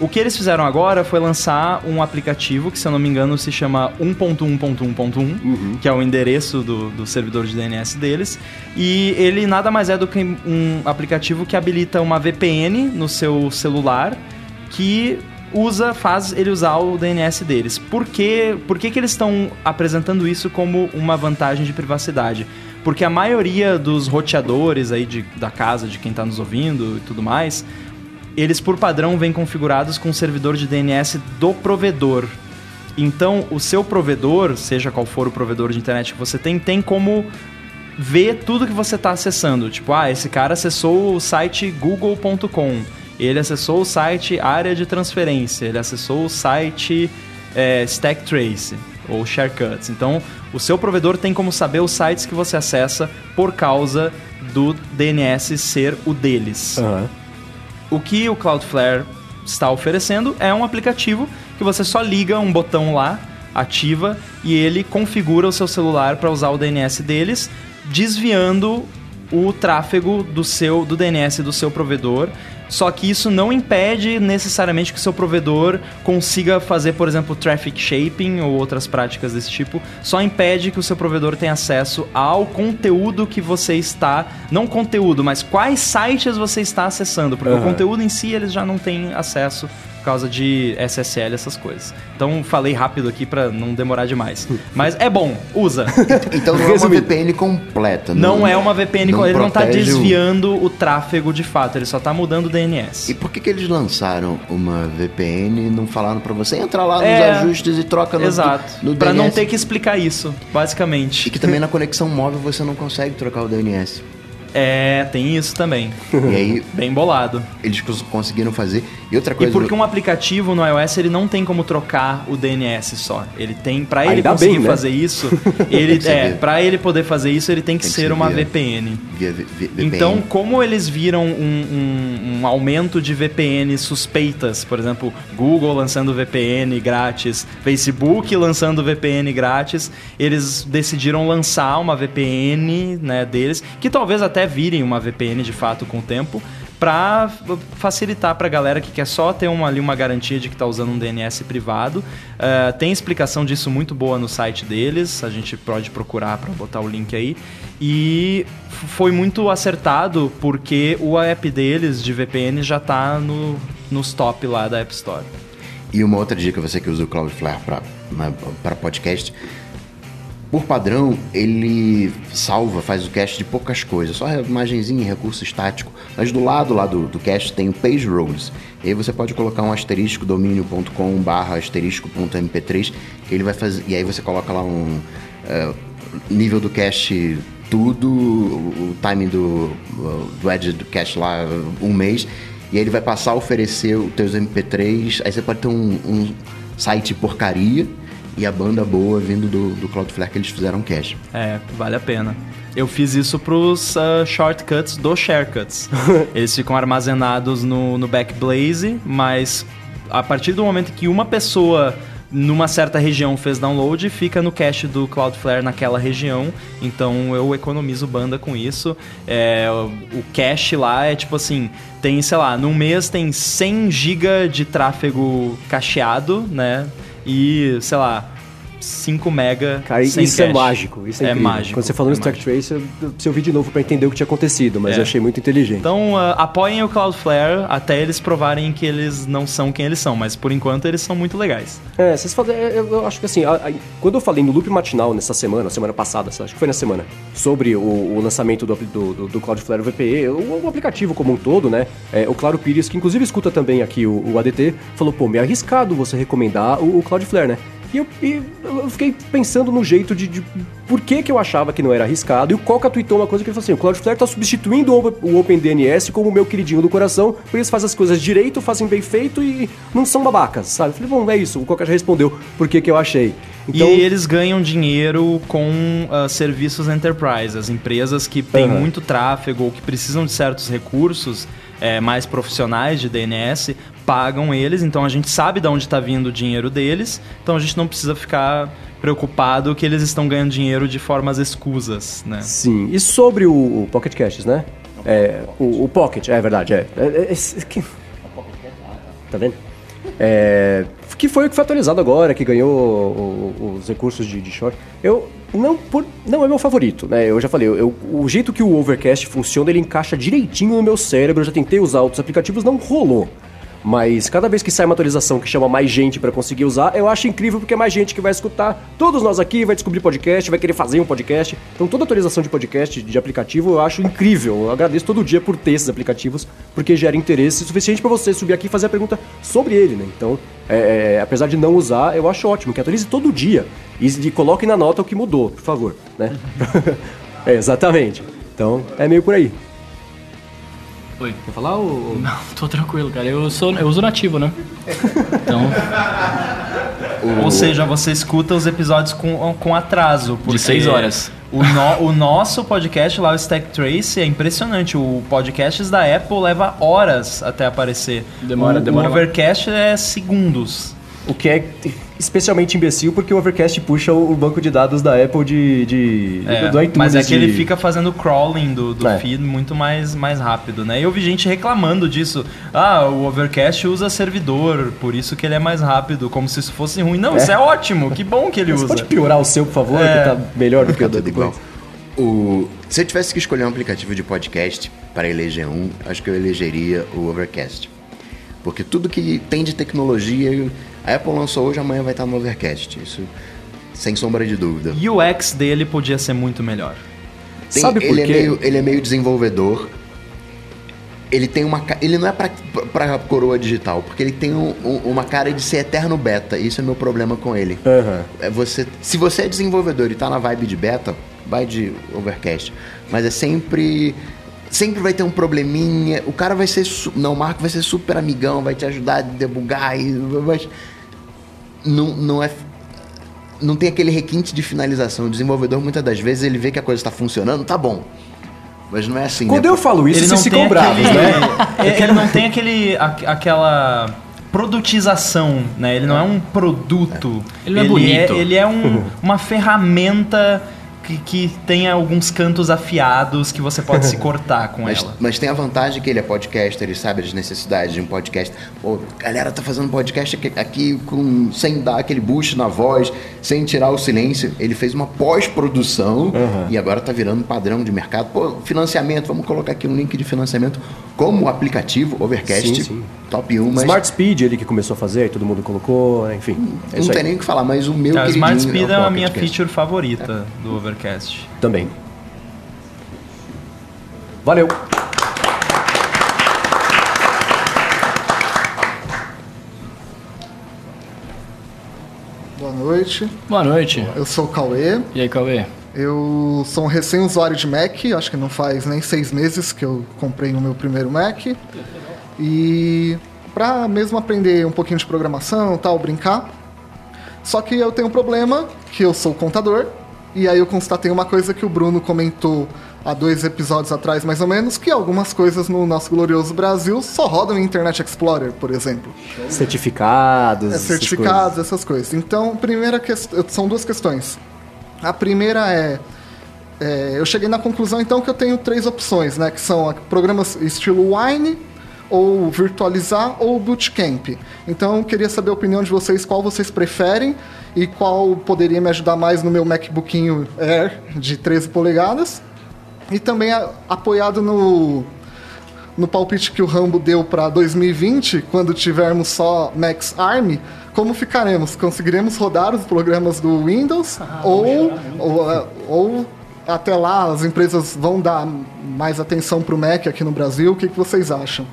O que eles fizeram agora foi lançar um aplicativo que, se eu não me engano, se chama um ponto um ponto um ponto um, uhum. que é o endereço do, do servidor de D N S deles. E ele nada mais é do que um aplicativo que habilita uma V P N no seu celular que usa, faz ele usar o D N S deles. Por que, por que, que eles estão apresentando isso como uma vantagem de privacidade? Porque a maioria dos roteadores aí de, da casa, de quem está nos ouvindo e tudo mais... Eles, por padrão, vêm configurados com o servidor de D N S do provedor. Então, o seu provedor, seja qual for o provedor de internet que você tem, tem como ver tudo que você está acessando. Tipo, ah, esse cara acessou o site google ponto com, ele acessou o site área de transferência, ele acessou o site é, Stack Trace ou Sharecuts. Então, o seu provedor tem como saber os sites que você acessa por causa do D N S ser o deles. Uhum. O que o Cloudflare está oferecendo é um aplicativo que você só liga um botão lá, ativa, e ele configura o seu celular para usar o D N S deles, desviando o tráfego do, seu, do D N S do seu provedor. Só que isso não impede necessariamente que o seu provedor consiga fazer, por exemplo, traffic shaping ou outras práticas desse tipo. Só impede que o seu provedor tenha acesso ao conteúdo que você está... Não conteúdo, mas quais sites você está acessando. Porque uhum. o conteúdo em si eles já não têm acesso... por causa de S S L, essas coisas. Então, falei rápido aqui pra não demorar demais. Mas é bom, usa. Então, não é uma V P N completa. Não, não é uma V P N completa. Ele não tá desviando o... o tráfego de fato. Ele só tá mudando o D N S. E por que que eles lançaram uma V P N e não falaram pra você entrar lá nos é... ajustes e troca no, Exato. no D N S? Exato. Pra não ter que explicar isso, basicamente. E que também na conexão móvel você não consegue trocar o D N S. É, tem isso também. E aí, bem bolado. Eles conseguiram fazer. E outra coisa. E porque um aplicativo no iOS ele não tem como trocar o D N S só. Ele tem, para ele conseguir bem, né? fazer isso, ele é, para ele poder fazer isso, ele tem que tem ser, ser uma via, V P N. Via, via, V P N. Então, como eles viram um, um, um aumento de V P N suspeitas, por exemplo, Google lançando V P N grátis, Facebook lançando V P N grátis, eles decidiram lançar uma V P N, né, deles, que talvez até virem uma V P N de fato com o tempo, para facilitar para a galera que quer só ter uma, ali uma garantia de que está usando um D N S privado. Uh, tem explicação disso muito boa no site deles, a gente pode procurar para botar o link aí. E foi muito acertado porque o app deles de V P N já está no, nos top lá da App Store. E uma outra dica, você que usa o Cloudflare para podcast... Por padrão, ele salva, faz o cache de poucas coisas, só imagenzinha e recurso estático. Mas do lado lá do, do cache tem o Page Roles. E aí você pode colocar um asterisco domínio.com barra asterisco.mp3. Ele vai fazer, e aí você coloca lá um uh, nível do cache tudo, o, o timing do, do edge do cache lá, um mês. E aí ele vai passar a oferecer os teus M P três. Aí você pode ter um, um site porcaria. E a banda boa vindo do, do Cloudflare que eles fizeram cache. É, vale a pena. Eu fiz isso pros uh, shortcuts do Sharecuts. Eles ficam armazenados no, no Backblaze, mas a partir do momento que uma pessoa numa certa região fez download, fica no cache do Cloudflare naquela região. Então eu economizo banda com isso. É, o, o cache lá é tipo assim... Tem, sei lá, num mês tem cem gigas de tráfego cacheado, né? E, sei lá, cinco mega. Cara, isso cache. é mágico. Isso é, é mágico. Quando você falou no é Stack Trace, eu preciso ouvir de novo para entender o que tinha acontecido, mas é. eu achei muito inteligente. Então, uh, apoiem o Cloudflare até eles provarem que eles não são quem eles são, mas por enquanto eles são muito legais. É, vocês falam, eu, eu acho que assim, a, a, quando eu falei no Loop Matinal nessa semana, semana passada, acho que foi na semana, sobre o, o lançamento do, do, do Cloudflare V P E, o, o aplicativo como um todo, né? É, o Claro Pires, que inclusive escuta também aqui o, o A D T, falou, pô, meio arriscado você recomendar o, o Cloudflare, né? E eu, e eu fiquei pensando no jeito de, de por que, que eu achava que não era arriscado. E o Coca tweetou uma coisa que ele falou assim, o Cloudflare está substituindo o OpenDNS como o meu queridinho do coração, porque eles fazem as coisas direito, fazem bem feito e não são babacas, sabe? Eu falei, bom, é isso. O Coca já respondeu por que, que eu achei. Então... E eles ganham dinheiro com uh, serviços enterprise, as empresas que têm uhum. muito tráfego ou que precisam de certos recursos é, mais profissionais de D N S, pagam eles, então a gente sabe de onde está vindo o dinheiro deles, então a gente não precisa ficar preocupado que eles estão ganhando dinheiro de formas escusas, né? Sim, e sobre o, o Pocket Casts, né? Não, é, o, o Pocket, é verdade, é. é, é, é, é... Tá vendo? É... Que foi o que foi atualizado agora, que ganhou o, o, os recursos de, de short. Eu não, por, não é meu favorito, né? Eu já falei, eu, eu, o jeito que o Overcast funciona, ele encaixa direitinho no meu cérebro. Eu já tentei usar outros aplicativos, não rolou. Mas cada vez que sai uma atualização que chama mais gente pra conseguir usar, eu acho incrível porque é mais gente que vai escutar. Todos nós aqui vai descobrir podcast, vai querer fazer um podcast. Então toda atualização de podcast, de aplicativo, eu acho incrível. Eu agradeço todo dia por ter esses aplicativos, porque gera interesse suficiente pra você subir aqui e fazer a pergunta sobre ele, né? Então, é, é, apesar de não usar, eu acho ótimo que atualize todo dia. E coloque na nota o que mudou, por favor, né? É, exatamente. Então, é meio por aí. Oi, vou falar ou... Não, tô tranquilo, cara. Eu, sou, eu uso nativo, né? Então... O... Ou seja, você escuta os episódios com, com atraso. De seis horas. O, no, o nosso podcast lá, o Stack Trace, é impressionante. O podcast da Apple leva horas até aparecer. Demora, o, demora. O Overcast é segundos. O que é especialmente imbecil, porque o Overcast puxa o banco de dados da Apple de, de é, do iTunes. Mas é que de... ele fica fazendo crawling do, do é. feed muito mais, mais rápido, né? E eu vi gente reclamando disso. Ah, o Overcast usa servidor, por isso que ele é mais rápido, como se isso fosse ruim. Não, é. isso é ótimo, que bom que ele usa. Você pode piorar o seu, por favor, é. que tá melhor do que o do igual. O... Se eu tivesse que escolher um aplicativo de podcast para eleger um, acho que eu elegeria o Overcast. Porque tudo que tem de tecnologia, a Apple lançou hoje, amanhã vai estar no Overcast. Isso, sem sombra de dúvida. E o U X dele podia ser muito melhor. Tem, Sabe por ele quê? É meio, ele é meio desenvolvedor. Ele, tem uma, ele não é pra, pra coroa digital, porque ele tem um, um, uma cara de ser eterno beta. Isso é meu problema com ele. Uhum. Você, se você é desenvolvedor e tá na vibe de beta, vai de Overcast. Mas é sempre... Sempre vai ter um probleminha. O cara vai ser... Su- não, o Marco vai ser super amigão, vai te ajudar a debugar. E, mas não, não é... Não tem aquele requinte de finalização. O desenvolvedor, muitas das vezes, ele vê que a coisa está funcionando, tá bom. Mas não é assim. Quando depois... eu falo isso, ele vocês ficam bravos, aquele... né? Ele, ele não tem aquele... A, aquela... produtização, né? Ele não é um produto. É. Ele não é ele bonito. É, ele é um, uma ferramenta... Que, que tenha alguns cantos afiados que você pode se cortar com mas, ela. Mas tem a vantagem que ele é podcaster, ele sabe as necessidades de um podcast. Pô, a galera tá fazendo podcast aqui, aqui com, sem dar aquele boost na voz, sem tirar o silêncio. Ele fez uma pós-produção uhum. e agora tá virando padrão de mercado. Pô, financiamento, vamos colocar aqui um link de financiamento como aplicativo, Overcast, sim, sim. top um. Mas... Smart Speed, ele que começou a fazer, todo mundo colocou, enfim. É não tem nem o que falar, mas o meu não, queridinho... Smart Speed é, é a minha feature favorita é. do Overcast. Overcast. Também. Valeu. Boa noite. Boa noite. Eu sou o Cauê. E aí, Cauê? Eu sou um recém-usuário de Mac. Acho que não faz nem seis meses que eu comprei o meu primeiro Mac. E pra mesmo aprender um pouquinho de programação e tal, brincar. Só que eu tenho um problema, que eu sou contador. E aí eu constatei uma coisa que o Bruno comentou há dois episódios atrás, mais ou menos, que algumas coisas no nosso glorioso Brasil só rodam em Internet Explorer, por exemplo. Certificados. É, certificados, essas coisas. Essas coisas. Então, primeira que... são duas questões. A primeira é, é... eu cheguei na conclusão, então, que eu tenho três opções, né? Que são programas estilo Wine, ou virtualizar, ou bootcamp. Então, eu queria saber a opinião de vocês, qual vocês preferem e qual poderia me ajudar mais no meu MacBookinho Air de treze polegadas. E também a, apoiado no, no palpite que o Rambo deu para dois mil e vinte, quando tivermos só Macs A R M, como ficaremos? Conseguiremos rodar os programas do Windows? Ah, ou, ou, ou até lá as empresas vão dar mais atenção para o Mac aqui no Brasil? O que, que vocês acham?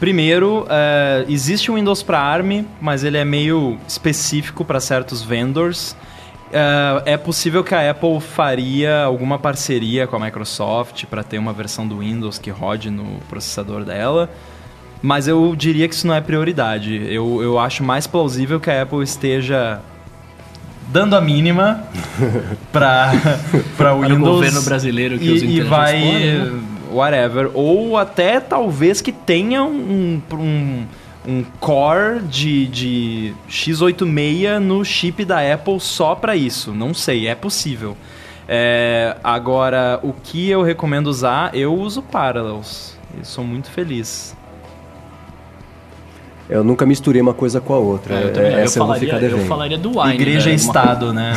Primeiro, é, existe o Windows para A R M, mas ele é meio específico para certos vendors. É, é possível que a Apple faria alguma parceria com a Microsoft para ter uma versão do Windows que rode no processador dela, mas eu diria que isso não é prioridade. Eu, eu acho mais plausível que a Apple esteja dando a mínima para para o Windows. Para o governo brasileiro que e, os e vai... Exploram, né? Whatever, ou até talvez que tenha um, um, um core de, de x oitenta e seis no chip da Apple só para isso. Não sei, é possível. É, agora, o que eu recomendo usar? Eu uso Parallels. Eu sou muito feliz. Eu nunca misturei uma coisa com a outra. É, eu também, Essa eu, eu, falaria, vou ficar eu falaria do Wine. Igreja e Estado, né?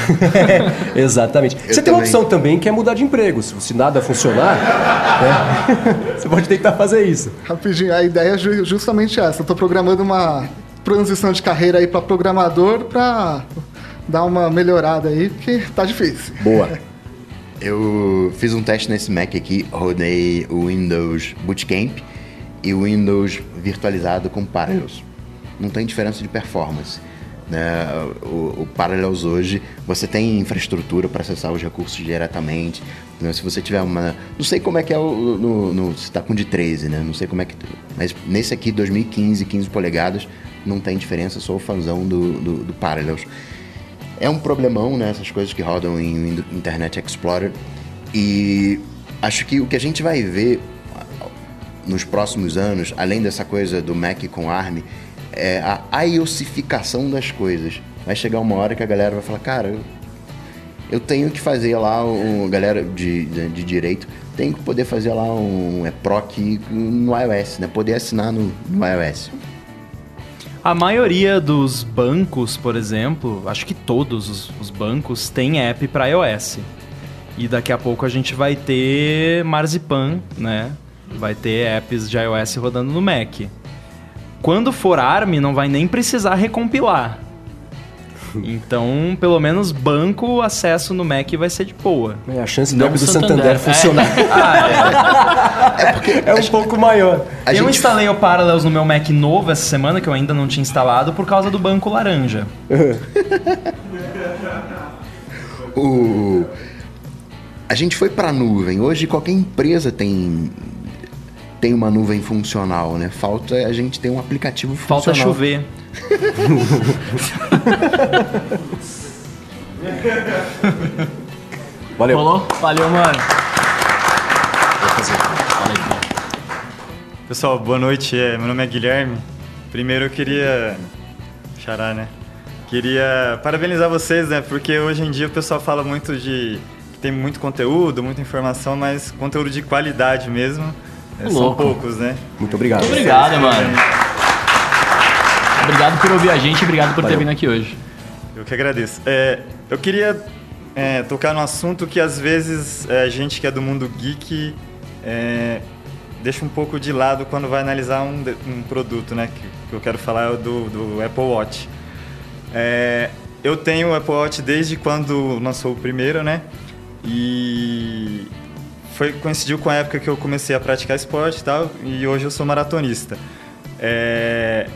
é, exatamente. Eu você também. Tem uma opção também que é mudar de emprego. Se nada funcionar, né? Você pode tentar fazer isso. Rapidinho, a ideia é justamente essa. Eu estou programando uma transição de carreira aí para programador para dar uma melhorada aí, porque tá difícil. Boa. Eu fiz um teste nesse Mac aqui, rodei o Windows Bootcamp e o Windows virtualizado com Parallels. Não tem diferença de performance. Né? O, o Parallels hoje, você tem infraestrutura para acessar os recursos diretamente. Né? Se você tiver uma... Não sei como é que é o... No, no, você está com de treze, né? Não sei como é que... Mas nesse aqui, dois mil e quinze, quinze polegadas, não tem diferença, só o fãzão do, do, do Parallels. É um problemão, né? Essas coisas que rodam em Internet Explorer. E acho que o que a gente vai ver nos próximos anos, além dessa coisa do Mac com A R M, é, a iOSificação das coisas. Vai chegar uma hora que a galera vai falar, cara, eu, eu tenho que fazer lá, um, galera de, de, de direito, tem que poder fazer lá um é, P R O C no iOS, né? Poder assinar no, no iOS. A maioria dos bancos, por exemplo, acho que todos os, os bancos têm app para iOS. E daqui a pouco a gente vai ter Marzipan, né? Vai ter apps de iOS rodando no Mac. Quando for A R M, não vai nem precisar recompilar. Então, pelo menos banco, acesso no Mac vai ser de boa. É, a chance do app do Santander, Santander funcionar. É. Ah, é. É, porque é um pouco que... maior. A eu gente... instalei o Parallels no meu Mac novo essa semana, que eu ainda não tinha instalado, por causa do banco laranja. o... A gente foi pra nuvem. Hoje, qualquer empresa tem... tem uma nuvem funcional, né? Falta a gente ter um aplicativo funcional. Falta chover. Valeu. Rolou? Valeu, mano. Pessoal, boa noite. Meu nome é Guilherme. Primeiro eu queria... Xará, né? Queria parabenizar vocês, né? Porque hoje em dia o pessoal fala muito de... Tem muito conteúdo, muita informação, mas conteúdo de qualidade mesmo. É, são poucos, né? Muito obrigado. Muito obrigado, é, mano. Obrigado por ouvir a gente, obrigado por Valeu. ter vindo aqui hoje. Eu que agradeço. É, eu queria é, tocar num assunto que às vezes é, a gente que é do mundo geek é, deixa um pouco de lado quando vai analisar um, um produto, né? Que, que eu quero falar é do, do Apple Watch. É, eu tenho o Apple Watch desde quando lançou o primeiro, né? E... Foi, coincidiu com a época que eu comecei a praticar esporte e tal, e hoje eu sou maratonista. É...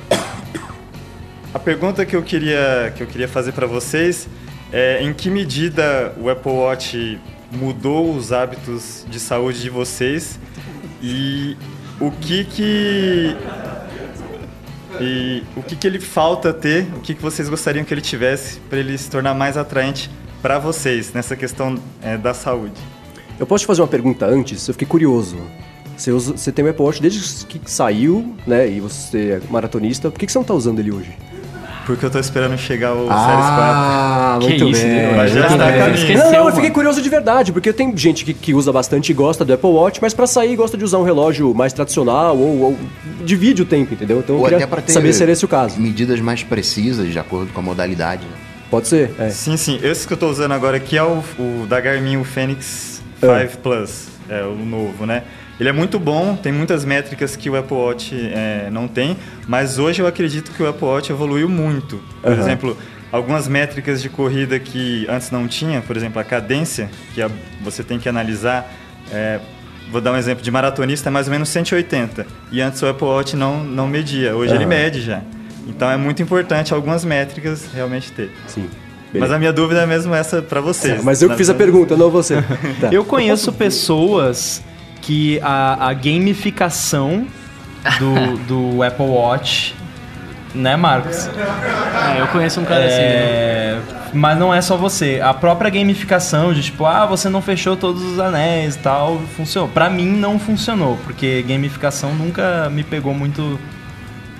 A pergunta que eu queria, que eu queria fazer para vocês é em que medida o Apple Watch mudou os hábitos de saúde de vocês e o que que, e, o que, que ele falta ter, o que, que vocês gostariam que ele tivesse para ele se tornar mais atraente para vocês nessa questão é, da saúde. Eu posso te fazer uma pergunta antes? Eu fiquei curioso. Você, usa, você tem o Apple Watch desde que saiu, né? E você é maratonista. Por que, que você não tá usando ele hoje? Porque eu tô esperando chegar o ah, Series quatro. Ah, muito isso, bem. Mas já está caminho. Não, não, eu fiquei curioso de verdade. Porque tem gente que, que usa bastante e gosta do Apple Watch, mas pra sair gosta de usar um relógio mais tradicional ou, ou divide o tempo, entendeu? Então eu ou queria até pra ter saber se era esse o caso. Medidas mais precisas, de acordo com a modalidade. Né? Pode ser? É. Sim, sim. Esse que eu tô usando agora aqui é o, o da Garmin, o Fênix... cinco Plus, é o novo, né? Ele é muito bom, tem muitas métricas que o Apple Watch é, não tem, mas hoje eu acredito que o Apple Watch evoluiu muito. Por uhum. exemplo, algumas métricas de corrida que antes não tinha, por exemplo, a cadência, que a, você tem que analisar, é, vou dar um exemplo de maratonista, é mais ou menos cento e oitenta, e antes o Apple Watch não, não media, hoje uhum. ele mede já. Então é muito importante algumas métricas realmente ter. Sim. Beleza. Mas a minha dúvida é mesmo essa pra vocês. É, mas eu que fiz a pergunta, não você. Tá. Eu conheço pessoas que a, a gamificação do, do Apple Watch... Né, Marcos? É, eu conheço um cara é... assim. Né? Mas não é só você. A própria gamificação de tipo, ah, você não fechou todos os anéis e tal, funcionou. Pra mim não funcionou, porque gamificação nunca me pegou muito...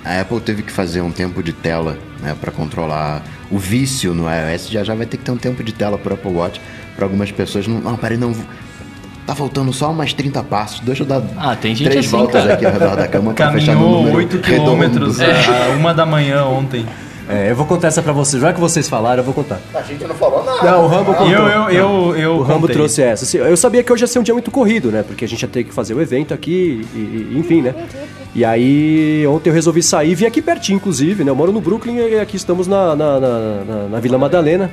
A Apple teve que fazer um tempo de tela, né, para controlar o vício no iOS. Já já vai ter que ter um tempo de tela para o Apple Watch. Para algumas pessoas, não, não, peraí, não. Tá faltando só mais trinta passos. Deixa eu dar ah, tem gente três assim, voltas cara. Aqui ao redor da cama para fechar no número oito quilômetros a uma da manhã ontem. É, eu vou contar essa pra vocês. Já que vocês falaram, eu vou contar. A gente não falou nada. Não, o Rambo contou. Eu, eu, eu, eu o Rambo contei. Trouxe essa. Eu sabia que hoje ia ser um dia muito corrido, né? Porque a gente ia ter que fazer o evento aqui, e, e, enfim, né? E aí, ontem eu resolvi sair. Vim aqui pertinho, inclusive, né? Eu moro no Brooklyn e aqui estamos na, na, na, na, na Vila Madalena.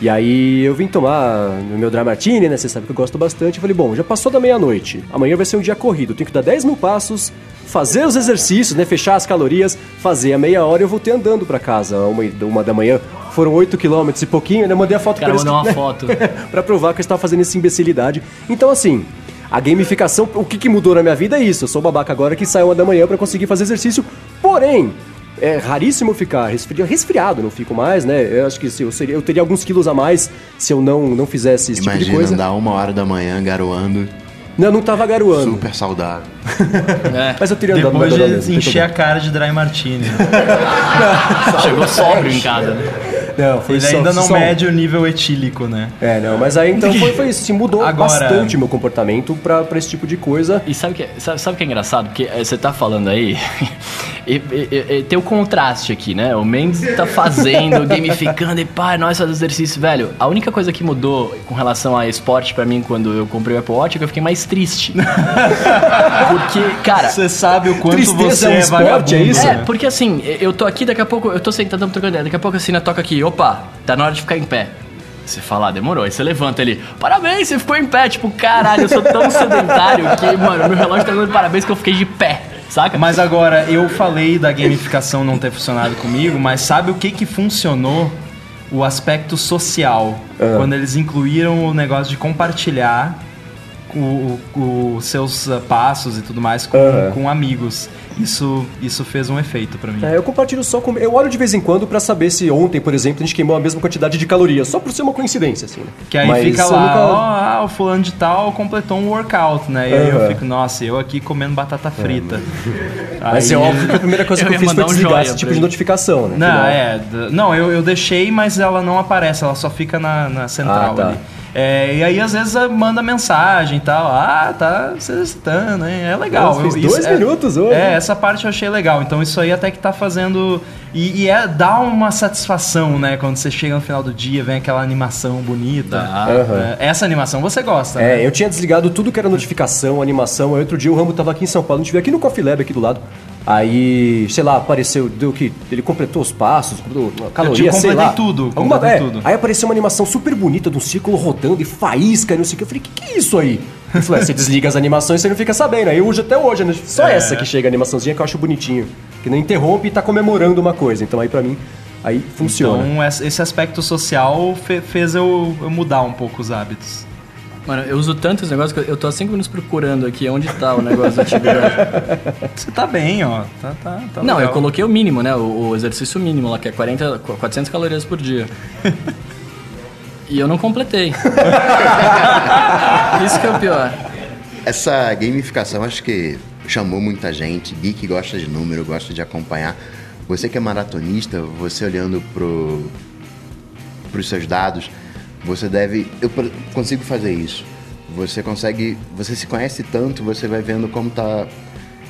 E aí, eu vim tomar o meu Dry Martini, né? Você sabe que eu gosto bastante. Eu falei, bom, já passou da meia-noite. Amanhã vai ser um dia corrido. Eu tenho que dar dez mil passos... fazer os exercícios, né, fechar as calorias, fazer a meia hora e eu voltei andando pra casa, uma, uma da manhã, foram oito quilômetros e pouquinho, né, eu mandei a foto cara, pra eles, mandou uma né? foto. pra provar que eu estava fazendo essa imbecilidade. Então, assim, a gamificação, o que, que mudou na minha vida é isso, eu sou babaca agora que saio uma da manhã pra conseguir fazer exercício, porém, é raríssimo ficar resfriado, resfriado não fico mais, né, eu acho que se eu, seria, eu teria alguns quilos a mais se eu não, não fizesse esse Imagina, tipo de coisa. Imagina andar uma hora da manhã garoando... Não, não tava garoando. Super saudável. É. Mas eu teria andado depois de mesmo, encher a cara de Dry Martini. Chegou sóbrio em casa, né? Não, foi Ele só, ainda não só... mede o nível etílico, né? É, não, mas aí então foi, foi isso, mudou Agora... bastante o meu comportamento pra, pra esse tipo de coisa. E sabe o que, sabe, sabe que é engraçado? Porque você tá falando aí, e, e, e, tem o contraste aqui, né? O Mendes tá fazendo, gamificando, e pá, nós fazemos exercício, velho. A única coisa que mudou com relação a esporte pra mim quando eu comprei o Apple Watch é que eu fiquei mais triste. Porque, cara... Você sabe o quanto você é, um é vagabundo, é isso? É, né? Porque assim, eu tô aqui, daqui a pouco, eu tô sentado, trocando ideia, daqui a pouco a Sina toca aqui, opa, tá na hora de ficar em pé. Você fala, ah, demorou. Aí você levanta ali, parabéns, você ficou em pé. Tipo, caralho, eu sou tão sedentário que, mano, meu relógio tá dando parabéns que eu fiquei de pé, saca? Mas agora, eu falei da gamificação não ter funcionado comigo, mas sabe o que que funcionou? O aspecto social. Uhum. Quando eles incluíram o negócio de compartilhar os seus passos e tudo mais com, uhum. com amigos. Isso, isso fez um efeito pra mim. É, eu compartilho só com... Eu olho de vez em quando pra saber se ontem, por exemplo, a gente queimou a mesma quantidade de calorias. Só por ser uma coincidência, assim. Né? Que aí Mas fica lá, ó, nunca... oh, ah, o fulano de tal completou um workout, né? E uhum. aí eu fico, nossa, eu aqui comendo batata frita. Uhum. Aí... Mas é óbvio que a primeira coisa eu que eu fiz foi um desligar esse tipo ele. de notificação, né? Não, Final... é... Não, eu, eu deixei, mas ela não aparece. Ela só fica na, na central ah, tá. ali. É, e aí às vezes manda mensagem e tal, ah, tá se exercitando, hein? É legal. Nossa, eu, dois isso, minutos é, hoje. É, essa parte eu achei legal, então isso aí até que tá fazendo, e, e é, dá uma satisfação, né, quando você chega no final do dia, vem aquela animação bonita, tá. uhum. é, essa animação você gosta, É, né? Eu tinha desligado tudo que era notificação, animação, aí outro dia o Rambo tava aqui em São Paulo, a gente veio aqui no Coffee Lab, aqui do lado. Aí, sei lá, apareceu, deu que ele completou os passos, caloria, sei lá. Eu tudo, completei Alguma, é, tudo. Aí apareceu uma animação super bonita de um círculo rodando e faísca, não sei o que. Eu falei, o que, que é isso aí? Eu falei, você desliga as animações e você não fica sabendo. Aí eu uso até hoje, né? Só é. essa que chega a animaçãozinha que eu acho bonitinho. Que não interrompe e tá comemorando uma coisa. Então aí pra mim, aí funciona. Então esse aspecto social fe- fez eu, eu mudar um pouco os hábitos. Mano, eu uso tantos negócios que eu tô há cinco minutos procurando aqui onde tá o negócio da atividade. Você tá bem, ó. Tá, tá, tá Não, legal. Eu coloquei o mínimo, né? O, o exercício mínimo lá, que é quarenta, quatrocentas calorias por dia. E eu não completei. Isso que é o pior. Essa gamificação acho que chamou muita gente. Geek gosta de número, gosta de acompanhar. Você que é maratonista, você olhando pro, pros seus dados... Você deve... Eu consigo fazer isso. Você consegue... Você se conhece tanto, você vai vendo como tá...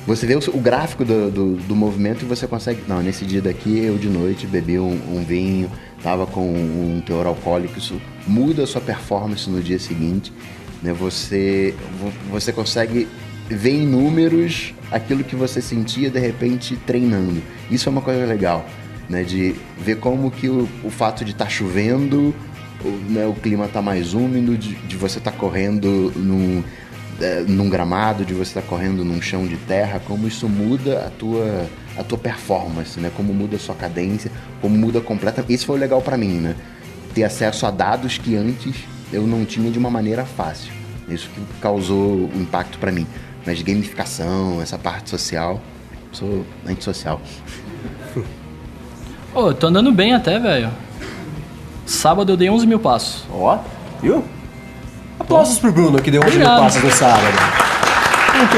Você vê o, o gráfico do, do, do movimento e você consegue... Não, nesse dia daqui, eu de noite bebi um, um vinho, tava com um teor alcoólico. Isso muda a sua performance no dia seguinte. Né? Você, você consegue ver em números aquilo que você sentia, de repente, treinando. Isso é uma coisa legal, né? De ver como que o, o fato de estar tá chovendo... O, né, o clima tá mais úmido, de, de você tá correndo num, é, num gramado, de você tá correndo num chão de terra, como isso muda a tua, a tua performance, né? Como muda a sua cadência, como muda completamente. Isso foi legal para mim, né? Ter acesso a dados que antes eu não tinha de uma maneira fácil. Isso que causou o impacto para mim. Mas gamificação, essa parte social, sou antissocial. Ô, oh, tô andando bem até, velho. Sábado eu dei onze mil passos. Ó, viu? Aplausos pro Bruno que deu onze mil passos no sábado. Muito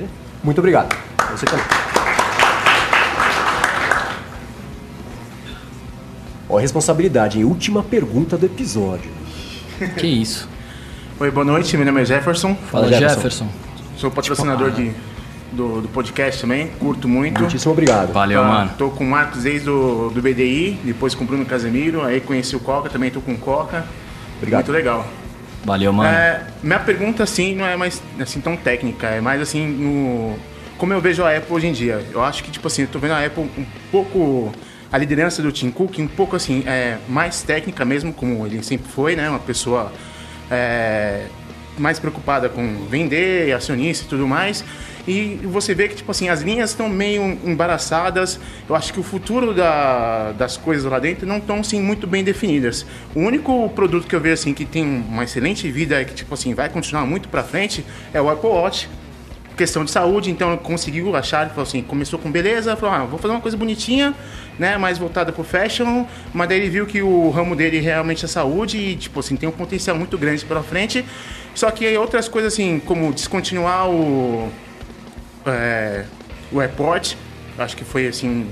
bem. Muito obrigado. Você também. Ó, a responsabilidade, hein? Última pergunta do episódio. Que isso? Oi, boa noite. Meu nome é Jefferson. Fala, Fala Jefferson. Jefferson. Sou patrocinador ah. de, do, do podcast também. Curto muito. Muitíssimo obrigado. Valeu, tá, mano. Tô com o Marcos desde o do B D I, depois com o Bruno Casimiro, aí conheci o Coca, também tô com o Coca. Obrigado. Muito legal. Valeu, mano. É, minha pergunta, assim, não é mais assim, tão técnica, é mais assim, no como eu vejo a Apple hoje em dia. Eu acho que, tipo assim, eu tô vendo a Apple um pouco... A liderança do Tim Cook um pouco, assim, é, mais técnica mesmo, como ele sempre foi, né? Uma pessoa é, mais preocupada com vender, acionista e tudo mais. E você vê que, tipo assim, as linhas estão meio embaraçadas. Eu acho que o futuro da, das coisas lá dentro não estão, assim, muito bem definidas. O único produto que eu vejo, assim, que tem uma excelente vida e que, tipo assim, vai continuar muito pra frente é o Apple Watch. questão de saúde, então conseguiu achar, ele falou assim, começou com beleza, falou, ah, vou fazer uma coisa bonitinha, né, mais voltada pro fashion, mas daí ele viu que o ramo dele realmente é saúde e, tipo assim, tem um potencial muito grande pela frente, só que aí outras coisas, assim, como descontinuar o, é, o AirPort, acho que foi, assim,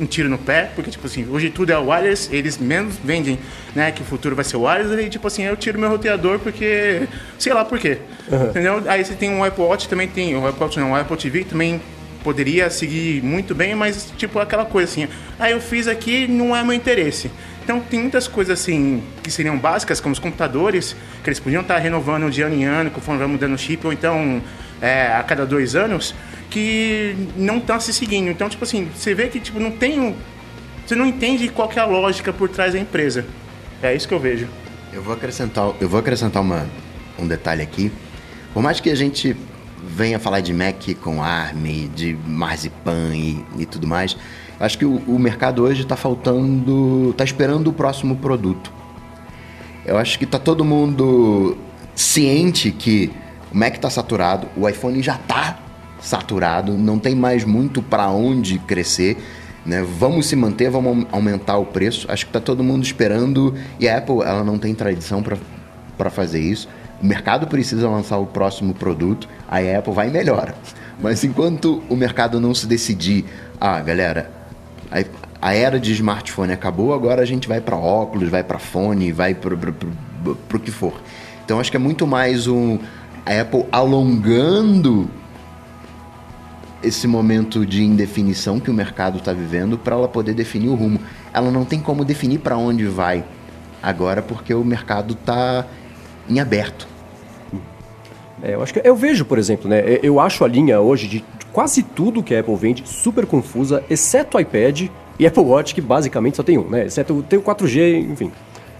um tiro no pé, porque, tipo assim, hoje tudo é wireless, eles menos vendem, né, que o futuro vai ser wireless, e, tipo assim, eu tiro meu roteador porque, sei lá por quê, uhum. Entendeu? Aí você tem um Apple Watch, também tem, o Apple Watch não, o Apple T V também poderia seguir muito bem, mas, tipo, aquela coisa assim, aí eu fiz aqui, não é meu interesse. Então, tem muitas coisas, assim, que seriam básicas, como os computadores, que eles podiam estar renovando de ano em ano, conforme vai mudando o chip, ou então, é, a cada dois anos, que não tá se seguindo. Então, tipo assim, você vê que tipo, não tem um... Você não entende qual que é a lógica por trás da empresa. É isso que eu vejo. Eu vou acrescentar, eu vou acrescentar uma, um detalhe aqui. Por mais que a gente venha falar de Mac com ARM, de marzipan e, e tudo mais, acho que o, o mercado hoje tá faltando... Tá esperando o próximo produto. Eu acho que tá todo mundo ciente que o Mac tá saturado, o iPhone já tá saturado, não tem mais muito para onde crescer, né? Vamos se manter, vamos aumentar o preço. Acho que tá todo mundo esperando e a Apple, ela não tem tradição para fazer isso. O mercado precisa lançar o próximo produto, aí a Apple vai e melhora. Mas enquanto o mercado não se decidir, ah, galera, a, a era de smartphone acabou, agora a gente vai para óculos, vai para fone, vai pro, pro, pro, pro, pro que for. Então acho que é muito mais um a Apple alongando esse momento de indefinição que o mercado está vivendo para ela poder definir o rumo. Ela não tem como definir para onde vai agora porque o mercado está em aberto. É, eu acho que eu vejo, por exemplo, né, eu acho a linha hoje de quase tudo que a Apple vende super confusa, exceto o iPad e Apple Watch, que basicamente só tem um, né, exceto tem o quatro G, enfim.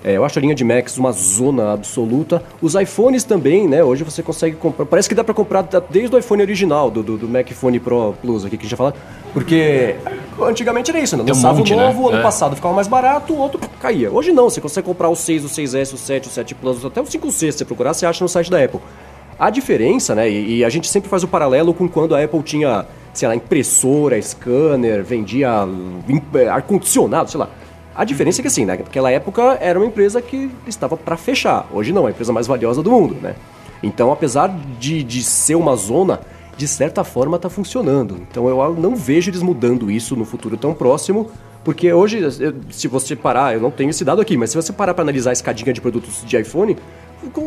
É, eu acho a linha de Macs uma zona absoluta. Os iPhones também, né? Hoje você consegue comprar... Parece que dá pra comprar desde o iPhone original, do, do, do Mac Phone Pro Plus aqui, que a gente já falou. Porque antigamente era isso, né? Lançava um monte, o novo, né? Ano é. passado ficava mais barato, o outro caía. Hoje não, você consegue comprar o seis, o seis S, o sete, o sete Plus, até o cinco C, se você procurar, você acha no site da Apple. A diferença, né? E, e a gente sempre faz o paralelo com quando a Apple tinha, sei lá, impressora, scanner, vendia ar-condicionado, sei lá. A diferença é que assim, né? Naquela época era uma empresa que estava para fechar. Hoje não, é a empresa mais valiosa do mundo, né? Então, apesar de, de ser uma zona, de certa forma está funcionando. Então, eu não vejo eles mudando isso no futuro tão próximo, porque hoje, eu, se você parar, eu não tenho esse dado aqui, mas se você parar para analisar a escadinha de produtos de iPhone,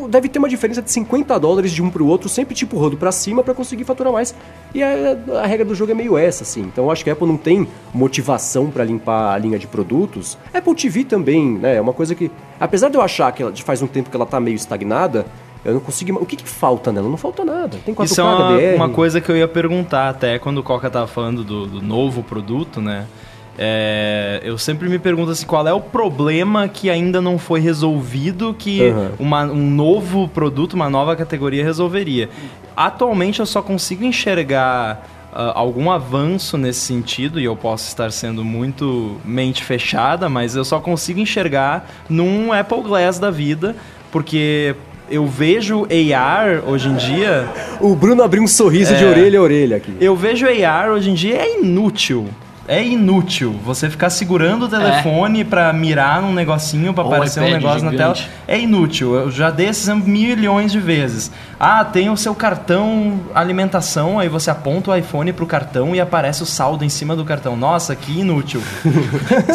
deve ter uma diferença de cinquenta dólares de um para o outro, sempre te empurrando para cima para conseguir faturar mais. E a, a regra do jogo é meio essa, assim. Então eu acho que a Apple não tem motivação para limpar a linha de produtos. A Apple T V também, né? É uma coisa que, apesar de eu achar que ela, faz um tempo que ela tá meio estagnada, eu não consigo... O que que falta nela? Não falta nada. Tem quatro K, Isso é uma, H D R. Uma coisa que eu ia perguntar até quando o Coca tava falando do, do novo produto, né? É, eu sempre me pergunto assim, qual é o problema que ainda não foi resolvido que uhum. uma, um novo produto, uma nova categoria resolveria. Atualmente eu só consigo enxergar uh, algum avanço nesse sentido, e eu posso estar sendo muito mente fechada, mas eu só consigo enxergar num Apple Glass da vida, porque... Eu vejo A R hoje em dia... O Bruno abriu um sorriso é, de orelha a orelha aqui. Eu vejo A R hoje em dia, é inútil. É inútil. Você ficar segurando o telefone é. pra mirar num negocinho, pra Ou aparecer um negócio gigante. Na tela. É inútil. Eu já dei esses milhões de vezes. Ah, tem o seu cartão alimentação, aí você aponta o iPhone pro cartão e aparece o saldo em cima do cartão. Nossa, que inútil.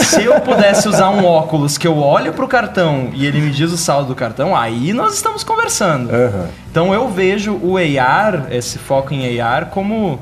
Se eu pudesse usar um óculos que eu olho pro cartão e ele me diz o saldo do cartão, aí nós estamos conversando. Uhum. Então eu vejo o A R, esse foco em A R, como...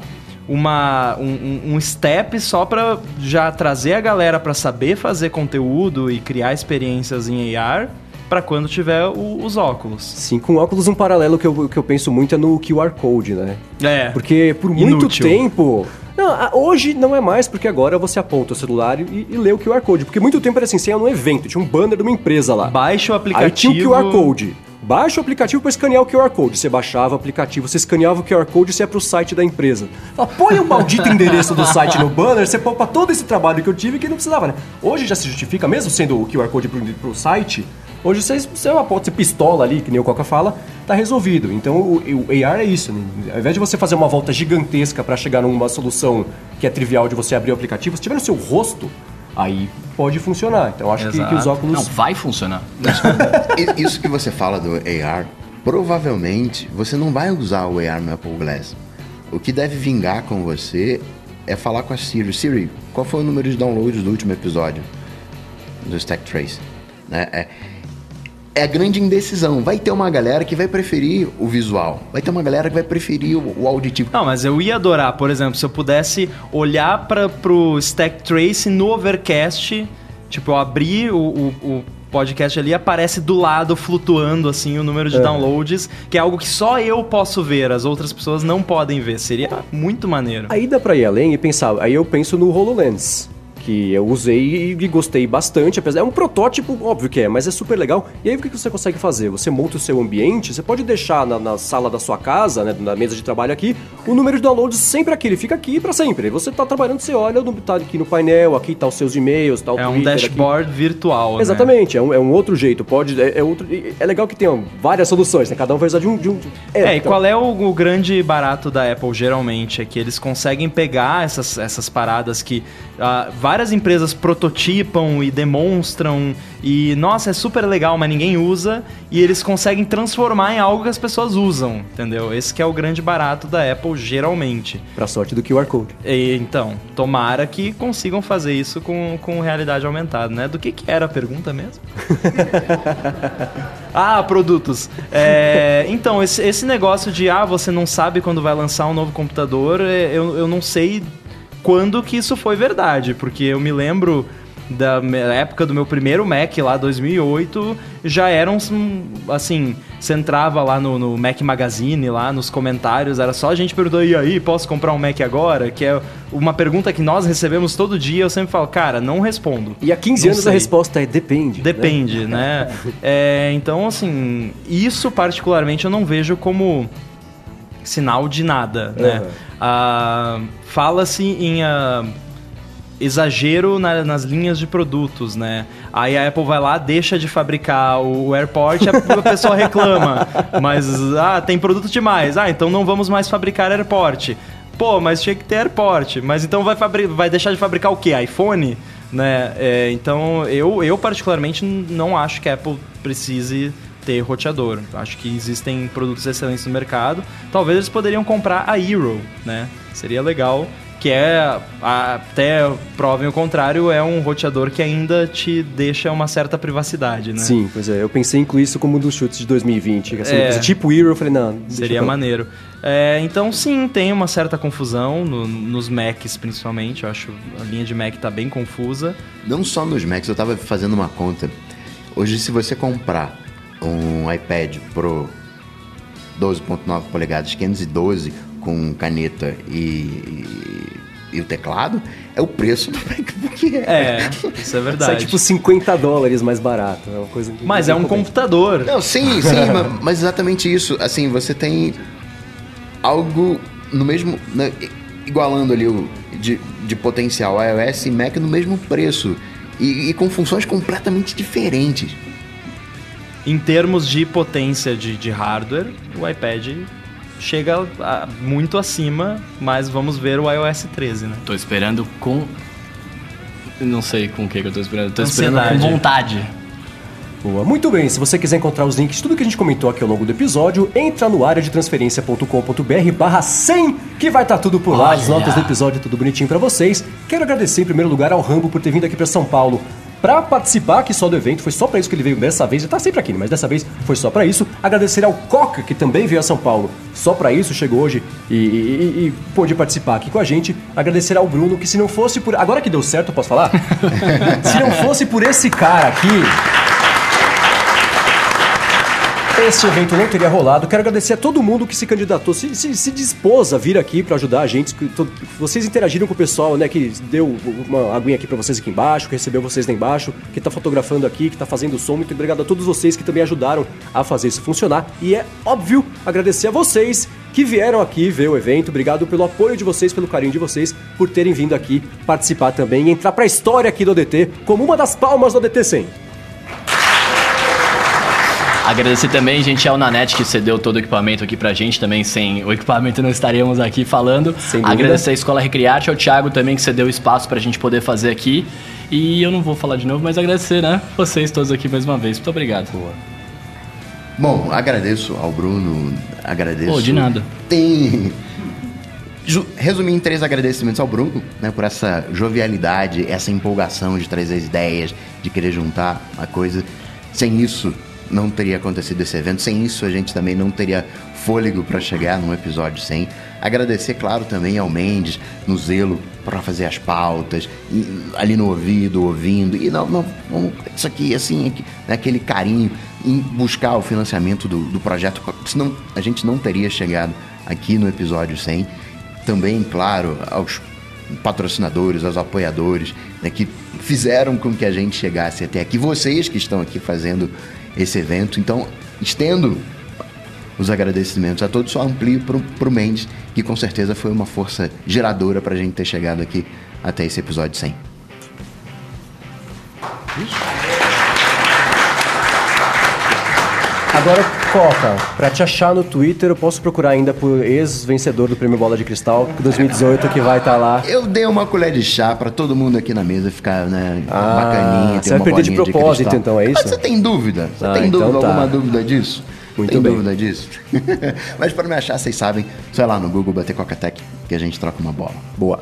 Uma, um, um step só para já trazer a galera para saber fazer conteúdo e criar experiências em A R para quando tiver o, os óculos. Sim, com óculos um paralelo que eu, que eu penso muito é no Q R Code, né? É. Porque por muito inútil. tempo... Não, hoje não é mais, porque agora você aponta o celular e, e lê o Q R Code. Porque muito tempo era assim, você ia num evento, tinha um banner de uma empresa lá. Baixa o aplicativo... Aí tinha o Q R Code. Baixa o aplicativo para escanear o Q R Code. Você baixava o aplicativo, você escaneava o Q R Code e você ia pro site da empresa. Põe o maldito endereço do site no banner, você poupa todo esse trabalho que eu tive que não precisava, né? Hoje já se justifica, mesmo sendo o Q R Code pro, pro site, Hoje você, você aponta, você pistola ali, que nem o Coca fala, tá resolvido. Então o, o A R é isso, né? Ao invés de você fazer uma volta gigantesca para chegar numa solução que é trivial de você abrir o aplicativo, se tiver no seu rosto, aí pode funcionar. Então acho que, que os óculos... Não, vai funcionar. Isso que você fala do A R, provavelmente você não vai usar o A R no Apple Glass. O que deve vingar com você é falar com a Siri. Siri, qual foi o número de downloads do último episódio do Stack Trace? Né? É, é a grande indecisão. Vai ter uma galera que vai preferir o visual. Vai ter uma galera que vai preferir o, o auditivo. Não, mas eu ia adorar, por exemplo, se eu pudesse olhar para pro Stack Trace no Overcast, tipo, eu abrir o... o, o... podcast ali, aparece do lado flutuando assim o número de é. downloads, que é algo que só eu posso ver, as outras pessoas não podem ver. Seria muito maneiro. Aí dá pra ir além e pensar, aí eu penso no HoloLens, que eu usei e gostei bastante, apesar é um protótipo, óbvio que é, mas é super legal. E aí o que você consegue fazer? Você monta o seu ambiente, você pode deixar na, na sala da sua casa, né, na mesa de trabalho aqui, o número de downloads sempre aqui, ele fica aqui pra sempre. Você tá trabalhando, você olha, tá aqui no painel, aqui tá os seus e-mails, tá o Twitter. É um dashboard aqui. Virtual, né? Exatamente, é um, é um outro jeito, pode... É, é, outro, é legal que tenham várias soluções, né? Cada um vai usar de um... De um de... É, é então. E qual é o, o grande barato da Apple, geralmente? É que eles conseguem pegar essas, essas paradas que... Ah, várias empresas prototipam e demonstram e, nossa, é super legal, mas ninguém usa, e eles conseguem transformar em algo que as pessoas usam, entendeu? Esse que é o grande barato da Apple, geralmente. Pra sorte do Q R Code. E, então, tomara que consigam fazer isso com, com realidade aumentada, né? Do que que era a pergunta mesmo? Ah, produtos. É, então, esse, esse negócio de, ah, você não sabe quando vai lançar um novo computador, eu, eu não sei... quando que isso foi verdade, porque eu me lembro da época do meu primeiro Mac lá, dois mil e oito, já era um, assim, você entrava lá no, no Mac Magazine, lá nos comentários, era só a gente perguntando, e aí, posso comprar um Mac agora? Que é uma pergunta que nós recebemos todo dia, eu sempre falo, cara, não respondo. E há quinze anos a resposta é depende. Depende, né? né? É, então, assim, isso particularmente eu não vejo como... sinal de nada, uhum. né? Ah, fala-se em ah, exagero na, nas linhas de produtos, né? Aí a Apple vai lá, deixa de fabricar o AirPort, a pessoa reclama. Mas, ah, tem produto demais. Ah, então não vamos mais fabricar AirPort. Pô, mas tinha que ter AirPort. Mas então vai, fabri- vai deixar de fabricar o quê? iPhone? Né? É, então, eu, eu particularmente não acho que a Apple precise... ter roteador. Acho que existem produtos excelentes no mercado. Talvez eles poderiam comprar a Hero, né? Seria legal, que é, até provem o contrário, é um roteador que ainda te deixa uma certa privacidade, né? Sim, pois é. Eu pensei em incluir isso como um dos chutes de dois mil e vinte. Assim, é, tipo Hero, eu falei, não... Seria eu... maneiro. É, então, sim, tem uma certa confusão no, nos Macs, principalmente. Eu acho a linha de Mac tá bem confusa. Não só nos Macs, eu tava fazendo uma conta. Hoje, se você comprar um iPad Pro doze vírgula nove polegadas, quinhentos e doze com caneta e, e, e o teclado, é o preço do MacBook que é. É, isso é verdade. Sai tipo cinquenta dólares mais barato. É uma coisa que mas é um computador. Não, sim, sim, mas, mas exatamente isso. Assim, você tem algo no mesmo... Né, igualando ali o de, de potencial iOS e Mac no mesmo preço. E, e com funções completamente diferentes. Em termos de potência de, de hardware, o iPad chega a, muito acima, mas vamos ver o iOS treze, né? Tô esperando com... Não sei com o que, que eu tô esperando. Tô Ansiedade. Esperando com vontade. Boa. Muito bem, se você quiser encontrar os links de tudo que a gente comentou aqui ao longo do episódio, entra no área de transferência ponto com ponto b r barra cem, que vai estar tudo por lá. Olha. As notas do episódio, tudo bonitinho pra vocês. Quero agradecer em primeiro lugar ao Rambo por ter vindo aqui pra São Paulo pra participar aqui só do evento, foi só pra isso que ele veio dessa vez, ele tá sempre aqui, mas dessa vez foi só pra isso. Agradecer ao Coca, que também veio a São Paulo, só pra isso, chegou hoje e, e, e pôde participar aqui com a gente. Agradecer ao Bruno, que se não fosse por... Agora que deu certo, eu posso falar? Se não fosse por esse cara aqui, esse evento não teria rolado. Quero agradecer a todo mundo que se candidatou, se, se, se dispôs a vir aqui pra ajudar a gente, que todo... vocês interagiram com o pessoal, né, que deu uma aguinha aqui pra vocês aqui embaixo, que recebeu vocês lá embaixo, que tá fotografando aqui, que tá fazendo o som. Muito obrigado a todos vocês que também ajudaram a fazer isso funcionar. E é óbvio agradecer a vocês que vieram aqui ver o evento. Obrigado pelo apoio de vocês, pelo carinho de vocês, por terem vindo aqui participar também e entrar pra história aqui do A D T como uma das palmas do A D T cem. Agradecer também, gente, ao Nanete, que cedeu todo o equipamento aqui pra gente. Também sem o equipamento não estaríamos aqui falando. Agradecer a Escola Recrearte, ao Thiago também, que cedeu o espaço pra gente poder fazer aqui. E eu não vou falar de novo, mas agradecer, né? Vocês todos aqui mais uma vez. Muito obrigado. Boa. Bom, agradeço ao Bruno, agradeço... Pô, de nada. Tem... Resumir em três agradecimentos ao Bruno, né, por essa jovialidade, essa empolgação de trazer as ideias, de querer juntar a coisa. Sem isso, não teria acontecido esse evento. Sem isso, a gente também não teria fôlego para chegar num episódio cem. Agradecer, claro, também ao Mendes, no zelo para fazer as pautas, ali no ouvido, ouvindo. E não, não, não isso aqui, assim, aqui, aquele carinho em buscar o financiamento do, do projeto, senão a gente não teria chegado aqui no episódio cem. Também, claro, aos patrocinadores, aos apoiadores, né, que fizeram com que a gente chegasse até aqui. Vocês que estão aqui fazendo esse evento. Então, estendo os agradecimentos a todos, só amplio para o Mendes, que com certeza foi uma força geradora para a gente ter chegado aqui até esse episódio cem. Agora, Coca, pra te achar no Twitter, eu posso procurar ainda por ex-vencedor do Prêmio Bola de Cristal, dois mil e dezoito, que vai estar tá lá. Eu dei uma colher de chá pra todo mundo aqui na mesa ficar, né, ah, bacaninha. Você vai perder de propósito, de então, é isso? Mas você tem dúvida? Você ah, tem então dúvida? Tá. Alguma dúvida disso? Muito tem bem. Dúvida disso? Mas pra me achar, vocês sabem, só é lá no Google, bater Coca-Tec, que a gente troca uma bola. Boa.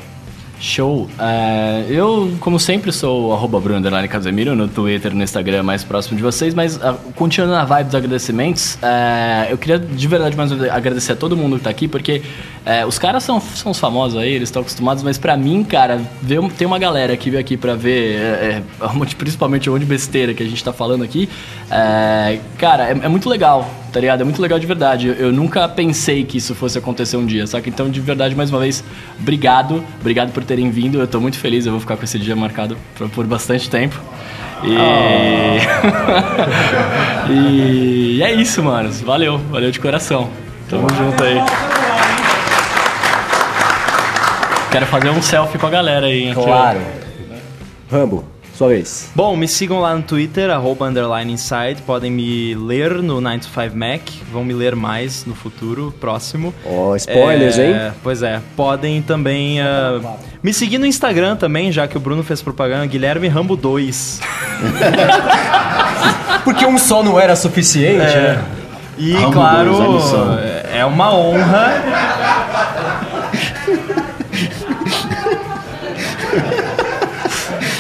Show. Uh, eu, como sempre, sou arroba Bruno Casimiro no Twitter, no Instagram, mais próximo de vocês, mas uh, continuando a vibe dos agradecimentos, uh, eu queria de verdade mais agradecer a todo mundo que tá aqui, porque uh, os caras são, são os famosos aí, eles estão acostumados, mas pra mim, cara, ver, tem uma galera que veio aqui pra ver, é, é, um monte, principalmente um monte de besteira que a gente tá falando aqui, uh, cara, é, é muito legal. Tá ligado? É muito legal de verdade. Eu, eu nunca pensei que isso fosse acontecer um dia, saca? Então, de verdade, mais uma vez, obrigado. Obrigado por terem vindo. Eu tô muito feliz. Eu vou ficar com esse dia marcado por, por bastante tempo. E... Oh. e... e é isso, manos. Valeu. Valeu de coração. Tamo junto aí. Quero fazer um selfie com a galera aí. Hein? Claro. Rambo. Sua vez. Bom, me sigam lá no Twitter, arroba underline inside. Podem me ler no nine to five Mac. Vão me ler mais no futuro, próximo. Ó, oh, spoilers, é, hein? Pois é. Podem também uh, me seguir no Instagram também, já que o Bruno fez propaganda. Guilherme Rambo dois. Porque um só não era suficiente, é, né? E, Rambo claro, dois, é uma honra...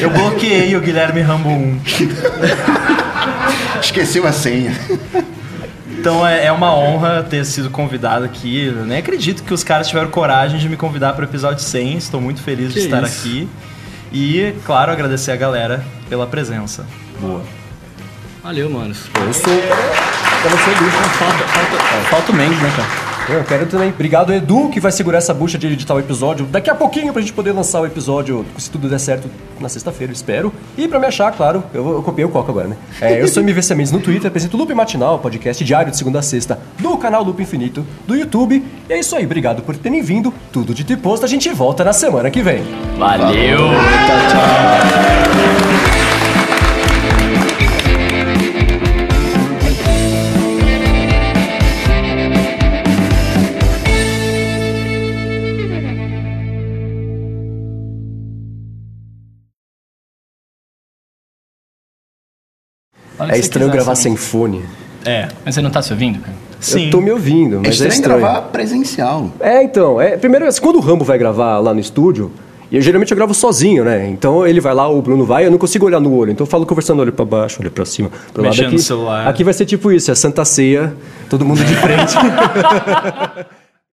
Eu bloqueei o Guilherme Rambo um. Esqueceu a senha. Então é, é uma honra ter sido convidado aqui. Eu nem acredito que os caras tiveram coragem de me convidar para o episódio cem. Estou muito feliz que de estar isso? aqui. E, claro, agradecer a galera pela presença. Boa. Valeu, mano. Eu sou... Eu sou bicho, falta, falta, falta o Mendes, né, cara? Eu quero também. Obrigado, Edu, que vai segurar essa bucha de editar o episódio daqui a pouquinho pra gente poder lançar o episódio, se tudo der certo, na sexta-feira, espero. E pra me achar, claro, eu, eu copiei o Coca agora, né? É, eu sou M V C Mendes no Twitter, apresento o Loop Matinal, podcast diário de segunda a sexta, do canal Loop Infinito, do YouTube. E é isso aí, obrigado por terem vindo. Tudo dito e posto, a gente volta na semana que vem. Valeu! Tchau, tchau! É estranho gravar sem fone. É. Mas você não tá se ouvindo, cara? Sim. Eu tô me ouvindo, mas é estranho. É estranho gravar presencial. É, então. É, primeiro, quando o Rambo vai gravar lá no estúdio, e eu, geralmente eu gravo sozinho, né? Então ele vai lá, o Bruno vai, eu não consigo olhar no olho. Então eu falo conversando, olho pra baixo, olho pra cima, pro lado aqui. Mexendo no celular. Aqui vai ser tipo isso, é Santa Ceia, todo mundo de frente.